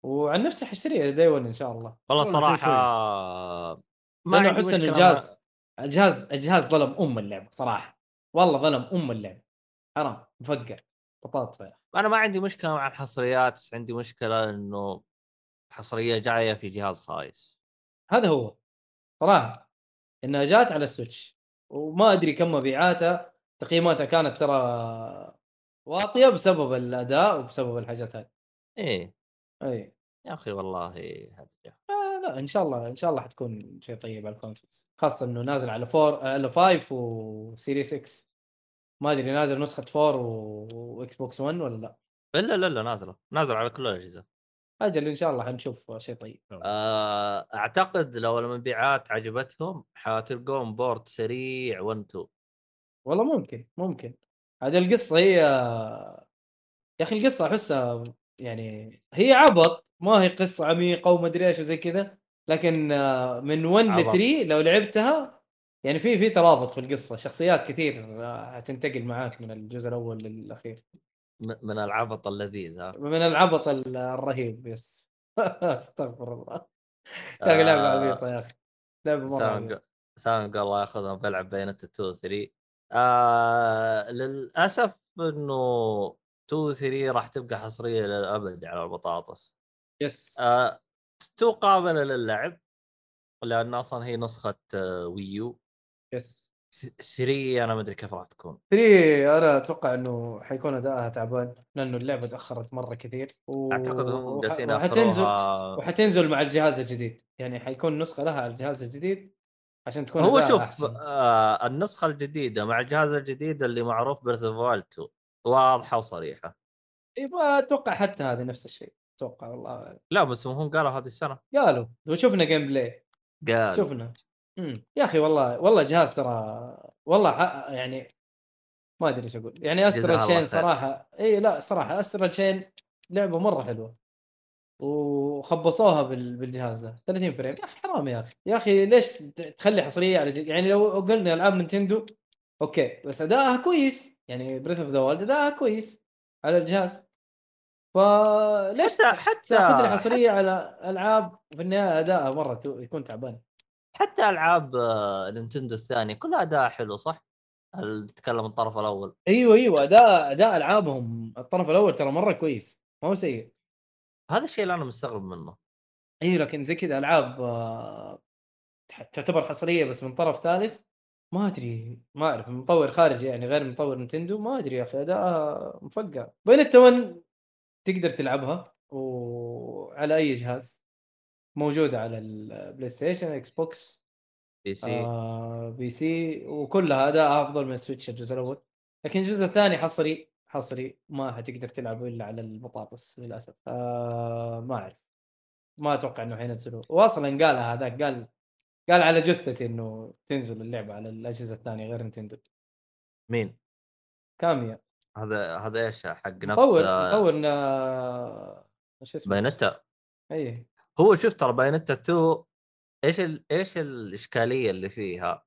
وعن نفسي حشتريها دايون ان شاء الله. والله صراحه ما احس ان الجهاز ظلم اللعبه صراحه. والله ظلم اللعبه حرام مفقع بطاطس. انا ما عندي مشكله مع الحصريات عندي مشكله انه حصريه جايه في جهاز خايس. هذا هو صراحه انها جات على السويتش وما ادري كم مبيعاتها. تقييماتها كانت ترى واطيه بسبب الاداء وبسبب الحاجات هذه. ايه يا اخي والله هذا لا ان شاء الله ان شاء الله حتكون شيء طيب على الكونسولز، خاصه انه نازل على 4 على 5 وسيريس 6، ما ادري نازل نسخه 4 واكس بوكس 1 ولا لا. لا لا لا نازل على كل الاجهزه. اجل ان شاء الله حنشوف شيء طيب. اعتقد لو المبيعات عجبتهم حتلقون بورت سريع 1-2 والله. ممكن هذه القصه هي يا اخي، القصه احسها يعني هي عبط، ما هي قصه عميقه وما ادري ايش وزي كذا، لكن من 1 ل 3 لو لعبتها يعني في ترابط في القصه، شخصيات كثير هتنتقل معاك من الجزء الاول للاخير. من العبط اللذيذ، ها من العبط الرهيب بس. استغفر الله يا لعبه عبيطه يا اخي، لعبه مره. سانق الله ياخذها بلعب بين 2-3. للاسف انه 2-3 راح تبقى حصريه للابد على البطاطس. يس 2 قابله للعب لان اصلا هي نسخه ويو. يس 3 انا ما ادري كيف راح تكون. 3 انا اتوقع انه حيكون ادائها تعبان لانه اللعبه تاخرت مره كثير، اعتقد هم جالسين ياخذوها وحتنزل مع الجهاز الجديد، يعني حيكون نسخه لها على الجهاز الجديد عشان تكون هو شوف النسخه الجديده مع الجهاز الجديد اللي معروف برثفالتو واضحه وصريحه. يبقى اتوقع حتى هذا نفس الشيء اتوقع والله. لا بس هم قالوا هذه السنه، قالوا وشفنا جيم بلاي، قالوا شفنا. يا اخي والله جهاز ترى والله يعني ما ادري ايش اقول، يعني استرال تشين صراحه. اي لا صراحه استرال تشين لعبه مره حلوه وخبصوها بالجهاز ده 30 فريم. يا اخي حرام يا اخي ليش تخلي حصريه على يعني لو قلنا العاب نينتندو اوكي بس ادائها كويس، يعني بريث اوف ذا وايلد ادائها كويس على الجهاز، فليش حتى اخذ الحصريه على العاب في النهايه ادائها مره يكون تعبان. حتى العاب نينتندو الثانيه كلها اداء حلو صح؟ نتكلم من الطرف الاول. ايوه اداء العابهم الطرف الاول ترى مره كويس، ما هو سيء. هذا الشيء اللي انا مستغرب منه. ايوه لكن زي كذا العاب تعتبر حصريه بس من طرف ثالث، ما ادري ما اعرف مطور خارجي يعني غير مطور نينتندو، ما ادري يا اخي اداءها مفقع. بين التون تقدر تلعبها وعلى اي جهاز، موجودة على البلاي ستيشن، اكس بوكس، بي سي وكلها أداء أفضل من سويتش الجزء الأول، لكن الجزء الثاني حصري ما هتقدر تلعبه إلا على البطاطس للأسف. ما أعرف ما أتوقع إنه حينزلوه، وأصلاً قالها هذاك قال على جثتي إنه تنزل اللعبة على الأجهزة الثانية غير نينتندو. مين؟ كاميا. هذا إيش حق نفس طورنا إيش اسمه؟ باينتا. أيه هو شوف ترى باينتا 2 ايش الاشكاليه اللي فيها،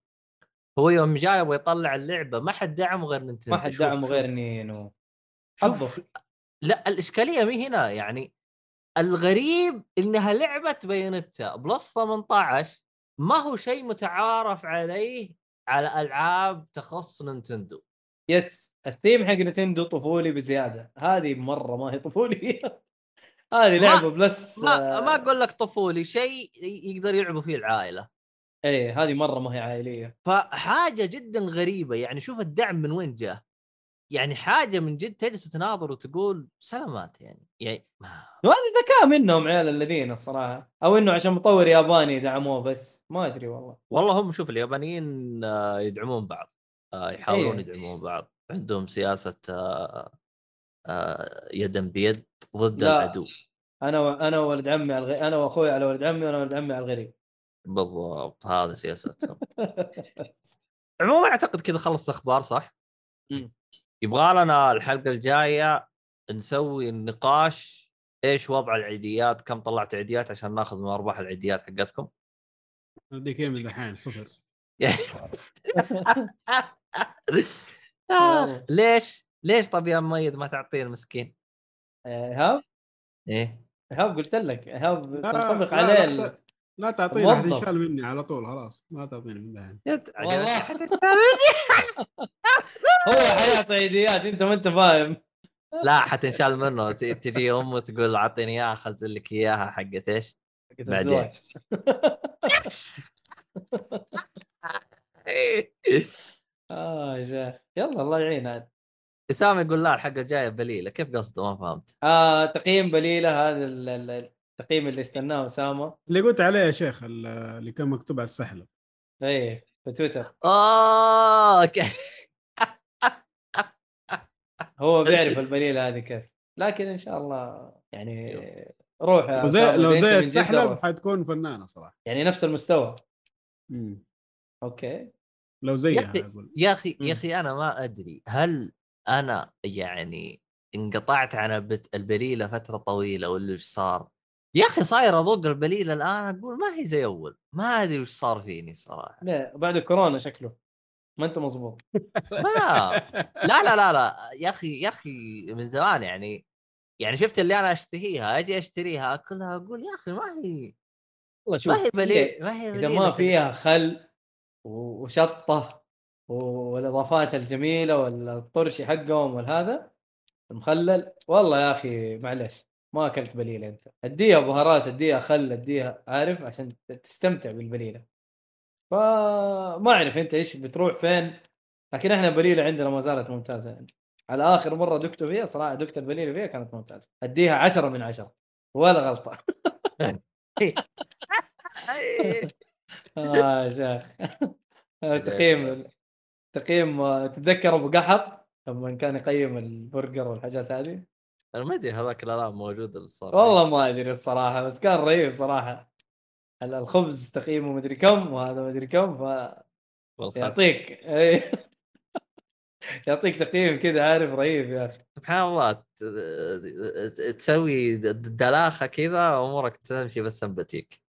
هو يوم جاي ويطلع اللعبه ما حد دعمه غير نينتندو، ما حد دعمه غير نينو. لا الاشكاليه مي هنا، يعني الغريب انها لعبه باينتا بلس 18 ما هو شيء متعارف عليه على العاب تخص نينتندو. يس الثيم حق نينتندو طفولي بزياده، هذه مره ما هي طفوليه. هذه لعبه بلس ما اقول لك طفولي، شيء يقدر يلعبوا فيه العائله. ايه هذه مره ما هي عائليه، فحاجه جدا غريبه. يعني شوف الدعم من وين جاء، يعني حاجه من جد تجلس تناظر وتقول سلامات يعني هذا ذكاء منهم عيال الذين الصراحه، او انه عشان مطور ياباني دعموه بس ما ادري والله هم شوف اليابانيين يدعمون بعض، يحاولون أيه. يدعمون بعض، عندهم سياسه يدا بيد ضد العدو. انا وولد عمي على انا واخوي على ولد عمي، وانا ولد عمي على الغريب بالضبط، هذا سياستهم. عموما اعتقد كذا خلص اخبار صح. يبغى لنا الحلقه الجايه نسوي النقاش ايش وضع العيديات، كم طلعت عيديات عشان ناخذ من ارباح العيديات حقتكم. بدي كم الحين 0. ليش طب يا مميز ما تعطيه المسكين ايهاب؟ ايهاب قلت لك ايهاب تنطبق عليه لا تعطيني احد يشال مني على طول خلاص، ما تعطيني منه والله. هو حيعطي عيديات انت ما انت فاهم. لا حتنشال منه، تجي امه تقول اعطيني اياها اخزن لك اياها حقت ايش بعدين. يا يلا الله يعين. هذا اسامه يقول لا الحلقه الجايه بليله، كيف قصده ما فهمت؟ تقييم بليله هذا التقييم اللي استناه أسامة اللي قلت عليه يا شيخ اللي كان مكتوب على السحلب ايه في تويتر. اوكي هو بيعرف البليل هذه كيف، لكن ان شاء الله يعني روح لو زي السحلب حتكون فنانة صراحة يعني نفس المستوى. اوكي لو زيها اقول يا اخي انا ما ادري هل انا يعني انقطعت عن البليلة فترة طويلة ولا ايش صار يا اخي؟ صاير اضوق البليلة الان اقول ما هي زي اول، ما ادري وش صار فيني صراحة. لا بعد الكورونا شكله ما انت مظبوط. لا يا اخي من زمان يعني شفت اللي انا اشتهيها اجي اشتريها اكلها اقول يا اخي ما هي بليلة ما هي اذا ما فيها خل وشطة والاضافات الجميلة والطرش حقهم والهذا المخلل. والله يا اخي معلش ما اكلت بليله، انت اديها بهارات اديها خل اديها عارف عشان تستمتع بالبليله. فما اعرف انت ايش بتروح فين، لكن احنا بليله عندنا ما زالت ممتازه يعني. على اخر مره دكتور فيها صراحه دكتور بليله فيها كانت ممتازه، اديها 10 من 10 ولا غلطه. شيخ تقييم تتذكر ابو قحط لما كان يقيم البرجر والحاجات هذه؟ انا ما ادري هذاك الالعاب موجود الصراحه، والله ما ادري الصراحه، بس كان رهيب صراحه. الخبز تقييمه مدري كم وهذا مدري كم، ف يعطيك يعطيك تقييم كذا عارف رهيب يا اخي سبحان الله. تسوي دلاخه كذا امورك تمشي بس سمبتيك.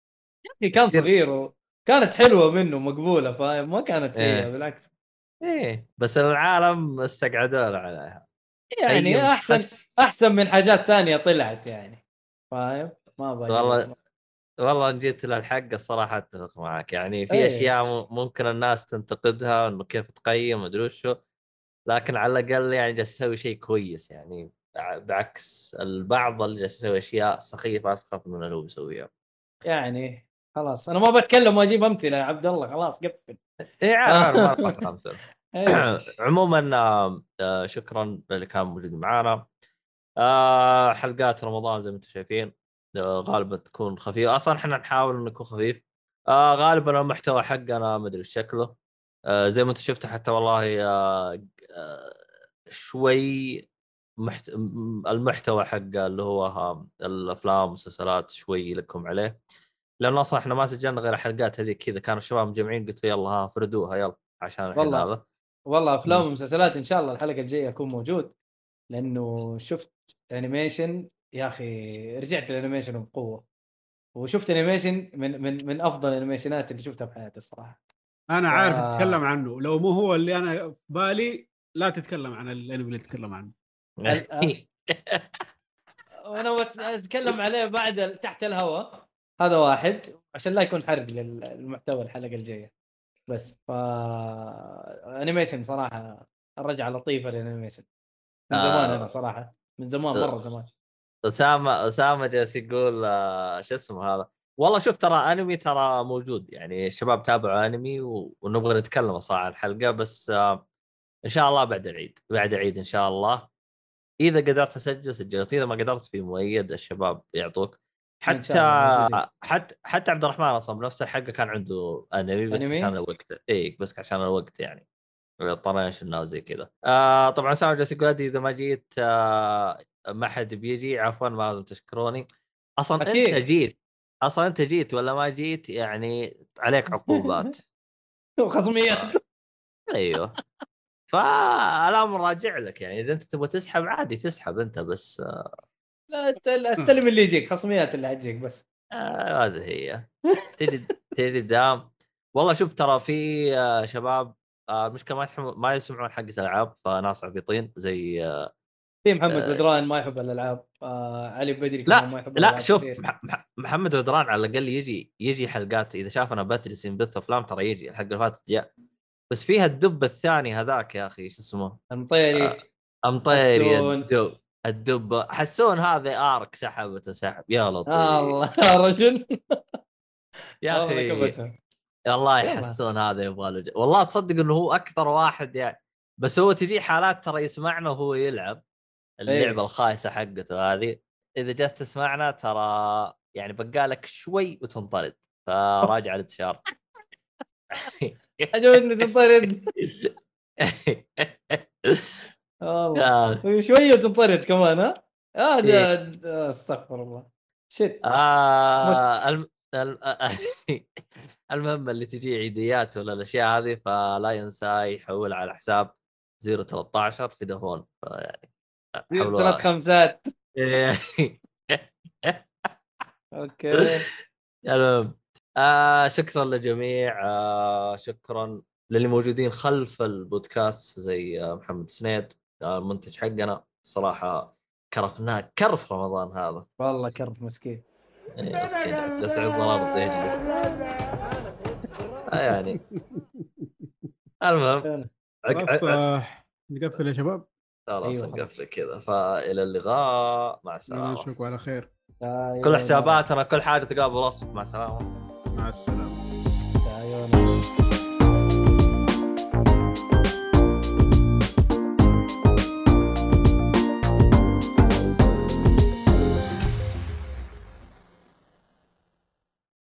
كان صغير وكانت حلوه منه مقبوله، فما كانت سيئه بالعكس. ايه بس العالم استقعدوا عليها يعني احسن من حاجات ثانيه طلعت يعني فاهم. ما باجي والله جيت للحق الصراحه اتفق معك يعني في اشياء ممكن الناس تنتقدها انه كيف تقيم ادري شو، لكن على الاقل يعني جالس اسوي شيء كويس يعني بعكس البعض اللي جالس يسوي اشياء سخيفه اسخف من اللي هو يسويها يعني. خلاص انا ما بتكلم واجيب امثله يا عبد الله، خلاص قفل اي عارف ما خمسه. عموما شكرا اللي كان موجود معنا. حلقات رمضان زي ما انتم شايفين غالبا تكون خفيفه، اصلا احنا نحاول انه يكون خفيف. غالبا المحتوى حقنا ما ادري شكله زي ما انتم شفتوا حتى والله شوي المحتوى حق اللي هو الافلام والمسلسلات شوي لكم عليه، لانه اصلا احنا ما سجلنا غير حلقات هذيك كذا كانوا الشباب مجمعين قلت يلا ها فردوها يلا عشان الحين هذا. والله افلام ومسلسلات ان شاء الله الحلقه الجايه اكون موجود، لانه شفت انيميشن يا اخي رجعت الانيميشن بقوه، وشفت انيميشن من افضل الانيميشنات اللي شفتها بحياتي الصراحه. انا عارف اتكلم عنه لو مو هو اللي انا في بالي، لا تتكلم عن الانمي اللي تتكلم عنه. وانا اتكلم عليه بعد تحت الهواء هذا واحد عشان لا يكون حرق للمحتوى الحلقه الجايه. بس انيميشن صراحه الرجعه لطيفه للانيميشن من زمان. انا صراحه من زمان مره زمان. اسامه جالس يقول شو اسمه هذا، والله شوف ترى انمي ترى موجود يعني الشباب تابعوا انمي ونبغى نتكلم صراحه الحلقه، بس ان شاء الله بعد العيد ان شاء الله اذا قدرت اسجل سجلت، اذا ما قدرت في مؤيد الشباب يعطوك. حتى عبد الرحمن اصلا بنفس الحلقه كان عنده انمي بس عشان الوقت يعني اضطريناش انه زي كذا. طبعا سامع جالس يقول اذا ما جيت ما حد بيجي، عفوا ما لازم تشكروني اصلا أكيد. انت جيت ولا ما جيت يعني عليك عقوبات وخصميه. ايوه فالامر راجع لك يعني اذا انت تبغى تسحب عادي تسحب انت، بس لا استلم اللي يجيك خصميات اللي هتجيك بس. هذه هي تدري دام. والله شوف ترى في شباب المشكله ما يسمعون حق الالعاب فناس عبيطين زي في محمد بدران ما يحب الالعاب، علي بدري كمان ما يحب الالعاب. لا شوف محمد بدران على الاقل يجي حلقات اذا شافنا بثلس بث افلام ترى يجي الحلقه فاتت جاء، بس فيها الدب الثاني هذاك يا اخي شو اسمه امطيري الدب حسون هذا ارك سحب يا لطيف الله يا رجل. يا اخي والله يحسون هذا يبغى له والله تصدق انه هو اكثر واحد يعني، بس هو تجي حالات ترى يسمعنا وهو يلعب اللعبه الخايسه حقته هذه، اذا جلست تسمعنا ترى يعني بقالك شوي وتنطرد، فراجع الانتشار. عجبتني تنطرد والله، وشويه تنطرد كمان. ها استغفر الله شت. المهم اللي تجي عيديات ولا الاشياء هذه فلا ينسى يحول على حساب 013 في دهون، فيعني ثلاث خمسات. اوكي المهم شكرا للجميع، شكرا للي موجودين خلف البودكاست زي محمد سنيد المنتج حقنا، صراحة كرفناه كرف رمضان هذا والله، كرف مسكين مسكين جالس على الضرر يجلس يعني. المهم نقفل يا شباب، خلاص نقفل كذا، فإلى اللقاء، مع السلامة، نشوفكم على خير. كل حساباتنا كل حاجة تقابل رصف، مع السلامة.